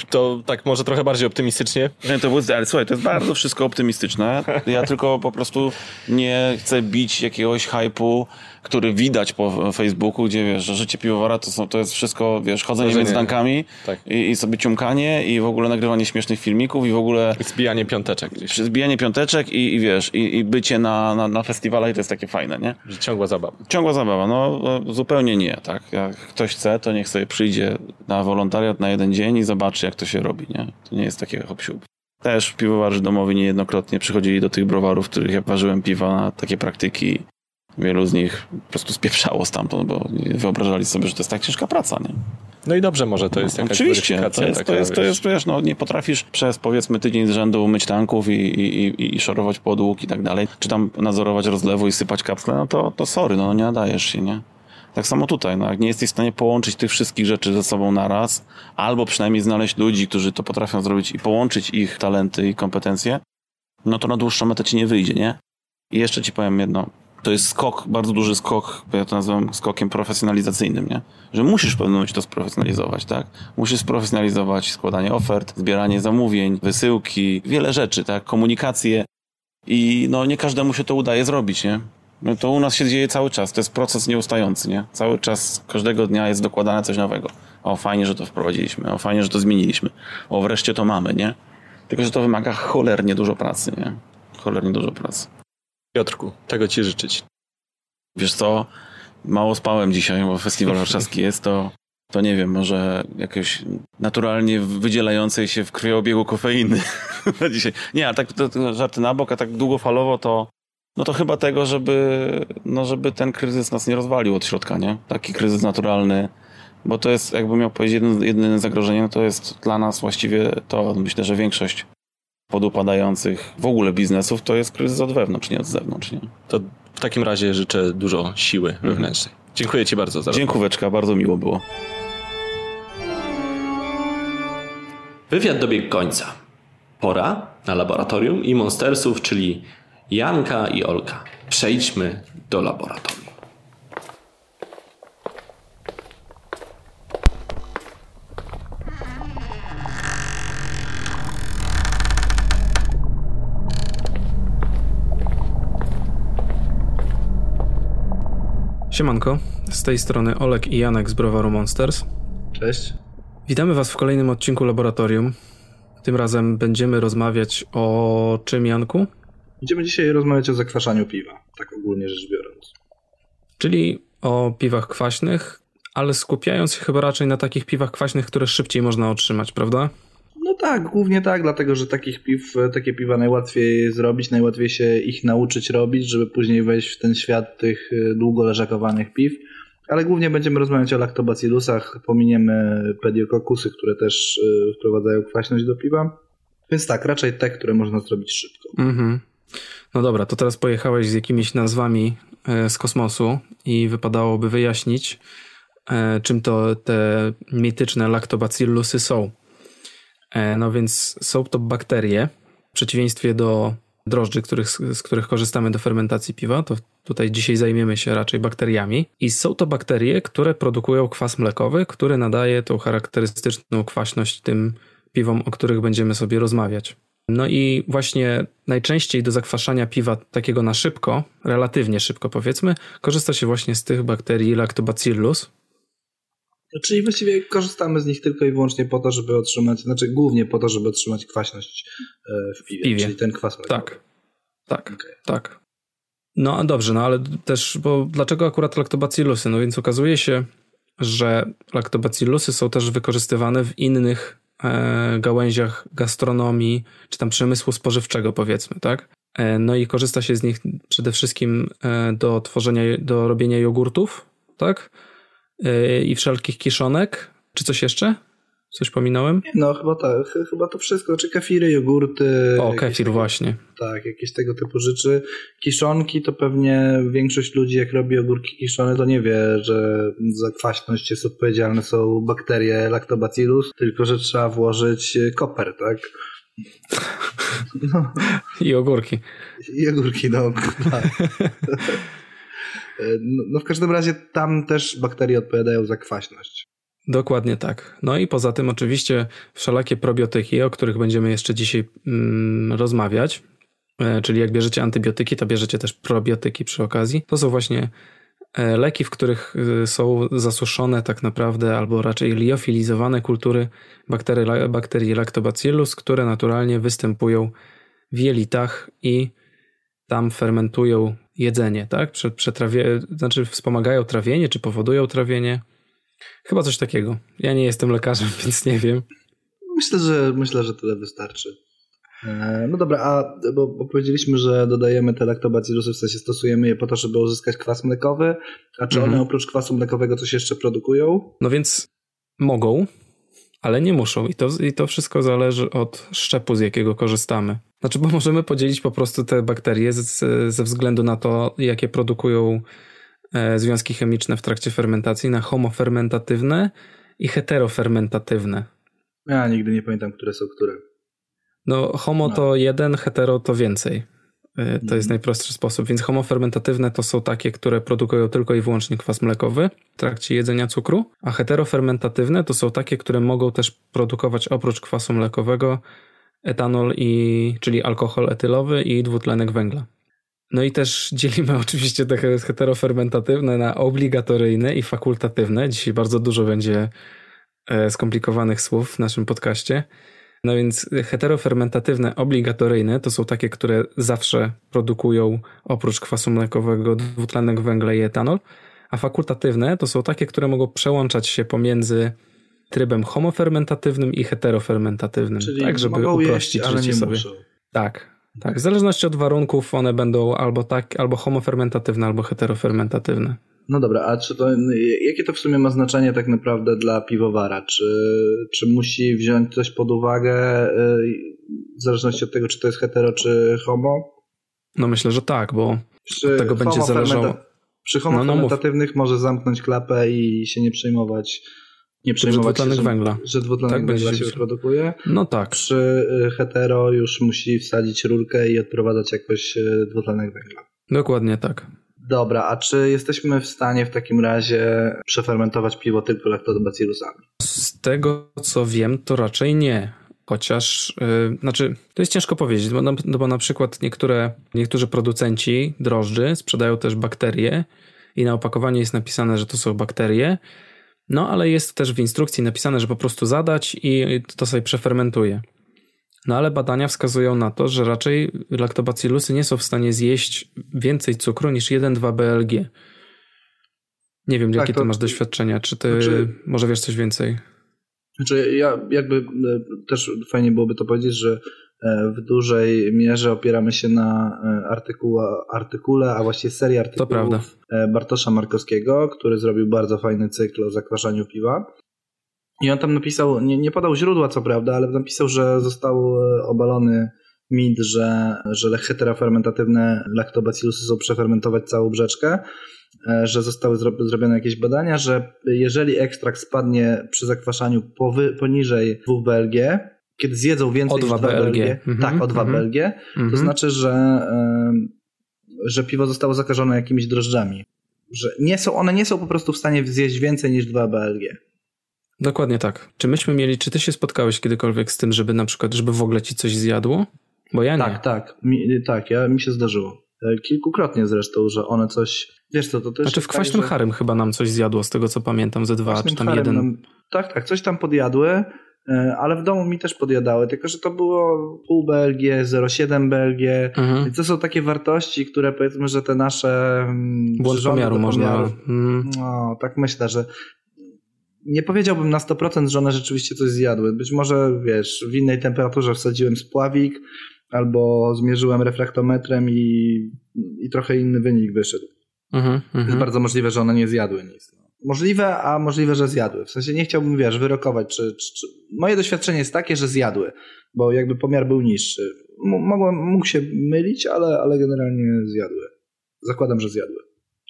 To tak może trochę bardziej optymistycznie. Nie, to było, ale słuchaj, to jest bardzo wszystko optymistyczne. Ja tylko po prostu nie chcę bić jakiegoś hypu, który widać po Facebooku, gdzie wiesz, że życie piwowara to, są, to jest wszystko, wiesz, chodzenie między tankami, tak. i, i sobie ciumkanie i w ogóle nagrywanie śmiesznych filmików i w ogóle... I zbijanie piąteczek gdzieś. Zbijanie piąteczek i, i wiesz, i, i bycie na, na, na festiwalach, i to jest takie fajne, nie? Że ciągła zabawa. Ciągła zabawa, no zupełnie nie, tak. Jak ktoś chce, to niech sobie przyjdzie na wolontariat na jeden dzień i zobaczy, jak to się robi, nie? To nie jest takie hop-siup. Też piwowarzy domowi niejednokrotnie przychodzili do tych browarów, w których ja parzyłem piwa, na takie praktyki. Wielu z nich po prostu spieprzało stamtąd, bo wyobrażali sobie, że to jest tak ciężka praca, nie? No i dobrze, może to jest no, jakaś weryfikacja. Oczywiście, to jest, to jest, wiesz, no nie potrafisz przez powiedzmy tydzień z rzędu myć tanków i, i, i, i szorować podłóg i tak dalej, czy tam nadzorować rozlewu i sypać kapsle, no to, to sorry, no nie nadajesz się, nie? Tak samo tutaj, no jak nie jesteś w stanie połączyć tych wszystkich rzeczy ze sobą naraz, albo przynajmniej znaleźć ludzi, którzy to potrafią zrobić i połączyć ich talenty i kompetencje, no to na dłuższą metę ci nie wyjdzie, nie? I jeszcze ci powiem jedno. To jest skok, bardzo duży skok, ja to nazywam skokiem profesjonalizacyjnym, nie? Że musisz w pewnym momencie to sprofesjonalizować, tak? Musisz sprofesjonalizować składanie ofert, zbieranie zamówień, wysyłki, wiele rzeczy, tak? Komunikację i no nie każdemu się to udaje zrobić, nie? No to u nas się dzieje cały czas, to jest proces nieustający, nie? Cały czas, każdego dnia jest dokładane coś nowego. O, fajnie, że to wprowadziliśmy, o, fajnie, że to zmieniliśmy, o, wreszcie to mamy, nie? Tylko, że to wymaga cholernie dużo pracy, nie? Cholernie dużo pracy. Piotrku, tego ci życzyć. Wiesz co, mało spałem dzisiaj, bo festiwal warszawski jest, to, to nie wiem, może jakoś naturalnie wydzielającej się w krwiobiegu kofeiny na dzisiaj. Nie, ale tak to, to żarty na bok, a tak długofalowo to no to chyba tego, żeby, no żeby ten kryzys nas nie rozwalił od środka, nie? Taki kryzys naturalny, bo to jest, jakbym miał powiedzieć, jedyne zagrożenie, no to jest dla nas właściwie to, myślę, że większość podupadających w ogóle biznesów, to jest kryzys od wewnątrz, nie od zewnątrz. Nie? To w takim razie życzę dużo siły mhm. wewnętrznej. Dziękuję ci bardzo za Dziękuweczka, bardzo miło było. Wywiad dobiegł końca. Pora na laboratorium i monstersów, czyli Janka i Olka. Przejdźmy do laboratorium. Siemanko, z tej strony Olek i Janek z browaru Monsters. Cześć. Witamy Was w kolejnym odcinku Laboratorium. Tym razem będziemy rozmawiać o czym, Janku? Będziemy dzisiaj rozmawiać o zakwaszaniu piwa, tak ogólnie rzecz biorąc. Czyli o piwach kwaśnych, ale skupiając się chyba raczej na takich piwach kwaśnych, które szybciej można otrzymać, prawda? No tak, głównie tak, dlatego że takich piw, takie piwa najłatwiej zrobić, najłatwiej się ich nauczyć robić, żeby później wejść w ten świat tych długo leżakowanych piw. Ale głównie będziemy rozmawiać o laktobacillusach, pominiemy pediokokusy, które też wprowadzają kwaśność do piwa. Więc tak, raczej te, które można zrobić szybko. Mm-hmm. No dobra, to teraz pojechałeś z jakimiś nazwami z kosmosu i wypadałoby wyjaśnić, czym to te mityczne laktobacillusy są. No więc są to bakterie, w przeciwieństwie do drożdży, których, z których korzystamy do fermentacji piwa, to tutaj dzisiaj zajmiemy się raczej bakteriami. I są to bakterie, które produkują kwas mlekowy, który nadaje tą charakterystyczną kwaśność tym piwom, o których będziemy sobie rozmawiać. No i właśnie najczęściej do zakwaszania piwa takiego na szybko, relatywnie szybko powiedzmy, korzysta się właśnie z tych bakterii Lactobacillus. Czyli właściwie korzystamy z nich tylko i wyłącznie po to, żeby otrzymać, znaczy głównie po to, żeby otrzymać kwaśność w piwie, w piwie. Czyli ten kwas mlekowy. Tak, tak, okay. tak. No dobrze, no ale też, bo dlaczego akurat laktobacillusy? No więc okazuje się, że laktobacillusy są też wykorzystywane w innych gałęziach gastronomii, czy tam przemysłu spożywczego, powiedzmy, tak? No i korzysta się z nich przede wszystkim do tworzenia, do robienia jogurtów, tak? I wszelkich kiszonek, czy coś jeszcze? Coś pominąłem? No chyba tak, chyba to wszystko, czy kefiry, jogurty. O, kefir tego, właśnie. Tak, jakieś tego typu rzeczy. Kiszonki to pewnie większość ludzi jak robi ogórki kiszone, to nie wie, że za kwaśność jest odpowiedzialne są bakterie lactobacillus, tylko że trzeba włożyć koper, tak? No. I ogórki. I ogórki, no tak. No w każdym razie tam też bakterie odpowiadają za kwaśność. Dokładnie tak. No i poza tym oczywiście wszelakie probiotyki, o których będziemy jeszcze dzisiaj mm, rozmawiać, e, czyli jak bierzecie antybiotyki, to bierzecie też probiotyki przy okazji. To są właśnie e, leki, w których e, są zasuszone tak naprawdę, albo raczej liofilizowane kultury bakterii, la, bakterii lactobacillus, które naturalnie występują w jelitach i tam fermentują jedzenie, tak? Prze, przetrawie, znaczy wspomagają trawienie, czy powodują trawienie. Chyba coś takiego. Ja nie jestem lekarzem, więc nie wiem. Myślę, że myślę, że tyle wystarczy. No dobra, a bo, bo powiedzieliśmy, że dodajemy te lactobacillusy, w sensie stosujemy je po to, żeby uzyskać kwas mlekowy, a czy one mhm. oprócz kwasu mlekowego coś jeszcze produkują? No więc mogą, ale nie muszą. I to, i to wszystko zależy od szczepu, z jakiego korzystamy. Znaczy, bo możemy podzielić po prostu te bakterie z, ze względu na to, jakie produkują związki chemiczne w trakcie fermentacji na homofermentatywne i heterofermentatywne. Ja nigdy nie pamiętam, które są które. No homo no. to jeden, hetero to więcej. To mm. jest najprostszy sposób. Więc homofermentatywne to są takie, które produkują tylko i wyłącznie kwas mlekowy w trakcie jedzenia cukru, a heterofermentatywne to są takie, które mogą też produkować oprócz kwasu mlekowego etanol, i, czyli alkohol etylowy i dwutlenek węgla. No i też dzielimy oczywiście te heterofermentatywne na obligatoryjne i fakultatywne. Dzisiaj bardzo dużo będzie skomplikowanych słów w naszym podcaście. No więc heterofermentatywne, obligatoryjne to są takie, które zawsze produkują oprócz kwasu mlekowego dwutlenek węgla i etanol, a fakultatywne to są takie, które mogą przełączać się pomiędzy trybem homofermentatywnym i heterofermentatywnym. Czyli tak, żeby mogą uprościć jeść, ale życie nie sobie. Muszą. Tak. Tak, w zależności od warunków one będą albo tak, albo homofermentatywne, albo heterofermentatywne. No dobra, a czy to, jakie to w sumie ma znaczenie tak naprawdę dla piwowara? Czy, czy musi wziąć coś pod uwagę w zależności od tego, czy to jest hetero, czy homo? No myślę, że tak, bo przy od tego będzie zależało. Przy homofermentatywnych no, no, może zamknąć klapę i się nie przejmować. Nie przejmować się, że, węgla. że dwutlenek tak, węgla się wyprodukuje. No tak. Przy hetero już musi wsadzić rurkę i odprowadzać jakoś dwutlenek węgla. Dokładnie tak. Dobra, a czy jesteśmy w stanie w takim razie przefermentować piwo tylko laktobacillusami? Z tego co wiem, to raczej nie. Chociaż, yy, znaczy to jest ciężko powiedzieć, bo na, bo na przykład niektóre, niektórzy producenci drożdży sprzedają też bakterie i na opakowaniu jest napisane, że to są bakterie. No, ale jest też w instrukcji napisane, że po prostu zadać i to sobie przefermentuje. No, ale badania wskazują na to, że raczej laktobacillusy nie są w stanie zjeść więcej cukru niż jeden przecinek dwa B L G. Nie wiem, tak, jakie to, ty masz doświadczenia. Czy ty znaczy, może wiesz coś więcej? Znaczy, ja jakby też fajnie byłoby to powiedzieć, że w dużej mierze opieramy się na artykuła, artykule, a właściwie serii artykułów Bartosza Markowskiego, który zrobił bardzo fajny cykl o zakwaszaniu piwa. I on tam napisał, nie, nie podał źródła co prawda, ale napisał, że został obalony mit, że, że heterofermentatywne laktobacillusy są przefermentować całą brzeczkę, że zostały zrobione jakieś badania, że jeżeli ekstrakt spadnie przy zakwaszaniu powy, poniżej dwa B L G, kiedy zjedzą więcej niż dwa B L G, mm-hmm. tak, o dwa B L G, mm-hmm. to znaczy, że, że piwo zostało zakażone jakimiś drożdżami. Że nie są, one nie są po prostu w stanie zjeść więcej niż dwa B L G. Dokładnie tak. Czy myśmy mieli, czy ty się spotkałeś kiedykolwiek z tym, żeby na przykład, żeby w ogóle ci coś zjadło? Bo ja nie. Tak, tak. Mi, tak, ja, mi się zdarzyło. Kilkukrotnie zresztą, że one coś... Wiesz co, to też... Znaczy w kwaśnym tak, charym że... chyba nam coś zjadło, z tego co pamiętam, ze dwa, czy tam jeden. Nam... Tak, tak, coś tam podjadły. Ale w domu mi też podjadały, tylko że to było pół B L G, zero przecinek siedem B L G. Mhm. Więc to są takie wartości, które powiedzmy, że te nasze... Błąd pomiaru można... Pomiaru, mm. No, tak myślę, że nie powiedziałbym na sto procent, że one rzeczywiście coś zjadły. Być może, wiesz, w innej temperaturze wsadziłem spławik albo zmierzyłem refraktometrem i, i trochę inny wynik wyszedł. Uh-huh, uh-huh. Jest bardzo możliwe, że one nie zjadły nic. Możliwe, a możliwe, że zjadły. W sensie nie chciałbym, wiesz, wyrokować. Czy, czy, czy... Moje doświadczenie jest takie, że zjadły, bo jakby pomiar był niższy. M- mogłem, mógł się mylić, ale, ale generalnie zjadły. Zakładam, że zjadły.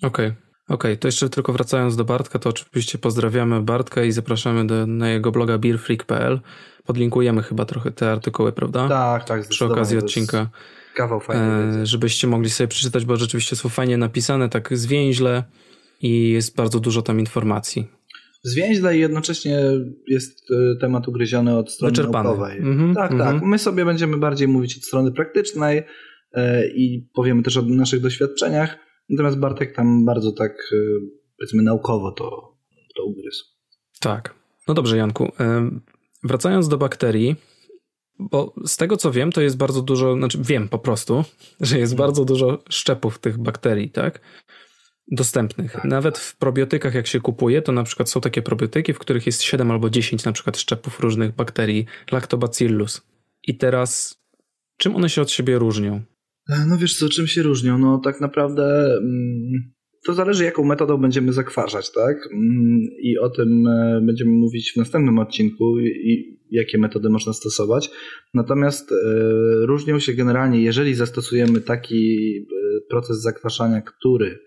Okej. Okay. Okej, okay, to jeszcze tylko wracając do Bartka, to oczywiście pozdrawiamy Bartka i zapraszamy do, na jego bloga beer freak kropka p l. Podlinkujemy chyba trochę te artykuły, prawda? Tak, tak. Przy okazji odcinka. Kawał fajny. E, żebyście mogli sobie przeczytać, bo rzeczywiście są fajnie napisane, tak zwięźle i jest bardzo dużo tam informacji. Zwięźle i jednocześnie jest temat ugryziony od strony naukowej. Mm-hmm, tak, mm-hmm. tak. My sobie będziemy bardziej mówić od strony praktycznej e, i powiemy też o naszych doświadczeniach. Natomiast Bartek tam bardzo tak, powiedzmy, naukowo to, to ugryzł. Tak. No dobrze, Janku. Wracając do bakterii, bo z tego co wiem, to jest bardzo dużo, znaczy wiem po prostu, że jest bardzo dużo szczepów tych bakterii, tak? Dostępnych. Tak. Nawet w probiotykach, jak się kupuje, to na przykład są takie probiotyki, w których jest siedem albo dziesięć na przykład szczepów różnych bakterii, lactobacillus. I teraz, czym one się od siebie różnią? No wiesz co, czym się różnią? No tak naprawdę to zależy, jaką metodą będziemy zakwarzać, tak? I o tym będziemy mówić w następnym odcinku i jakie metody można stosować. Natomiast różnią się generalnie, jeżeli zastosujemy taki proces zakwaszania, który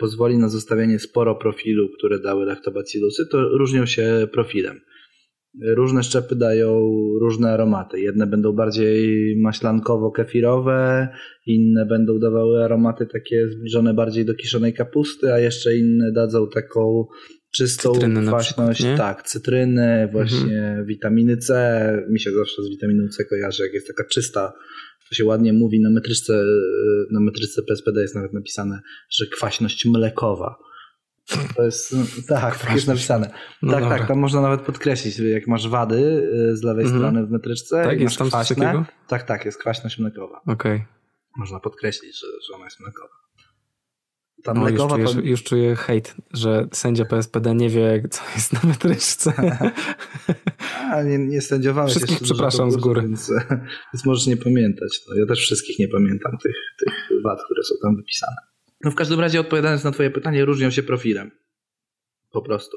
pozwoli na zostawienie sporo profilu, które dały lactobacillusy, to różnią się profilem. Różne szczepy dają różne aromaty. Jedne będą bardziej maślankowo-kefirowe, inne będą dawały aromaty takie zbliżone bardziej do kiszonej kapusty, a jeszcze inne dadzą taką czystą kwaśność. Tak, cytryny, właśnie mhm. witaminy C. Mi się zawsze z witaminą C kojarzy, jak jest taka czysta, to się ładnie mówi na metryczce, na metryczce P S P D jest nawet napisane, że kwaśność mlekowa. To jest, tak, tak jest napisane. No tak, dobra. Tak, tam można nawet podkreślić, jak masz wady z lewej mhm. strony w metryczce, tak, jest tam kwaśne. Tak, tak, jest kwaśność mlekowa. Okej. Okay. Można podkreślić, że, że ona jest mlekowa. Ta mlekowa no, już, to... już, już czuję hejt, że sędzia P S P D nie wie, co jest na metryczce. A, nie, nie sędziowałeś. Wszystkich przepraszam z góry. Więc, więc możesz nie pamiętać. No, ja też wszystkich nie pamiętam, tych, tych wad, które są tam wypisane. No w każdym razie odpowiadając na twoje pytanie, różnią się profilem. Po prostu.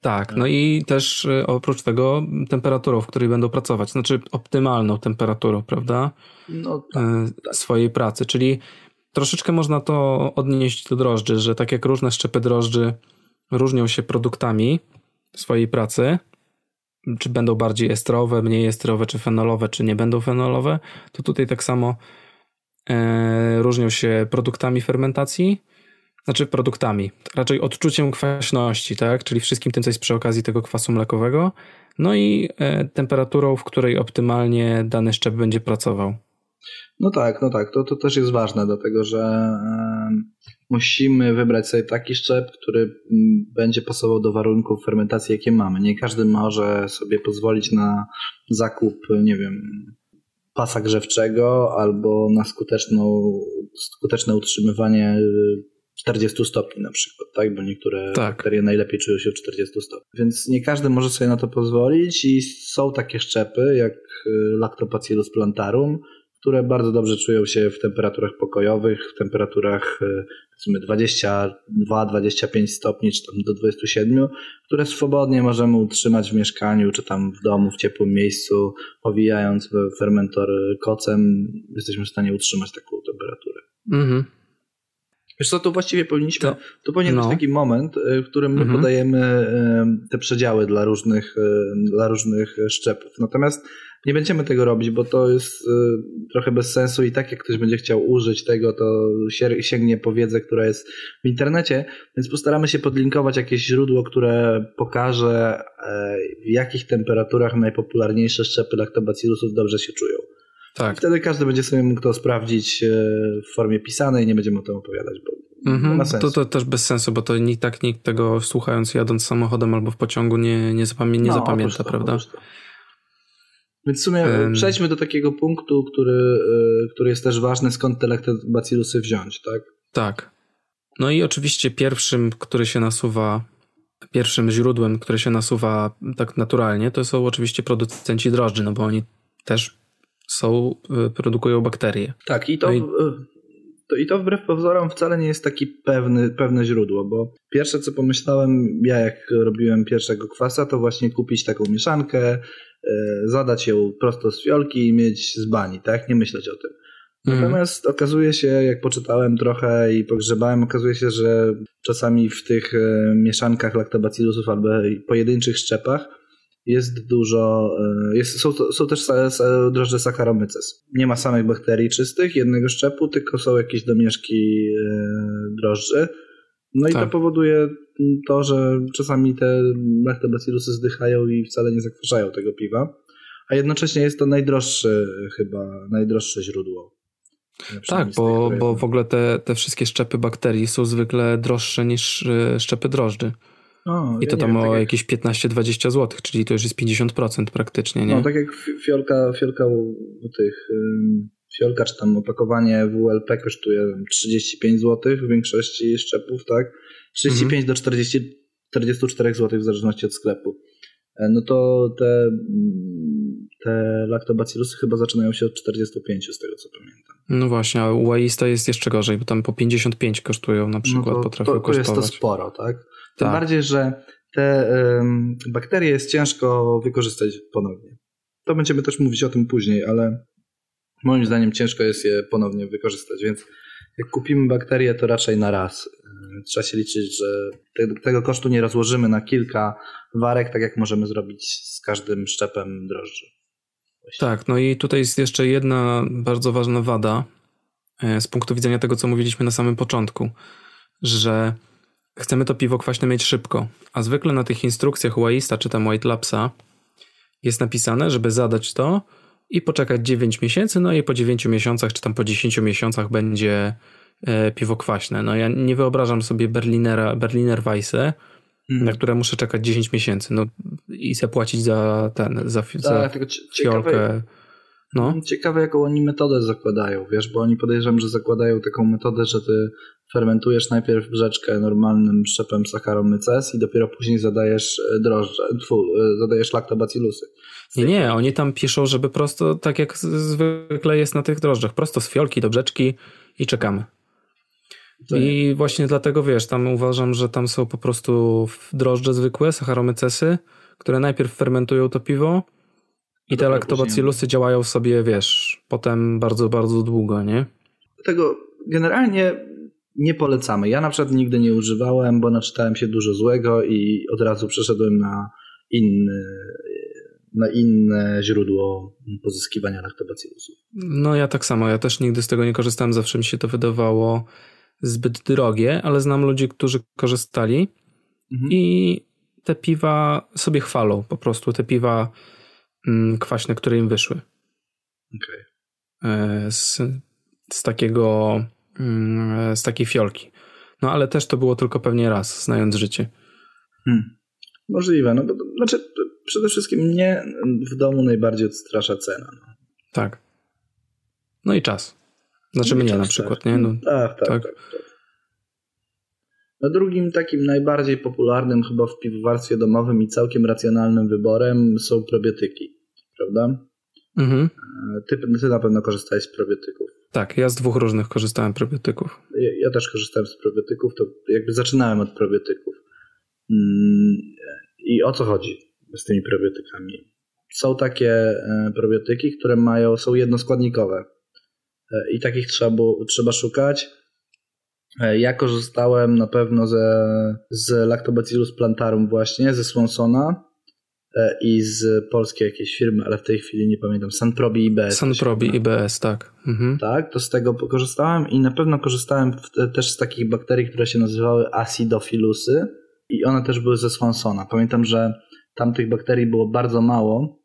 Tak, no i też oprócz tego temperaturą, w której będą pracować. Znaczy optymalną temperaturą, prawda? No tak, tak. Swojej pracy. Czyli troszeczkę można to odnieść do drożdży, że tak jak różne szczepy drożdży różnią się produktami swojej pracy, czy będą bardziej esterowe, mniej esterowe, czy fenolowe, czy nie będą fenolowe, to tutaj tak samo różnią się produktami fermentacji, znaczy produktami, raczej odczuciem kwaśności, tak? Czyli wszystkim tym, co jest przy okazji tego kwasu mlekowego, no i temperaturą, w której optymalnie dany szczep będzie pracował. No tak, no tak, to, to też jest ważne, dlatego że musimy wybrać sobie taki szczep, który będzie pasował do warunków fermentacji, jakie mamy. Nie każdy może sobie pozwolić na zakup, nie wiem, pasa grzewczego albo na skuteczną, skuteczne utrzymywanie czterdziestu stopni na przykład, tak? Bo niektóre tak. bakterie najlepiej czują się w czterdziestu stopni. Więc nie każdy może sobie na to pozwolić i są takie szczepy jak Lactobacillus plantarum, które bardzo dobrze czują się w temperaturach pokojowych, w temperaturach dwadzieścia dwa do dwudziestu pięciu stopni czy tam do dwudziestu siedmiu, które swobodnie możemy utrzymać w mieszkaniu czy tam w domu, w ciepłym miejscu, owijając fermentor kocem, jesteśmy w stanie utrzymać taką temperaturę. Mhm. Wiesz co, to właściwie powinniśmy, to, to powinien no. być taki moment, w którym my mhm. podajemy te przedziały dla różnych, dla różnych szczepów. Natomiast nie będziemy tego robić, bo to jest trochę bez sensu i tak jak ktoś będzie chciał użyć tego, to sięgnie po wiedzę, która jest w internecie, więc postaramy się podlinkować jakieś źródło, które pokaże, w jakich temperaturach najpopularniejsze szczepy lactobacillusów dobrze się czują. Tak. I wtedy każdy będzie sobie mógł to sprawdzić w formie pisanej, nie będziemy o tym opowiadać, bo mm-hmm. ma sensu. To, to też bez sensu, bo to ni tak nikt tego słuchając jadąc samochodem albo w pociągu nie, nie, zapamię- nie no, zapamięta, to, prawda? Więc w sumie um. przejdźmy do takiego punktu, który, który jest też ważny, skąd te lactobacillusy wziąć, tak? Tak. No i oczywiście pierwszym, który się nasuwa Pierwszym źródłem, które się nasuwa tak naturalnie, to są oczywiście producenci drożdży, no bo oni też są, produkują bakterie. Tak, i to, no i... to, i to wbrew pozorom wcale nie jest takie pewny, pewne źródło, bo pierwsze co pomyślałem, ja jak robiłem pierwszego kwasa, to właśnie kupić taką mieszankę, zadać ją prosto z fiolki i mieć z bani, tak? Nie myśleć o tym. Natomiast mm. okazuje się, jak poczytałem trochę i pogrzebałem, okazuje się, że czasami w tych mieszankach laktobacillusów albo pojedynczych szczepach jest dużo, jest, są, są też drożdże Saccharomyces. Nie ma samych bakterii czystych, jednego szczepu, tylko są jakieś domieszki drożdży. No tak. I to powoduje to, że czasami te laktobacillusy zdychają i wcale nie zakwaszają tego piwa. A jednocześnie jest to najdroższe chyba, najdroższe źródło. Tak, bo, bo w ogóle te, te wszystkie szczepy bakterii są zwykle droższe niż szczepy drożdży. O, i to ja tam wiem, o tak jakieś jak... piętnaście dwadzieścia złotych, czyli to już jest pięćdziesiąt procent praktycznie. Nie? No tak jak fiolka, fiolka tych, fiolka czy tam opakowanie W L P kosztuje trzydzieści pięć złotych w większości szczepów, tak? trzydzieści pięć mhm. do czterdzieści, czterdzieści cztery złote w zależności od sklepu. No to te, te laktobacillusy chyba zaczynają się od czterdziestu pięciu, z tego co pamiętam. No właśnie, a ułaista jest jeszcze gorzej, bo tam po pięćdziesiąt pięć kosztują na przykład, no to, potrafią to, to kosztować. To jest to sporo, tak? Tym tak. bardziej, że te ym, bakterie jest ciężko wykorzystać ponownie. To będziemy też mówić o tym później, ale moim zdaniem ciężko jest je ponownie wykorzystać, więc jak kupimy bakterie, to raczej na raz. Trzeba się liczyć, że te, tego kosztu nie rozłożymy na kilka warek, tak jak możemy zrobić z każdym szczepem drożdży. Właśnie. Tak, no i tutaj jest jeszcze jedna bardzo ważna wada z punktu widzenia tego, co mówiliśmy na samym początku, że chcemy to piwo kwaśne mieć szybko, a zwykle na tych instrukcjach Uaista czy tam White Labsa jest napisane, żeby zadać to i poczekać dziewięć miesięcy, no i po dziewięciu miesiącach czy tam po dziesięciu miesiącach będzie piwo kwaśne. No ja nie wyobrażam sobie Berlinera, Berliner Weisse, mm. na które muszę czekać dziesięć miesięcy, no i zapłacić za ten, za, tak, za tylko fiolkę. Ciekawe, no. ciekawe jaką oni metodę zakładają, wiesz, bo oni podejrzewam, że zakładają taką metodę, że ty fermentujesz najpierw brzeczkę normalnym szczepem Saccharomyces i dopiero później zadajesz drożdże, tfu, zadajesz lactobacillusy. Nie, nie, oni tam piszą, żeby prosto, tak jak zwykle jest na tych drożdżach, prosto z fiolki do brzeczki i czekamy. I właśnie dlatego, wiesz, tam uważam, że tam są po prostu drożdże zwykłe, Saccharomycesy, które najpierw fermentują to piwo i te lactobacillusy działają sobie, wiesz, potem bardzo, bardzo długo, nie? Dlatego generalnie nie polecamy. Ja na przykład nigdy nie używałem, bo naczytałem się dużo złego i od razu przeszedłem na inny, na inne źródło pozyskiwania lactobacillusów. No ja tak samo, ja też nigdy z tego nie korzystałem, zawsze mi się to wydawało zbyt drogie, ale znam ludzi, którzy korzystali mhm. i te piwa sobie chwalą, po prostu te piwa kwaśne, które im wyszły. Okay. Z, z takiego z takiej fiolki. No ale też to było tylko pewnie raz, znając życie. Hmm. Możliwe, no bo to, znaczy przede wszystkim mnie w domu najbardziej odstrasza cena. No. Tak. No i czas. Znaczy mnie na przykład, nie? No, Ach, tak, tak. tak, tak. No drugim takim najbardziej popularnym chyba w piwowarstwie domowym i całkiem racjonalnym wyborem są probiotyki, prawda? Mhm. Ty, ty na pewno korzystałeś z probiotyków. Tak, ja z dwóch różnych korzystałem z probiotyków. Ja, ja też korzystałem z probiotyków, to jakby zaczynałem od probiotyków. I o co chodzi z tymi probiotykami? Są takie probiotyki, które mają, są jednoskładnikowe. I takich trzeba, było, trzeba szukać. Ja korzystałem na pewno ze, z Lactobacillus plantarum właśnie, ze Swansona i z polskiej jakiejś firmy, ale w tej chwili nie pamiętam, Sanprobi I B S. Sanprobi I B S, tak. Mhm. Tak, to z tego korzystałem i na pewno korzystałem też z takich bakterii, które się nazywały acidofilusy i one też były ze Swansona. Pamiętam, że tam tych bakterii było bardzo mało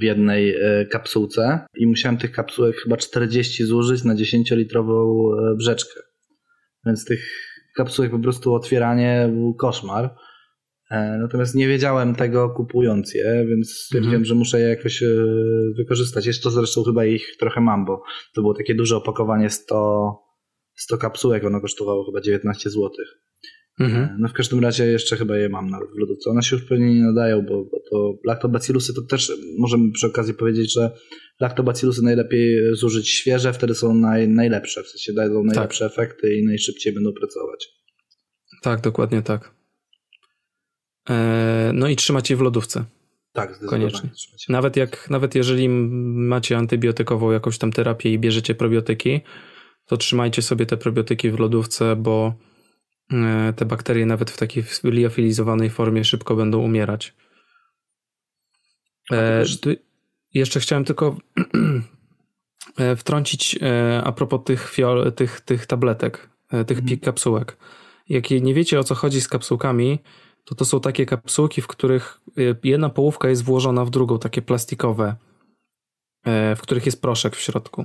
w jednej kapsułce i musiałem tych kapsułek chyba czterdzieści zużyć na dziesięciolitrową brzeczkę. Więc tych kapsułek po prostu otwieranie był koszmar. Natomiast nie wiedziałem tego kupując je, więc stwierdziłem, mhm. że muszę je jakoś wykorzystać. Jeszcze zresztą chyba ich trochę mam, bo to było takie duże opakowanie sto kapsułek, ono kosztowało chyba dziewiętnaście złotych. Mhm. No w każdym razie jeszcze chyba je mam na lodówce. One się już pewnie nie nadają, bo, bo to laktobacillusy to też możemy przy okazji powiedzieć, że laktobacillusy najlepiej zużyć świeże, wtedy są naj, najlepsze, w sensie dają najlepsze tak. efekty i najszybciej będą pracować. Tak, dokładnie tak. Eee, no i trzymać je w lodówce. Tak, zdecydowanie. Koniecznie. Nawet, jak, nawet jeżeli macie antybiotykową jakąś tam terapię i bierzecie probiotyki, to trzymajcie sobie te probiotyki w lodówce, bo te bakterie nawet w takiej liofilizowanej formie szybko będą umierać. E, jeszcze chciałem tylko wtrącić a propos tych, fiol, tych, tych tabletek, tych mm. kapsułek. Jak nie wiecie, o co chodzi z kapsułkami, to to są takie kapsułki, w których jedna połówka jest włożona w drugą, takie plastikowe, w których jest proszek w środku.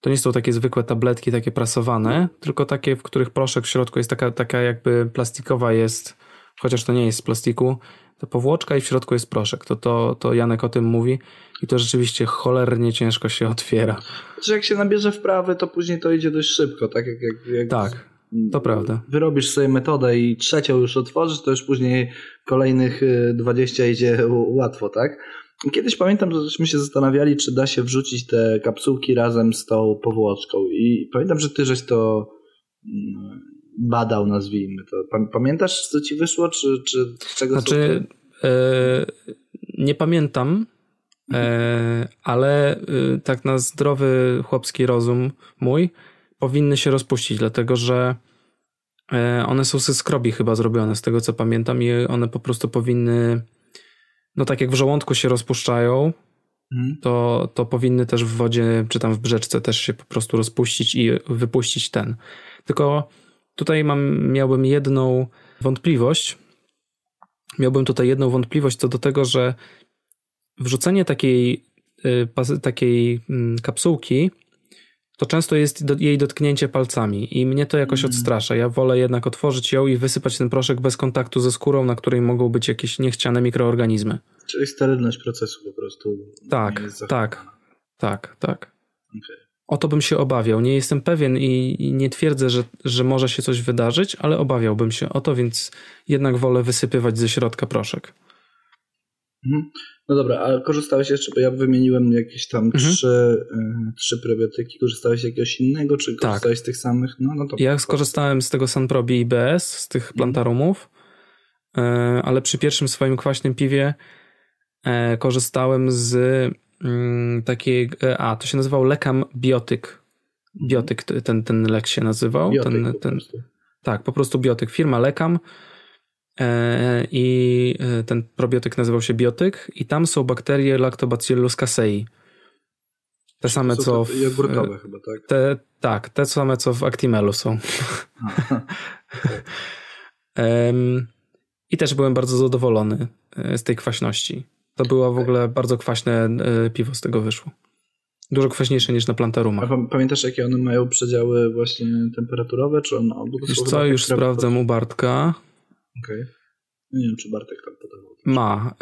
To nie są takie zwykłe tabletki, takie prasowane, tylko takie, w których proszek w środku jest taka, taka jakby plastikowa jest, chociaż to nie jest z plastiku, to powłoczka i w środku jest proszek. To, to, to Janek o tym mówi i to rzeczywiście cholernie ciężko się otwiera. Znaczy jak się nabierze wprawy, to później to idzie dość szybko, tak? Jak, jak, jak tak, to prawda. Wyrobisz sobie metodę i trzecią już otworzysz, to już później kolejnych dwadzieścia idzie łatwo, tak? Kiedyś pamiętam, żeśmy się zastanawiali, czy da się wrzucić te kapsułki razem z tą powłoczką i pamiętam, że ty żeś to badał, nazwijmy to. Pamiętasz, co ci wyszło, czy, czy czego znaczy, są... e, nie pamiętam, e, ale e, tak na zdrowy chłopski rozum mój powinny się rozpuścić, dlatego że e, one są ze skrobi chyba zrobione, z tego co pamiętam i one po prostu powinny... No tak jak w żołądku się rozpuszczają, hmm. to, to powinny też w wodzie, czy tam w brzeczce też się po prostu rozpuścić i wypuścić ten. Tylko tutaj mam, miałbym jedną wątpliwość. Miałbym tutaj jedną wątpliwość co do tego, że wrzucenie takiej, takiej kapsułki to często jest jej dotknięcie palcami i mnie to jakoś odstrasza. Ja wolę jednak otworzyć ją i wysypać ten proszek bez kontaktu ze skórą, na której mogą być jakieś niechciane mikroorganizmy. Czyli sterylność procesu po prostu. Tak, tak, tak, tak. Okay. O to bym się obawiał. Nie jestem pewien i, i nie twierdzę, że, że może się coś wydarzyć, ale obawiałbym się o to, więc jednak wolę wysypywać ze środka proszek. No dobra, ale korzystałeś jeszcze, bo ja wymieniłem jakieś tam mhm. trzy, y, trzy probiotyki, korzystałeś z jakiegoś innego, czy korzystałeś tak. z tych samych? No, no to ja skorzystałem z tego Sunprobi i B S, z tych plantarumów, mhm. y, ale przy pierwszym swoim kwaśnym piwie y, korzystałem z y, takiej, y, a to się nazywał lekam biotyk, biotyk ten, ten lek się nazywał, biotyk, ten, po ten, tak, po prostu biotyk, firma lekam. I ten probiotyk nazywał się biotyk i tam są bakterie Lactobacillus casei. Te same są co w... jogurtowe chyba, tak? Te, tak, te same co w Actimelu są. I też byłem bardzo zadowolony z tej kwaśności. To było w ogóle bardzo kwaśne piwo z tego wyszło. Dużo kwaśniejsze niż na plantarumach. A pamiętasz, jakie one mają przedziały właśnie temperaturowe? Czy one... Wiesz co, już sprawdzam u Bartka. Okej. Okay. Nie wiem, czy Bartek tam podawał. Ma.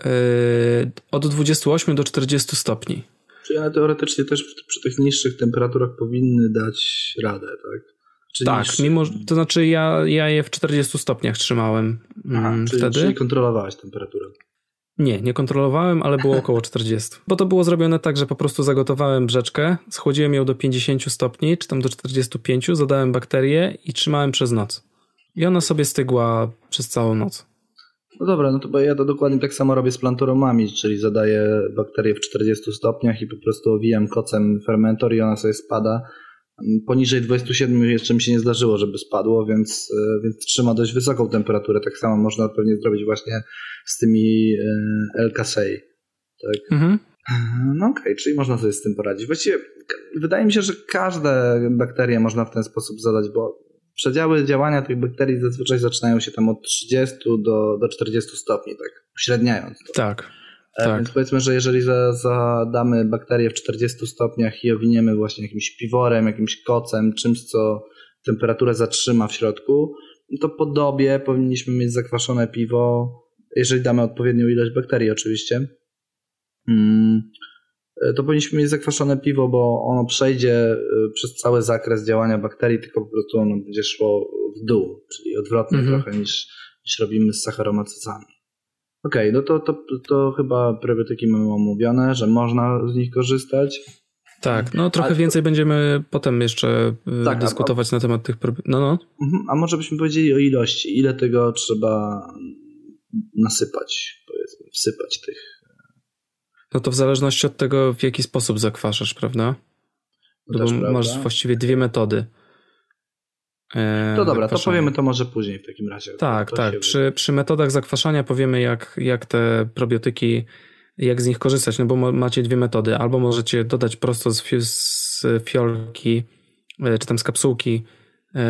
Yy, od dwudziestu ośmiu do czterdziestu stopni. Czyli one teoretycznie też przy tych niższych temperaturach powinny dać radę, tak? Czy tak, niższy... mimo, to znaczy ja, ja je w czterdziestu stopniach trzymałem. Aha, czyli, wtedy. Czyli kontrolowałeś temperaturę? Nie, nie kontrolowałem, ale było około czterdziestu. Bo to było zrobione tak, że po prostu zagotowałem brzeczkę, schłodziłem ją do pięćdziesięciu stopni, czy tam do czterdziestu pięciu, zadałem bakterie i trzymałem przez noc. I ona sobie stygła przez całą noc. No dobra, no to bo ja to dokładnie tak samo robię z plantoromami, czyli zadaję bakterie w czterdziestu stopniach i po prostu owijam kocem fermentor i ona sobie spada. Poniżej dwudziestu siedmiu jeszcze mi się nie zdarzyło, żeby spadło, więc, więc trzyma dość wysoką temperaturę. Tak samo można pewnie zrobić właśnie z tymi L-Casei. Tak? Mhm. No okej, okay, czyli można sobie z tym poradzić. Właściwie wydaje mi się, że każde bakterie można w ten sposób zadać, bo przedziały działania tych bakterii zazwyczaj zaczynają się tam od trzydziestu do, do czterdziestu stopni, tak uśredniając to. Tak, e, tak. Więc powiedzmy, że jeżeli zadamy za bakterie w czterdziestu stopniach i owiniemy właśnie jakimś piworem, jakimś kocem, czymś, co temperaturę zatrzyma w środku, to po dobie powinniśmy mieć zakwaszone piwo, jeżeli damy odpowiednią ilość bakterii oczywiście. Mm. To powinniśmy mieć zakwaszone piwo, bo ono przejdzie przez cały zakres działania bakterii, tylko po prostu ono będzie szło w dół, czyli odwrotnie mm-hmm. trochę niż, niż robimy z sacharomacyzami. Okej, okay, no to, to, to chyba prebiotyki mamy omówione, że można z nich korzystać. Tak, no trochę a, więcej to... będziemy potem jeszcze tak, dyskutować a, na temat tych... No, no. A może byśmy powiedzieli o ilości, ile tego trzeba nasypać, powiedzmy, wsypać tych... No to w zależności od tego, w jaki sposób zakwaszasz, prawda? Bo też, masz prawda? właściwie dwie metody. E, to dobra, to powiemy to może później w takim razie. Tak, tak. Się... Przy, przy metodach zakwaszania powiemy, jak, jak te probiotyki, jak z nich korzystać, no bo macie dwie metody. Albo możecie dodać prosto z, fi- z fiolki, czy tam z kapsułki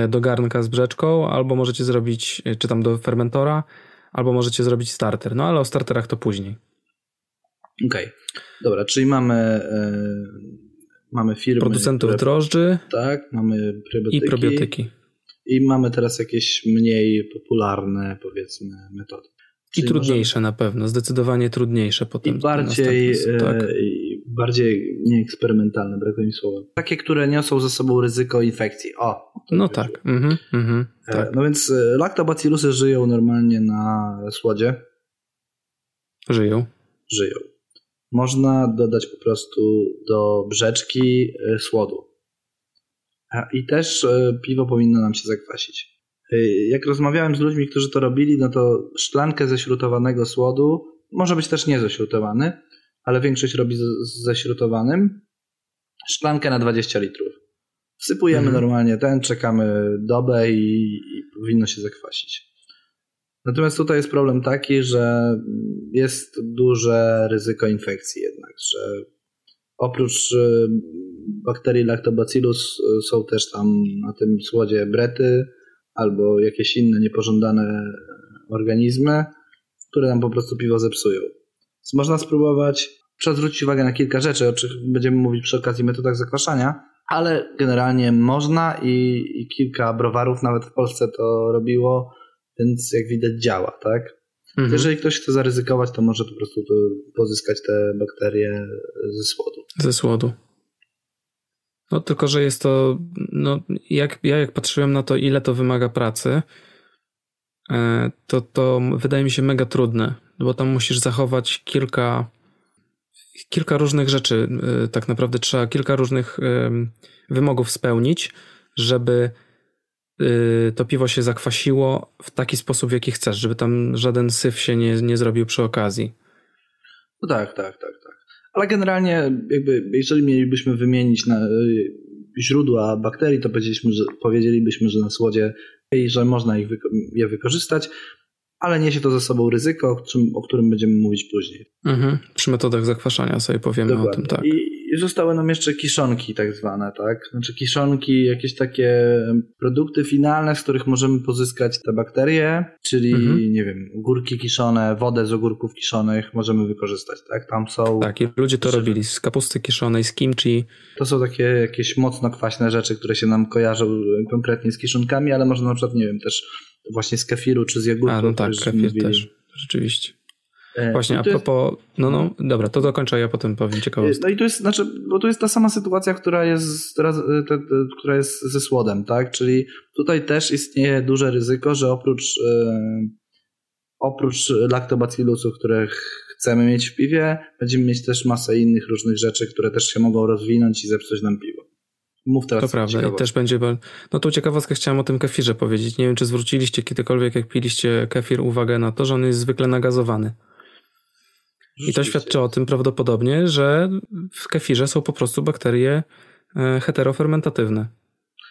do garnka z brzeczką, albo możecie zrobić, czy tam do fermentora, albo możecie zrobić starter. No ale o starterach to później. Okej, okay. Dobra, czyli mamy, yy, mamy firmy... Producentów które, drożdży. Tak, mamy prebiotyki. I probiotyki. I mamy teraz jakieś mniej popularne, powiedzmy, metody. Czyli I trudniejsze możemy, na pewno, zdecydowanie trudniejsze potem. I bardziej, sposób, tak? yy, bardziej nieeksperymentalne, brakuje mi słowa. Takie, które niosą ze sobą ryzyko infekcji. O! No tak. Mm-hmm, mm-hmm, e, tak. No więc laktobacillusy żyją normalnie na słodzie. Żyją. Żyją. Można dodać po prostu do brzeczki słodu. I też piwo powinno nam się zakwasić. Jak rozmawiałem z ludźmi, którzy to robili, no to szklankę ześrutowanego słodu, może być też nieześrutowany, ale większość robi z ześrutowanym, szklankę na dwadzieścia litrów. Wsypujemy mhm. normalnie ten, czekamy dobę i, i powinno się zakwasić. Natomiast tutaj jest problem taki, że jest duże ryzyko infekcji jednak, że oprócz bakterii Lactobacillus są też tam na tym słodzie brety albo jakieś inne niepożądane organizmy, które nam po prostu piwo zepsują. Więc można spróbować, trzeba zwrócić uwagę na kilka rzeczy, o czym będziemy mówić przy okazji metodach zakwaszania, ale generalnie można i, i kilka browarów nawet w Polsce to robiło. Więc jak widać działa, tak? Mhm. Jeżeli ktoś chce zaryzykować, to może po prostu pozyskać te bakterie ze słodu. Ze słodu. No tylko, że jest to, no jak, ja jak patrzyłem na to, ile to wymaga pracy, to to wydaje mi się mega trudne, bo tam musisz zachować kilka, kilka różnych rzeczy, tak naprawdę trzeba kilka różnych wymogów spełnić, żeby to piwo się zakwasiło w taki sposób, w jaki chcesz, żeby tam żaden syf się nie, nie zrobił przy okazji. No tak, tak, tak, tak. Ale generalnie jakby, jeżeli mielibyśmy wymienić na źródła bakterii, to powiedzieliśmy, że, powiedzielibyśmy, że na słodzie i że można ich wyko- je wykorzystać, ale niesie to ze sobą ryzyko, o którym, o którym będziemy mówić później. Mhm. Przy metodach zakwaszania sobie powiemy Dokładnie. o tym, tak. I I zostały nam jeszcze kiszonki tak zwane, tak? Znaczy kiszonki, jakieś takie produkty finalne, z których możemy pozyskać te bakterie, czyli, mhm. nie wiem, ogórki kiszone, wodę z ogórków kiszonych możemy wykorzystać, tak? Tam są... Tak, i ludzie to robili z kapusty kiszonej, z kimchi. To są takie jakieś mocno kwaśne rzeczy, które się nam kojarzą konkretnie z kiszonkami, ale można na przykład, nie wiem, też właśnie z kefiru czy z jagódką. A no tak, kefir mówili. też, rzeczywiście. Właśnie, no a propos, jest... no no, dobra, to dokończę, ja potem powiem ciekawostkę. No i tu jest, znaczy, bo tu jest ta sama sytuacja, która jest, teraz, te, te, która jest ze słodem, tak? Czyli tutaj też istnieje duże ryzyko, że oprócz, yy, oprócz laktobacillusów, które chcemy mieć w piwie, będziemy mieć też masę innych różnych rzeczy, które też się mogą rozwinąć i zepsuć nam piwo. Mów teraz. To prawda, i też będzie. No tą ciekawostkę chciałem o tym kefirze powiedzieć. Nie wiem, czy zwróciliście kiedykolwiek, jak piliście kefir, uwagę na to, że on jest zwykle nagazowany. I to świadczy o tym prawdopodobnie, że w kefirze są po prostu bakterie heterofermentatywne.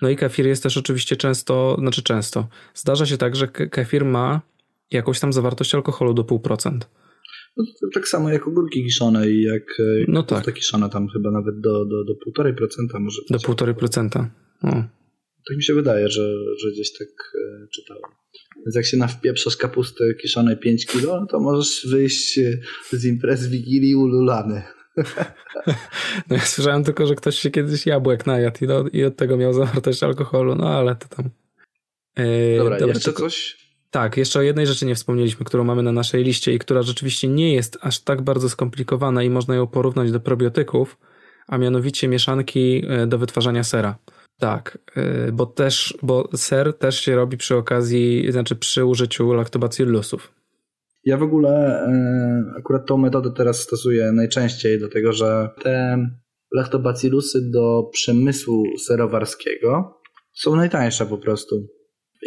No i kefir jest też oczywiście często, znaczy często, zdarza się tak, że kefir ma jakąś tam zawartość alkoholu do pół procent. No to tak samo jak ogórki kiszone i jak no tak. Kapusta kiszona tam chyba nawet do, do, do półtorej procent może być. Do półtorej procent. No. Tak mi się wydaje, że, że gdzieś tak czytałem. Więc jak się nawpieprza z kapusty kiszonej pięć kilo, no to możesz wyjść z imprez Wigilii ululany. No ja słyszałem tylko, że ktoś się kiedyś jabłek najadł i, do, i od tego miał zawartość alkoholu, no ale to tam... Yy, dobra, dobra, jeszcze tylko... coś? Tak, jeszcze o jednej rzeczy nie wspomnieliśmy, którą mamy na naszej liście i która rzeczywiście nie jest aż tak bardzo skomplikowana i można ją porównać do probiotyków, a mianowicie mieszanki do wytwarzania sera. Tak, bo też, bo ser też się robi przy okazji, znaczy przy użyciu laktobacillusów. Ja w ogóle akurat tą metodę teraz stosuję najczęściej, dlatego że te laktobacillusy do przemysłu serowarskiego są najtańsze po prostu.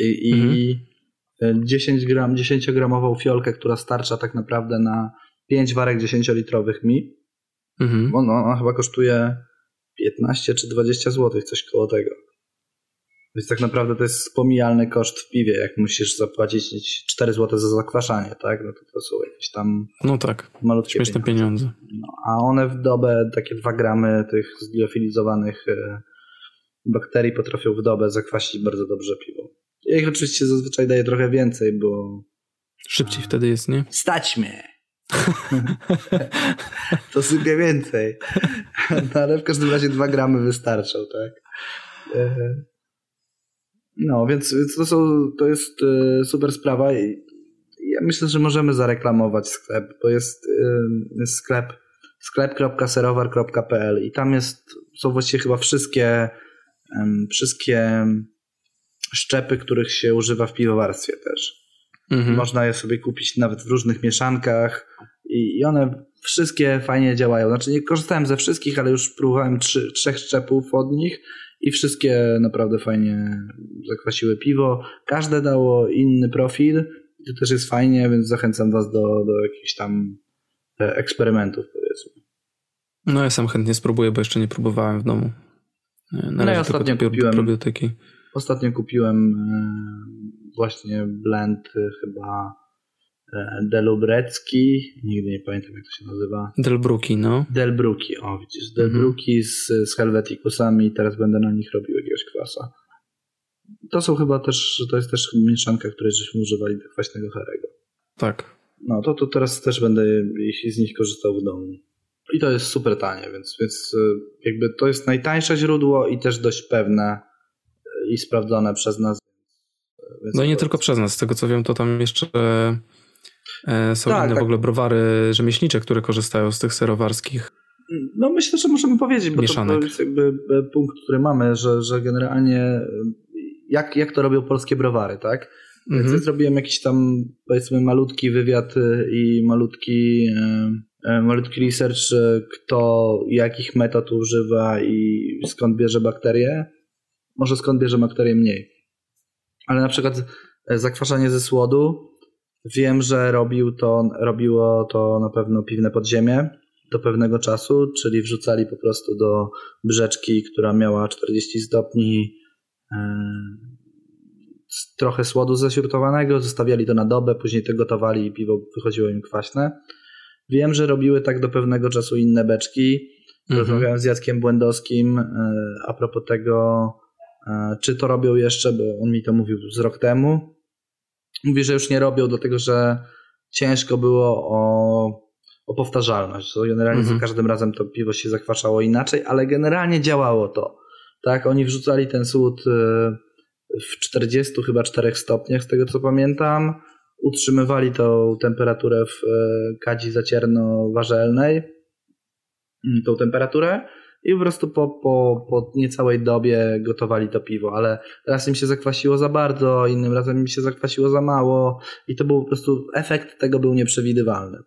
I, mhm. i dziesięć gram, dziesięciogramową fiolkę, która starcza tak naprawdę na pięć warek dziesięciolitrowych mi, mhm. ona, ona chyba kosztuje piętnaście czy dwadzieścia złotych, coś koło tego. Więc tak naprawdę to jest pomijalny koszt w piwie, jak musisz zapłacić cztery złote za zakwaszanie, tak? No to, to są jakieś tam no tak, malutkie śmieszne pieniądze. pieniądze. No, a one w dobę takie dwa gramy tych zgliofilizowanych bakterii potrafią w dobę zakwasić bardzo dobrze piwo. Ja ich oczywiście zazwyczaj daję trochę więcej, bo... Szybciej a... wtedy jest, nie? Stać mnie! To sypie więcej. No, ale w każdym razie dwa gramy wystarczą, tak? No, więc to, są, to jest super sprawa i ja myślę, że możemy zareklamować sklep, bo jest, jest sklep sklep kropka serowar kropka p l i tam jest, są właściwie chyba wszystkie wszystkie szczepy, których się używa w piwowarstwie też. Mhm. Można je sobie kupić nawet w różnych mieszankach i one wszystkie fajnie działają. Znaczy nie korzystałem ze wszystkich, ale już próbowałem trzy, trzech szczepów od nich i wszystkie naprawdę fajnie zakwasiły piwo. Każde dało inny profil. To też jest fajnie, więc zachęcam was do, do jakichś tam eksperymentów, powiedzmy. No ja sam chętnie spróbuję, bo jeszcze nie próbowałem w domu. Na razie no ostatnio kupiłem probiotyki. Ostatnio kupiłem właśnie blend chyba delubrecki, nigdy nie pamiętam jak to się nazywa. Delbruki, no. Delbruki, o widzisz, Delbruki mhm. z, z helwetikusami, teraz będę na nich robił jakiegoś kwasa. To są chyba też, to jest też mieszanka, której żeśmy używali do kwaśnego herego. Tak. No to, to teraz też będę ich, z nich korzystał w domu. I to jest super tanie, więc, więc jakby to jest najtańsze źródło i też dość pewne i sprawdzone przez nas. Więc no i nie tylko przez nas, z tego co wiem, to tam jeszcze są tak, inne tak. w ogóle browary rzemieślnicze, które korzystają z tych serowarskich. No myślę, że możemy powiedzieć, bo mieszanek. To jest jakby punkt, który mamy, że, że generalnie jak, jak to robią polskie browary, tak? Mhm. Więc ja zrobiłem jakiś tam powiedzmy malutki wywiad i malutki, malutki research, kto jakich metod używa i skąd bierze bakterie. Może skąd bierze bakterie mniej. Ale na przykład zakwaszanie ze słodu wiem, że robił to, robiło to na pewno Piwne Podziemie do pewnego czasu, czyli wrzucali po prostu do brzeczki, która miała czterdzieści stopni yy, trochę słodu zaśrutowanego, zostawiali to na dobę, później to gotowali i piwo wychodziło im kwaśne. Wiem, że robiły tak do pewnego czasu inne beczki. Mhm. Rozmawiałem z Jackiem Błędowskim yy, a propos tego, czy to robią jeszcze, bo on mi to mówił z rok temu. Mówi, że już nie robią, dlatego że ciężko było o, o powtarzalność. Generalnie mm-hmm. za każdym razem to piwo się zakwaszało inaczej, ale generalnie działało to. Tak, oni wrzucali ten słód w czterdziestu chyba czterech stopniach, z tego co pamiętam. Utrzymywali tą temperaturę w kadzi zacierno-warzelnej. Tą temperaturę. I po prostu po, po, po niecałej dobie gotowali to piwo, ale raz im się zakwasiło za bardzo, innym razem im się zakwasiło za mało i to był po prostu, efekt tego był nieprzewidywalny.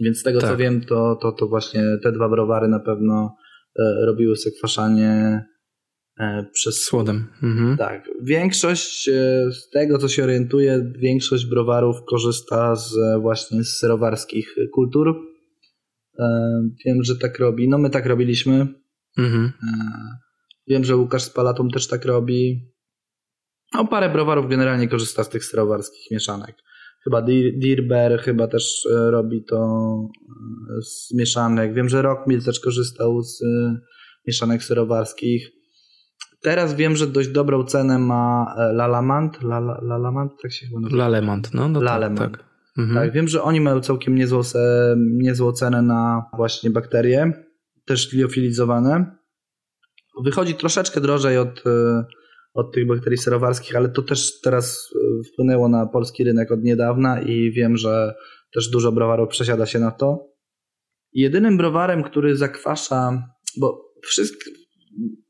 Więc z tego tak. co wiem, to, to, to właśnie te dwa browary na pewno e, robiły zakwaszanie e, przez... Słodem. Mhm. Tak. Większość e, z tego, co się orientuję, większość browarów korzysta z właśnie z serowarskich kultur. Wiem, że tak robi. No my tak robiliśmy. Mhm. Wiem, że Łukasz z Palatą też tak robi. No parę browarów generalnie korzysta z tych serowarskich mieszanek. Chyba Dirber chyba też robi to z mieszanek. Wiem, że Rockmill też korzystał z mieszanek serowarskich. Teraz wiem, że dość dobrą cenę ma Lalamant. Lala, Lalamant? Tak się chyba nazywa. Lalemant. No, no Lalemant. Tak, tak. Mhm. Tak, wiem, że oni mają całkiem niezłą, niezłą cenę na właśnie bakterie, też liofilizowane. Wychodzi troszeczkę drożej od, od tych bakterii serowarskich, ale to też teraz wpłynęło na polski rynek od niedawna i wiem, że też dużo browarów przesiada się na to. Jedynym browarem, który zakwasza, bo wszystko,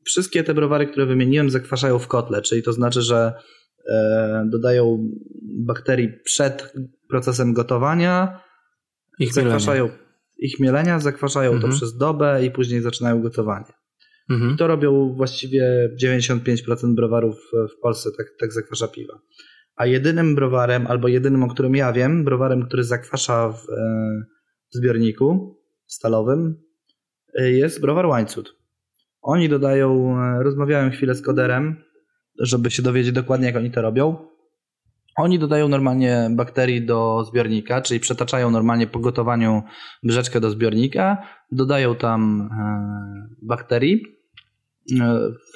wszystkie te browary, które wymieniłem, zakwaszają w kotle, czyli to znaczy, że dodają bakterii przed procesem gotowania, ich zakwaszają ich mielenia, zakwaszają mhm. to przez dobę i później zaczynają gotowanie. Mhm. I to robią właściwie dziewięćdziesiąt pięć procent browarów w Polsce, tak, tak zakwasza piwa. A jedynym browarem, albo jedynym, o którym ja wiem, browarem, który zakwasza w, w zbiorniku stalowym, jest browar Łańcut. Oni dodają, rozmawiałem chwilę z koderem, żeby się dowiedzieć dokładnie, jak oni to robią. Oni dodają normalnie bakterii do zbiornika, czyli przetaczają normalnie po gotowaniu brzeczkę do zbiornika, dodają tam bakterii,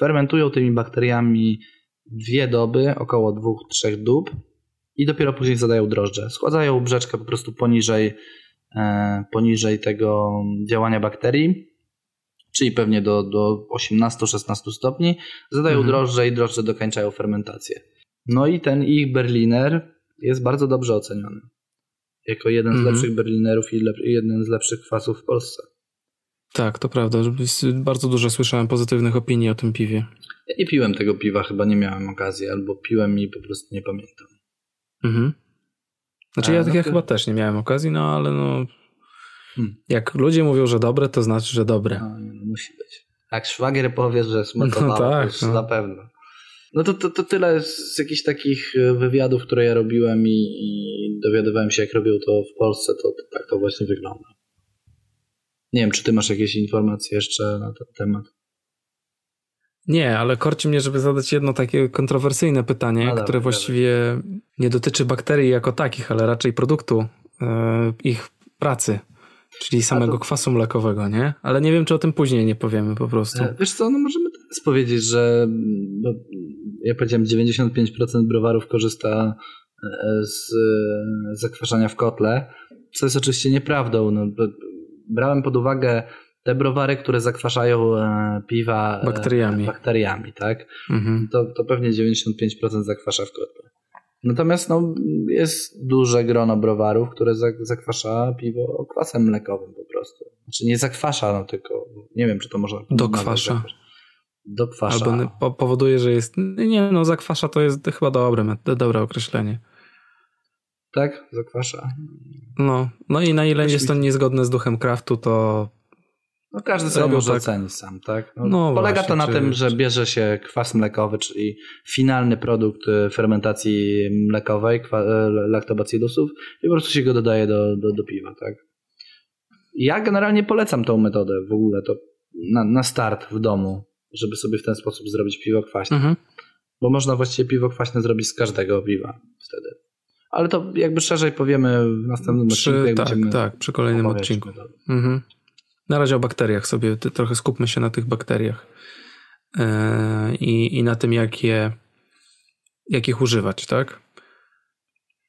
fermentują tymi bakteriami dwie doby, około dwóch, trzech dób i dopiero później zadają drożdże. Schładzają brzeczkę po prostu poniżej, poniżej tego działania bakterii, czyli pewnie do, do osiemnastu szesnastu stopni, zadają mhm. drożdże i drożdże dokańczają fermentację. No i ten ich Berliner jest bardzo dobrze oceniony. Jako jeden mhm. z lepszych Berlinerów i lep- jeden z lepszych kwasów w Polsce. Tak, to prawda. Bardzo dużo słyszałem pozytywnych opinii o tym piwie. Ja nie piłem tego piwa, chyba nie miałem okazji, albo piłem i po prostu nie pamiętam. Mhm. Znaczy ja, no ja to... chyba też nie miałem okazji, no ale no... Hmm. Jak ludzie mówią, że dobre, to znaczy, że dobre. No, no, musi być. Jak szwagier powie, że smakowało, no tak, już no. na pewno. No to, to, to tyle z jakichś takich wywiadów, które ja robiłem i, i dowiadywałem się, jak robią to w Polsce, to, to tak to właśnie wygląda. Nie wiem, czy ty masz jakieś informacje jeszcze na ten temat? Nie, ale korci mnie, żeby zadać jedno takie kontrowersyjne pytanie, no, które dobra, właściwie dobra. nie dotyczy bakterii jako takich, ale raczej produktu, yy, ich pracy. Czyli samego to... kwasu mlekowego, nie? Ale nie wiem, czy o tym później nie powiemy po prostu. Wiesz co, no możemy teraz powiedzieć, że ja powiedziałem, dziewięćdziesiąt pięć procent browarów korzysta z zakwaszania w kotle, co jest oczywiście nieprawdą. No, brałem pod uwagę te browary, które zakwaszają piwa bakteriami, bakteriami tak? Mhm. To, to pewnie dziewięćdziesiąt pięć procent zakwasza w kotle. Natomiast no, jest duże grono browarów, które zakwasza piwo kwasem mlekowym po prostu. Znaczy nie zakwasza, no tylko nie wiem, czy to można... Dokwasza. Dokwasza. Albo po- powoduje, że jest... Nie no, zakwasza to jest chyba dobre, dobre określenie. Tak? Zakwasza. No, no i na ile Ktoś jest to mi... niezgodne z duchem kraftu, to... No każdy sobie może tak... ocenić sam, tak? No, no polega właśnie, to na czy... tym, że bierze się kwas mlekowy, czyli finalny produkt fermentacji mlekowej, lactobacilusów i po prostu się go dodaje do, do, do piwa, tak? Ja generalnie polecam tą metodę w ogóle to na, na start w domu, żeby sobie w ten sposób zrobić piwo kwaśne. Mhm. Bo można właściwie piwo kwaśne zrobić z każdego piwa wtedy. Ale to jakby szerzej powiemy w następnym przy, odcinku. Tak, będziemy tak, przy kolejnym odcinku. Mhm. Na razie o bakteriach sobie, trochę skupmy się na tych bakteriach yy, i na tym, jak, je, jak ich używać, tak?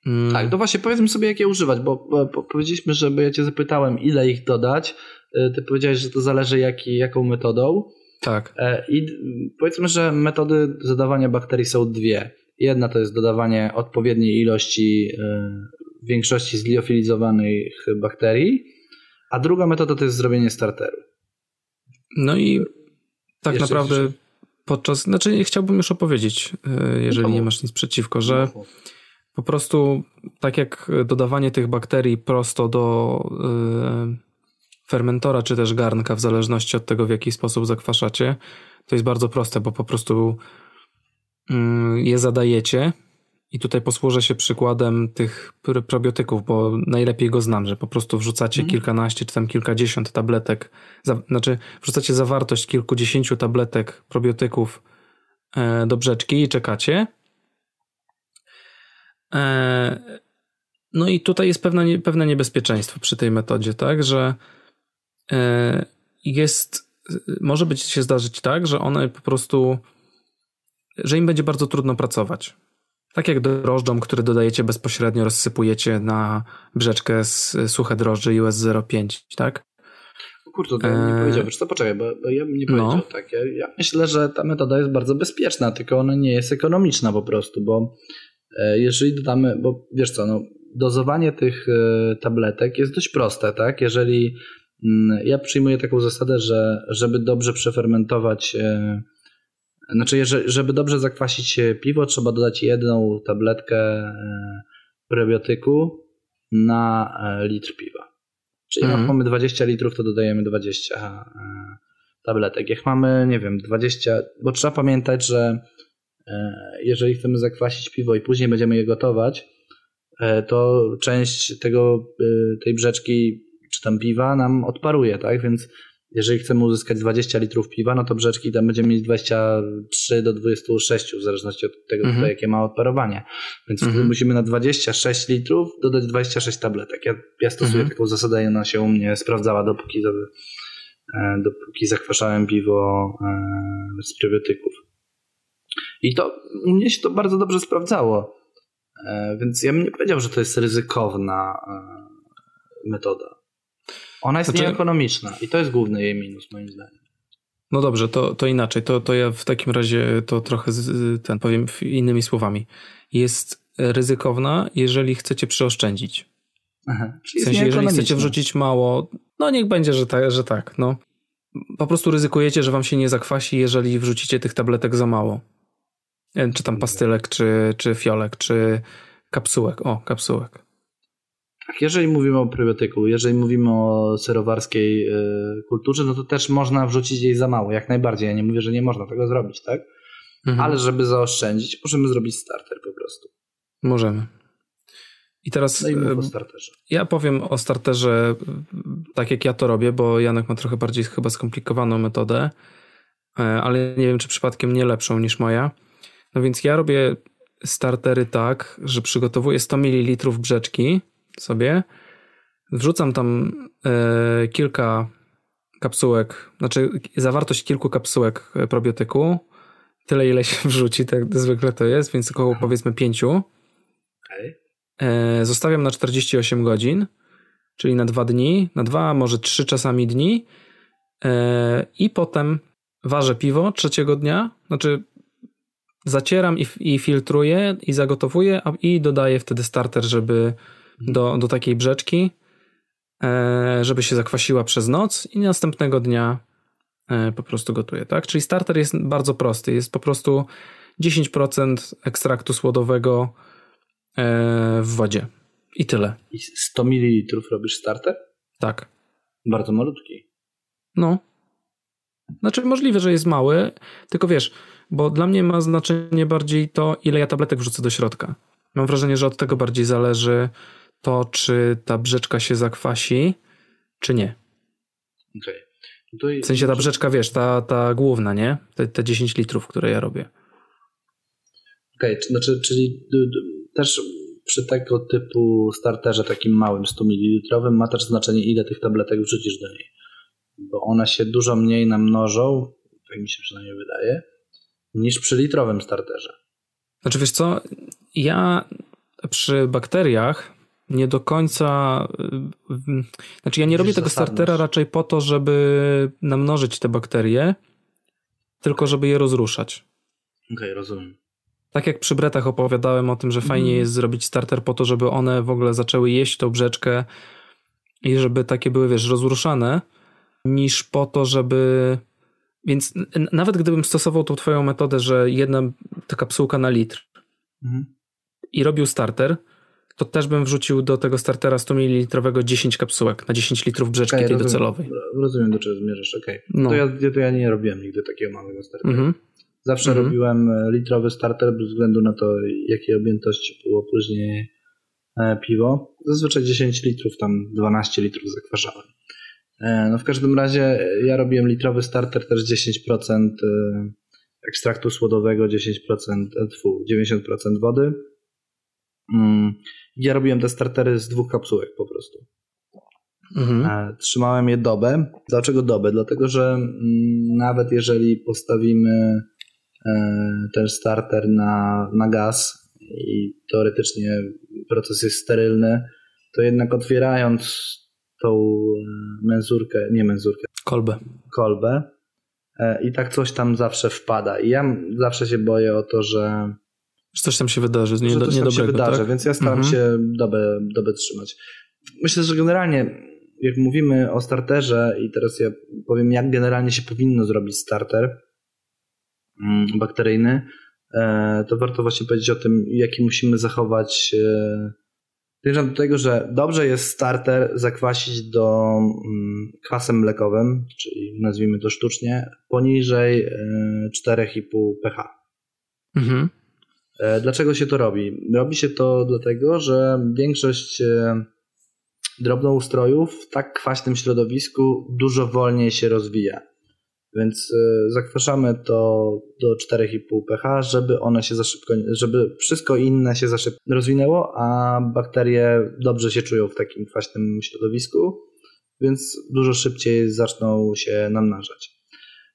Yy. Tak, to właśnie powiedzmy sobie, jak je używać, bo po, powiedzieliśmy, że ja cię zapytałem, ile ich dodać. Yy, ty powiedziałeś, że to zależy jak, jaką metodą. Tak. Yy, I powiedzmy, że metody zadawania bakterii są dwie. Jedna to jest dodawanie odpowiedniej ilości yy, większości zliofilizowanych bakterii, a druga metoda to jest zrobienie starteru. No i tak jeszcze naprawdę jeszcze... podczas... Znaczy chciałbym już opowiedzieć, jeżeli no nie masz nic przeciwko, że no po prostu tak jak dodawanie tych bakterii prosto do y, fermentora czy też garnka, w zależności od tego, w jaki sposób zakwaszacie, to jest bardzo proste, bo po prostu y, je zadajecie. I tutaj posłużę się przykładem tych probiotyków, bo najlepiej go znam, że po prostu wrzucacie mm. kilkanaście czy tam kilkadziesiąt tabletek, za, znaczy wrzucacie zawartość kilkudziesięciu tabletek probiotyków e, do brzeczki i czekacie. E, no i tutaj jest pewne, nie, pewne niebezpieczeństwo przy tej metodzie, tak, że e, jest, może być się zdarzyć tak, że one po prostu, że im będzie bardzo trudno pracować. Tak jak drożdżom, które dodajecie bezpośrednio, rozsypujecie na brzeczkę z suche drożdże U S zero pięć, tak? Kurczę, to ja nie powiedziałbym, czy to poczekaj, bo, bo ja bym nie powiedział no. tak. Ja, ja myślę, że ta metoda jest bardzo bezpieczna, tylko ona nie jest ekonomiczna po prostu, bo jeżeli dodamy, bo wiesz co, no, dozowanie tych tabletek jest dość proste, tak? Jeżeli Ja przyjmuję taką zasadę, że żeby dobrze przefermentować, znaczy żeby dobrze zakwasić piwo, trzeba dodać jedną tabletkę prebiotyku na litr piwa. Czyli mhm. jak mamy dwadzieścia litrów, to dodajemy dwadzieścia tabletek. Jak mamy, nie wiem, dwadzieścia, bo trzeba pamiętać, że jeżeli chcemy zakwasić piwo i później będziemy je gotować, to część tego, tej brzeczki czy tam piwa nam odparuje, tak? Więc jeżeli chcemy uzyskać dwadzieścia litrów piwa, no to brzeczki tam będziemy mieć dwadzieścia trzy do dwudziestu sześciu, w zależności od tego, mm-hmm. tutaj, jakie ma odparowanie. Więc mm-hmm. wtedy musimy na dwadzieścia sześć litrów dodać dwadzieścia sześć tabletek. Ja, ja stosuję mm-hmm. taką zasadę i ona się u mnie sprawdzała, dopóki, dopóki zakwaszałem piwo z prebiotyków. I to u mnie się to bardzo dobrze sprawdzało. Więc ja bym nie powiedział, że to jest ryzykowna metoda. Ona jest znaczy... nieekonomiczna i to jest główny jej minus, moim zdaniem. No dobrze, to, to inaczej. To, to ja w takim razie to trochę z, ten, powiem innymi słowami. Jest ryzykowna, jeżeli chcecie przeoszczędzić. Aha, czyli w sensie, jeżeli chcecie wrzucić mało, no niech będzie, że, ta, że tak. No. Po prostu ryzykujecie, że wam się nie zakwasi, jeżeli wrzucicie tych tabletek za mało. Czy tam pastylek, czy, czy fiolek, czy kapsułek. O, kapsułek. Tak, jeżeli mówimy o prebiotyku, jeżeli mówimy o serowarskiej y, kulturze, no to też można wrzucić jej za mało, jak najbardziej. Ja nie mówię, że nie można tego zrobić, tak? Mhm. Ale żeby zaoszczędzić, możemy zrobić starter po prostu. Możemy. I teraz no i mów o starterze. Ja powiem o starterze tak, jak ja to robię, bo Janek ma trochę bardziej chyba skomplikowaną metodę, ale nie wiem, czy przypadkiem nie lepszą niż moja. No więc ja robię startery tak, że przygotowuję sto mililitrów brzeczki sobie, wrzucam tam y, kilka kapsułek, znaczy zawartość kilku kapsułek probiotyku, tyle ile się wrzuci, tak zwykle to jest, więc około powiedzmy pięciu. Okay. Y, zostawiam na czterdzieści osiem godzin, czyli na dwa dni, na dwa, może trzy czasami dni y, i potem ważę piwo trzeciego dnia, znaczy zacieram i, i filtruję i zagotowuję a, i dodaję wtedy starter, żeby do, do takiej brzeczki, e, żeby się zakwasiła przez noc i następnego dnia e, po prostu gotuję, tak? Czyli starter jest bardzo prosty, jest po prostu dziesięć procent ekstraktu słodowego e, w wodzie i tyle. I sto mililitrów robisz starter? Tak. Bardzo malutki. No. Znaczy możliwe, że jest mały, tylko wiesz, bo dla mnie ma znaczenie bardziej to, ile ja tabletek wrzucę do środka. Mam wrażenie, że od tego bardziej zależy to, czy ta brzeczka się zakwasi, czy nie. Okej. Okay. W sensie ta brzeczka, wiesz, ta, ta główna, nie? Te, te dziesięć litrów, które ja robię. Okej, okay. Znaczy, czyli też przy tego typu starterze takim małym, stu mililitrowym ma też znaczenie, ile tych tabletek wrzucisz do niej. Bo one się dużo mniej namnożą, tak mi się przynajmniej wydaje, niż przy litrowym starterze. Znaczy wiesz co, ja przy bakteriach nie do końca, znaczy ja nie robię tego startera raczej po to, żeby namnożyć te bakterie, tylko żeby je rozruszać. Okej, okay, rozumiem. Tak jak przy bretach opowiadałem o tym, że fajnie mm. jest zrobić starter po to, żeby one w ogóle zaczęły jeść tą brzeczkę i żeby takie były, wiesz, rozruszane, niż po to, żeby... Więc nawet gdybym stosował tą twoją metodę, że jedna ta kapsułka na litr mhm. i robił starter, to też bym wrzucił do tego startera stu mililitrowego dziesięć kapsułek na dziesięć litrów brzeczki okay, tej rozumiem, docelowej. Rozumiem, do czego zmierzasz, okej. Okay. No. To, ja, to ja nie robiłem nigdy takiego małego startera. Mhm. Zawsze mhm. robiłem litrowy starter bez względu na to, jakiej objętości było później piwo. Zazwyczaj dziesięć litrów, tam dwanaście litrów zakwaszałem. No w każdym razie ja robiłem litrowy starter też dziesięć procent ekstraktu słodowego, dziesięć procent, dziewięćdziesiąt procent wody. Ja robiłem te startery z dwóch kapsułek po prostu. Mhm. Trzymałem je dobę. Dlaczego dobę? Dlatego, że nawet jeżeli postawimy ten starter na, na gaz i teoretycznie proces jest sterylny, to jednak otwierając tą menzurkę, nie menzurkę, kolbę. kolbę i tak coś tam zawsze wpada i ja zawsze się boję o to, że coś tam się wydarzy, nie, że coś tam niedobrego, się wydarzy, tak? Więc ja staram mhm. się dobę, dobę trzymać. Myślę, że generalnie jak mówimy o starterze i teraz ja powiem, jak generalnie się powinno zrobić starter bakteryjny, to warto właśnie powiedzieć o tym, jaki musimy zachować. Zmierzam do tego, że dobrze jest starter zakwasić do kwasem mlekowym, czyli nazwijmy to sztucznie, poniżej cztery i pół pH. Mhm. Dlaczego się to robi? Robi się to dlatego, że większość drobnoustrojów w tak kwaśnym środowisku dużo wolniej się rozwija. Więc zakwaszamy to do cztery i pół pH, żeby one się za szybko, żeby wszystko inne się za szybko rozwinęło, a bakterie dobrze się czują w takim kwaśnym środowisku, więc dużo szybciej zaczną się namnażać.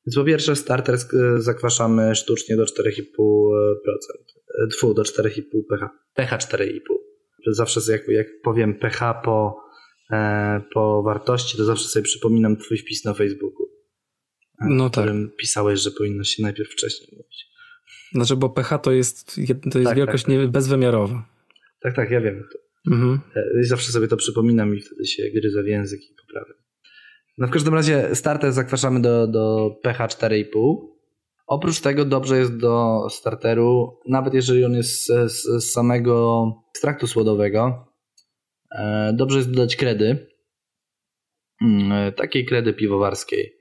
Więc po pierwsze starter zakwaszamy sztucznie do cztery i pół procent, do cztery i pół pH, pH cztery i pół. Zawsze jak, jak powiem pH po, po wartości, to zawsze sobie przypominam twój wpis na Facebooku. No tak. Pisałeś, że powinno się najpierw wcześniej mówić. Znaczy, bo pH to jest, to jest tak, wielkość tak, nie, bezwymiarowa. Tak, tak, ja wiem. Mhm. Zawsze sobie to przypominam i wtedy się gryzę w język i poprawiam. No w każdym razie starter zakwaszamy do, do pH cztery i pół. Oprócz tego dobrze jest do starteru, nawet jeżeli on jest z, z samego ekstraktu słodowego, dobrze jest dodać kredy. Takiej kredy piwowarskiej.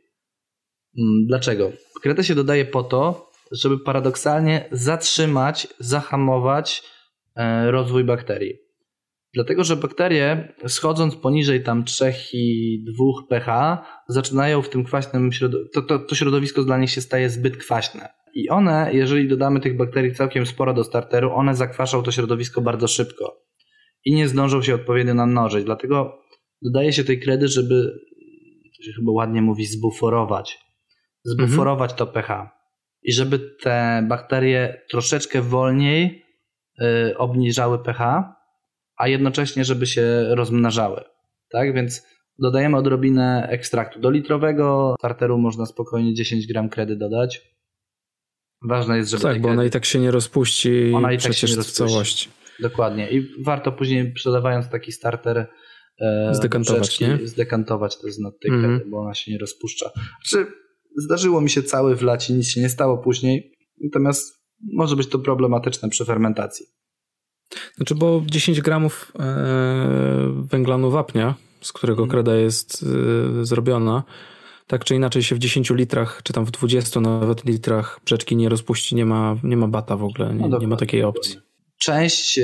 Dlaczego? Kredę się dodaje po to, żeby paradoksalnie zatrzymać, zahamować rozwój bakterii. Dlatego, że bakterie schodząc poniżej tam trzy i dwa pH zaczynają w tym kwaśnym środowisku, to, to, to środowisko dla nich się staje zbyt kwaśne. I one, jeżeli dodamy tych bakterii całkiem sporo do starteru, one zakwaszą to środowisko bardzo szybko i nie zdążą się odpowiednio namnożyć. Dlatego dodaje się tej kredy, żeby, to się chyba ładnie mówi, zbuforować. zbuforować mhm. to pH i żeby te bakterie troszeczkę wolniej y, obniżały pH, a jednocześnie żeby się rozmnażały. Tak więc dodajemy odrobinę ekstraktu. Do litrowego starteru można spokojnie dziesięć gramów kredy dodać. Ważne jest, żeby... Tak, bo ona i tak się nie rozpuści ona i tak się nie rozpuści. W całości. Dokładnie. I warto później, przelewając taki starter, y, zdekantować, brzeczki, nie? zdekantować to z nad tej mhm. kredy, bo ona się nie rozpuszcza. Czy Zdarzyło mi się cały wlać i nic się nie stało później, natomiast może być to problematyczne przy fermentacji. Znaczy, bo dziesięć gramów węglanu wapnia, z którego kreda jest zrobiona, tak czy inaczej się w dziesięciu litrach, czy tam w dwudziestu nawet litrach brzeczki nie rozpuści, nie ma, nie ma bata w ogóle, nie, no nie ma takiej opcji. Część,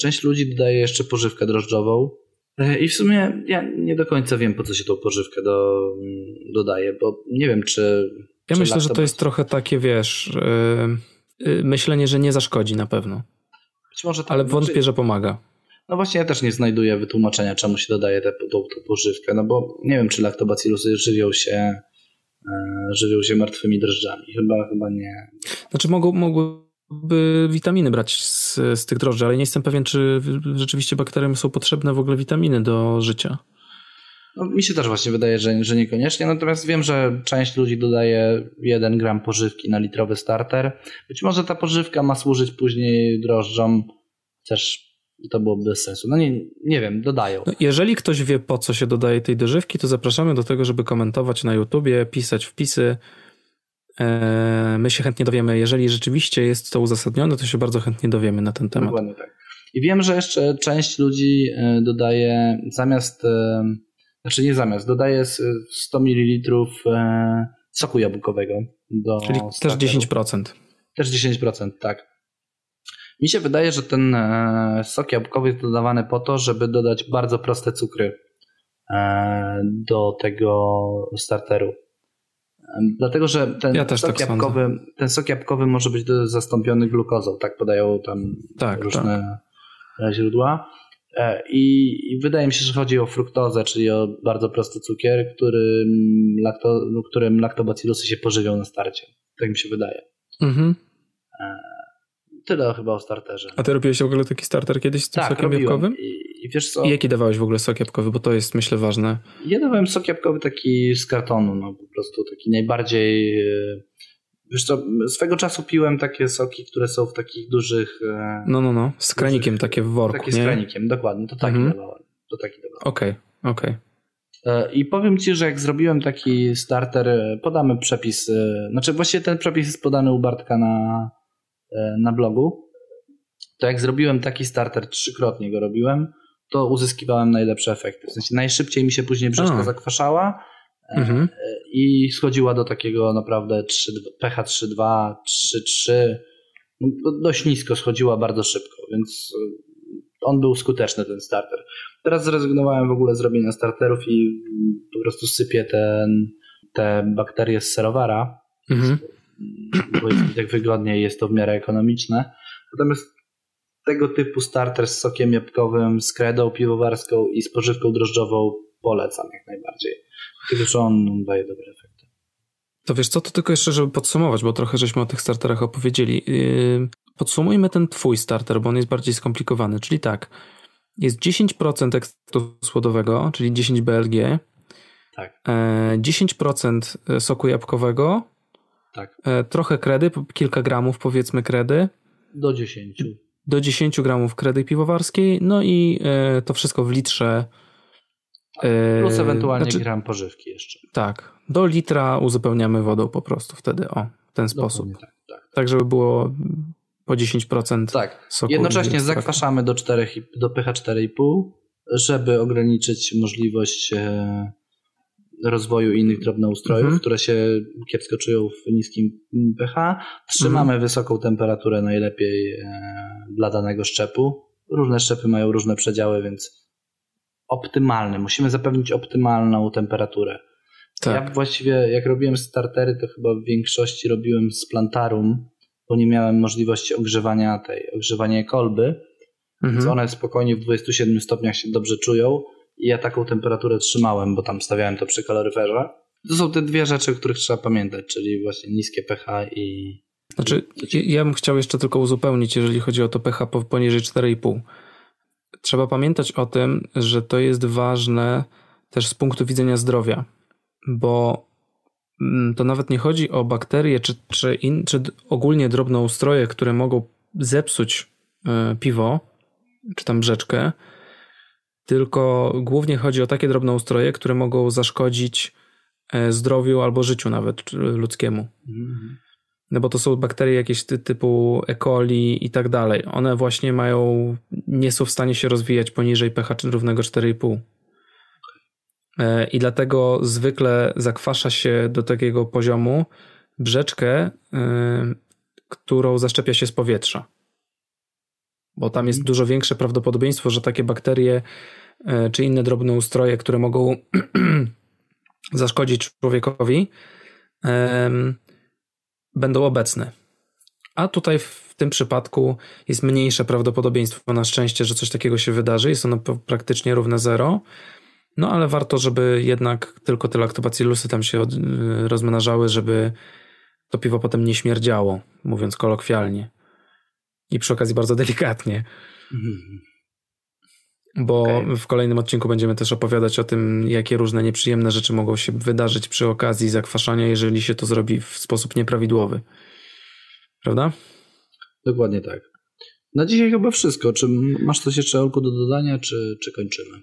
część ludzi dodaje jeszcze pożywkę drożdżową. I w sumie ja nie do końca wiem, po co się tą pożywkę do, dodaje, bo nie wiem, czy... Ja czy myślę, że to jest trochę takie, wiesz, yy, yy, myślenie, że nie zaszkodzi na pewno. Być może tak, ale wątpię, czy... że pomaga. No właśnie, ja też nie znajduję wytłumaczenia, czemu się dodaje tę pożywkę, no bo nie wiem, czy laktobacillusy żywią się, yy, żywią się martwymi drożdżami. Chyba, chyba nie. Znaczy mogą... mogą... by witaminy brać z, z tych drożdży, ale nie jestem pewien, czy rzeczywiście bakteriom są potrzebne w ogóle witaminy do życia. No, mi się też właśnie wydaje, że, że niekoniecznie, natomiast wiem, że część ludzi dodaje jeden gram pożywki na litrowy starter. Być może ta pożywka ma służyć później drożdżom, też to byłoby bez sensu. No nie, nie wiem, dodają. No, jeżeli ktoś wie, po co się dodaje tej dożywki, to zapraszamy do tego, żeby komentować na YouTubie, pisać wpisy. My się chętnie dowiemy. Jeżeli rzeczywiście jest to uzasadnione, to się bardzo chętnie dowiemy na ten temat. Dokładnie tak. I wiem, że jeszcze część ludzi dodaje zamiast, znaczy nie zamiast, dodaje sto mililitrów soku jabłkowego do czyli starteru. Też dziesięć procent. Też dziesięć procent, tak. Mi się wydaje, że ten sok jabłkowy jest dodawany po to, żeby dodać bardzo proste cukry do tego starteru. Dlatego, że ten, ja sok tak jabłkowy, ten sok jabłkowy może być zastąpiony glukozą, tak podają tam tak, różne tak. źródła. I, I wydaje mi się, że chodzi o fruktozę, czyli o bardzo prosty cukier, którym, lakto, którym laktobacillusy się pożywią na starcie. Tak mi się wydaje. Mhm. Tyle chyba o starterze. A ty robiłeś w ogóle taki starter kiedyś z tym tak, sokiem robiłem. Jabłkowym? I, i, wiesz co? I jaki dawałeś w ogóle sok jabłkowy? Bo to jest, myślę, ważne. Ja dawałem sok jabłkowy taki z kartonu, no po prostu taki najbardziej... Wiesz co, swego czasu piłem takie soki, które są w takich dużych... No, no, no. Z kranikiem dużych, takie w worku, takie nie? Takie z kranikiem, dokładnie. To taki mhm. dawałem. To taki dawałem. Okej, okay, okej. Okay. I powiem Ci, że jak zrobiłem taki starter, podamy przepis, znaczy właściwie ten przepis jest podany u Bartka na, na blogu, to jak zrobiłem taki starter, trzykrotnie go robiłem, to uzyskiwałem najlepsze efekty. W sensie najszybciej mi się później brzeczka zakwaszała mhm. i schodziła do takiego naprawdę pH trzy przecinek dwa, trzy przecinek trzy, dość nisko schodziła bardzo szybko, więc on był skuteczny, ten starter. Teraz zrezygnowałem w ogóle z robienia starterów i po prostu sypię ten, te bakterie z serowara, mhm. bo jest tak wygodniej, jest to w miarę ekonomiczne. Natomiast tego typu starter z sokiem jabłkowym, z kredą piwowarską i z pożywką drożdżową polecam jak najbardziej. Tylko że on daje dobre efekty. To wiesz co, to tylko jeszcze, żeby podsumować, bo trochę żeśmy o tych starterach opowiedzieli. Podsumujmy ten twój starter, bo on jest bardziej skomplikowany. Czyli tak, jest dziesięć procent ekstraktu słodowego, czyli dziesięć B L G, tak. dziesięć procent soku jabłkowego, tak. trochę kredy, kilka gramów powiedzmy kredy. Do dziesięciu. Do dziesięć gramów kredy piwowarskiej, no i y, to wszystko w litrze. Y, Plus ewentualnie znaczy, gram pożywki jeszcze. Tak, do litra uzupełniamy wodą po prostu wtedy, o, w ten sposób. Tak, tak. tak, żeby było po dziesięć procent tak. soku. Jednocześnie zakwaszamy do, czterech, do pH cztery przecinek pięć, żeby ograniczyć możliwość rozwoju innych drobnoustrojów, mhm. które się kiepsko czują w niskim pH. Trzymamy mhm. wysoką temperaturę najlepiej dla danego szczepu. Różne szczepy mają różne przedziały, więc optymalny. Musimy zapewnić optymalną temperaturę. Tak. Ja właściwie jak robiłem startery, to chyba w większości robiłem z plantarum, bo nie miałem możliwości ogrzewania tej, ogrzewania kolby, mhm. więc one spokojnie w dwudziestu siedmiu stopniach się dobrze czują. I ja taką temperaturę trzymałem, bo tam stawiałem to przy kaloryferze. To są te dwie rzeczy, o których trzeba pamiętać, czyli właśnie niskie pH i... Znaczy, ja bym chciał jeszcze tylko uzupełnić, jeżeli chodzi o to pH poniżej cztery przecinek pięć. Trzeba pamiętać o tym, że to jest ważne też z punktu widzenia zdrowia, bo to nawet nie chodzi o bakterie, czy, czy, in, czy ogólnie drobnoustroje, które mogą zepsuć piwo, czy tam brzeczkę, tylko głównie chodzi o takie drobnoustroje, które mogą zaszkodzić zdrowiu albo życiu nawet ludzkiemu. No bo to są bakterie jakieś typu E. coli i tak dalej. One właśnie mają, nie są w stanie się rozwijać poniżej pH równego cztery przecinek pięć. I dlatego zwykle zakwasza się do takiego poziomu brzeczkę, którą zaszczepia się z powietrza. Bo tam jest dużo większe prawdopodobieństwo, że takie bakterie czy inne drobne ustroje, które mogą zaszkodzić człowiekowi, będą obecne. A tutaj w tym przypadku jest mniejsze prawdopodobieństwo na szczęście, że coś takiego się wydarzy. Jest ono praktycznie równe zero. No ale warto, żeby jednak tylko te laktobacillusy tam się rozmnażały, żeby to piwo potem nie śmierdziało, mówiąc kolokwialnie. I przy okazji bardzo delikatnie. Mm. Bo okay. w kolejnym odcinku będziemy też opowiadać o tym, jakie różne nieprzyjemne rzeczy mogą się wydarzyć przy okazji zakwaszania, jeżeli się to zrobi w sposób nieprawidłowy. Prawda? Dokładnie tak. Na dzisiaj chyba wszystko. Czy masz coś jeszcze, Olku, do dodania, czy, czy kończymy?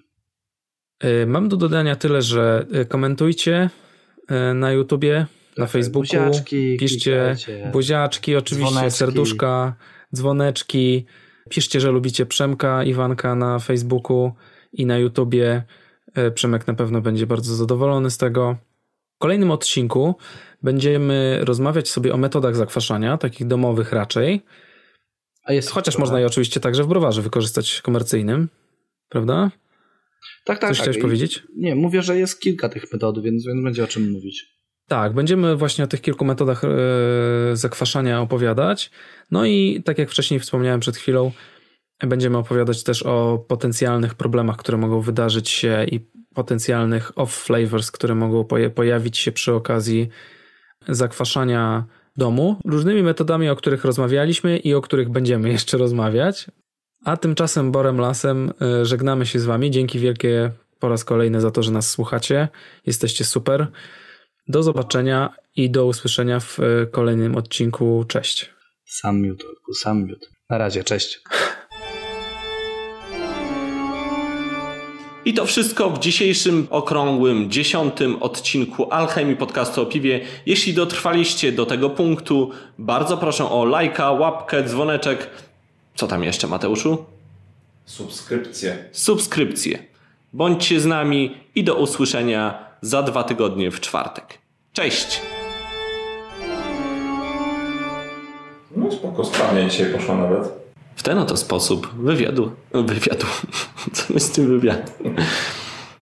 Mam do dodania tyle, że komentujcie na YouTubie, na Facebooku, buziaczki, piszcie klikajcie. Buziaczki, oczywiście dzwoneczki. Serduszka, dzwoneczki, piszcie, że lubicie Przemka Iwanka na Facebooku i na YouTubie. Przemek na pewno będzie bardzo zadowolony z tego. W kolejnym odcinku będziemy rozmawiać sobie o metodach zakwaszania, takich domowych raczej. A jest Chociaż można je oczywiście także w browarze wykorzystać komercyjnym, prawda? Tak, tak. Coś tak. chciałeś I, powiedzieć? Nie, mówię, że jest kilka tych metod, więc będzie o czym mówić. Tak, będziemy właśnie o tych kilku metodach zakwaszania opowiadać. No i tak jak wcześniej wspomniałem przed chwilą, będziemy opowiadać też o potencjalnych problemach, które mogą wydarzyć się i potencjalnych off-flavors, które mogą pojawić się przy okazji zakwaszania domu. Różnymi metodami, o których rozmawialiśmy i o których będziemy jeszcze rozmawiać. A tymczasem borem lasem żegnamy się z wami. Dzięki wielkie po raz kolejny za to, że nas słuchacie. Jesteście super. Do zobaczenia i do usłyszenia w kolejnym odcinku. Cześć. Sam miód, Olku, sam miód. Na razie, cześć. I to wszystko w dzisiejszym okrągłym dziesiątym odcinku Alchemii Podcastu o Piwie. Jeśli dotrwaliście do tego punktu, bardzo proszę o lajka, łapkę, dzwoneczek. Co tam jeszcze, Mateuszu? Subskrypcje. Subskrypcje. Bądźcie z nami i do usłyszenia za dwa tygodnie w czwartek. Cześć! No spoko, sprawnie dzisiaj poszło nawet. W ten oto sposób wywiadu, wywiadu, co my z tym wywiadem?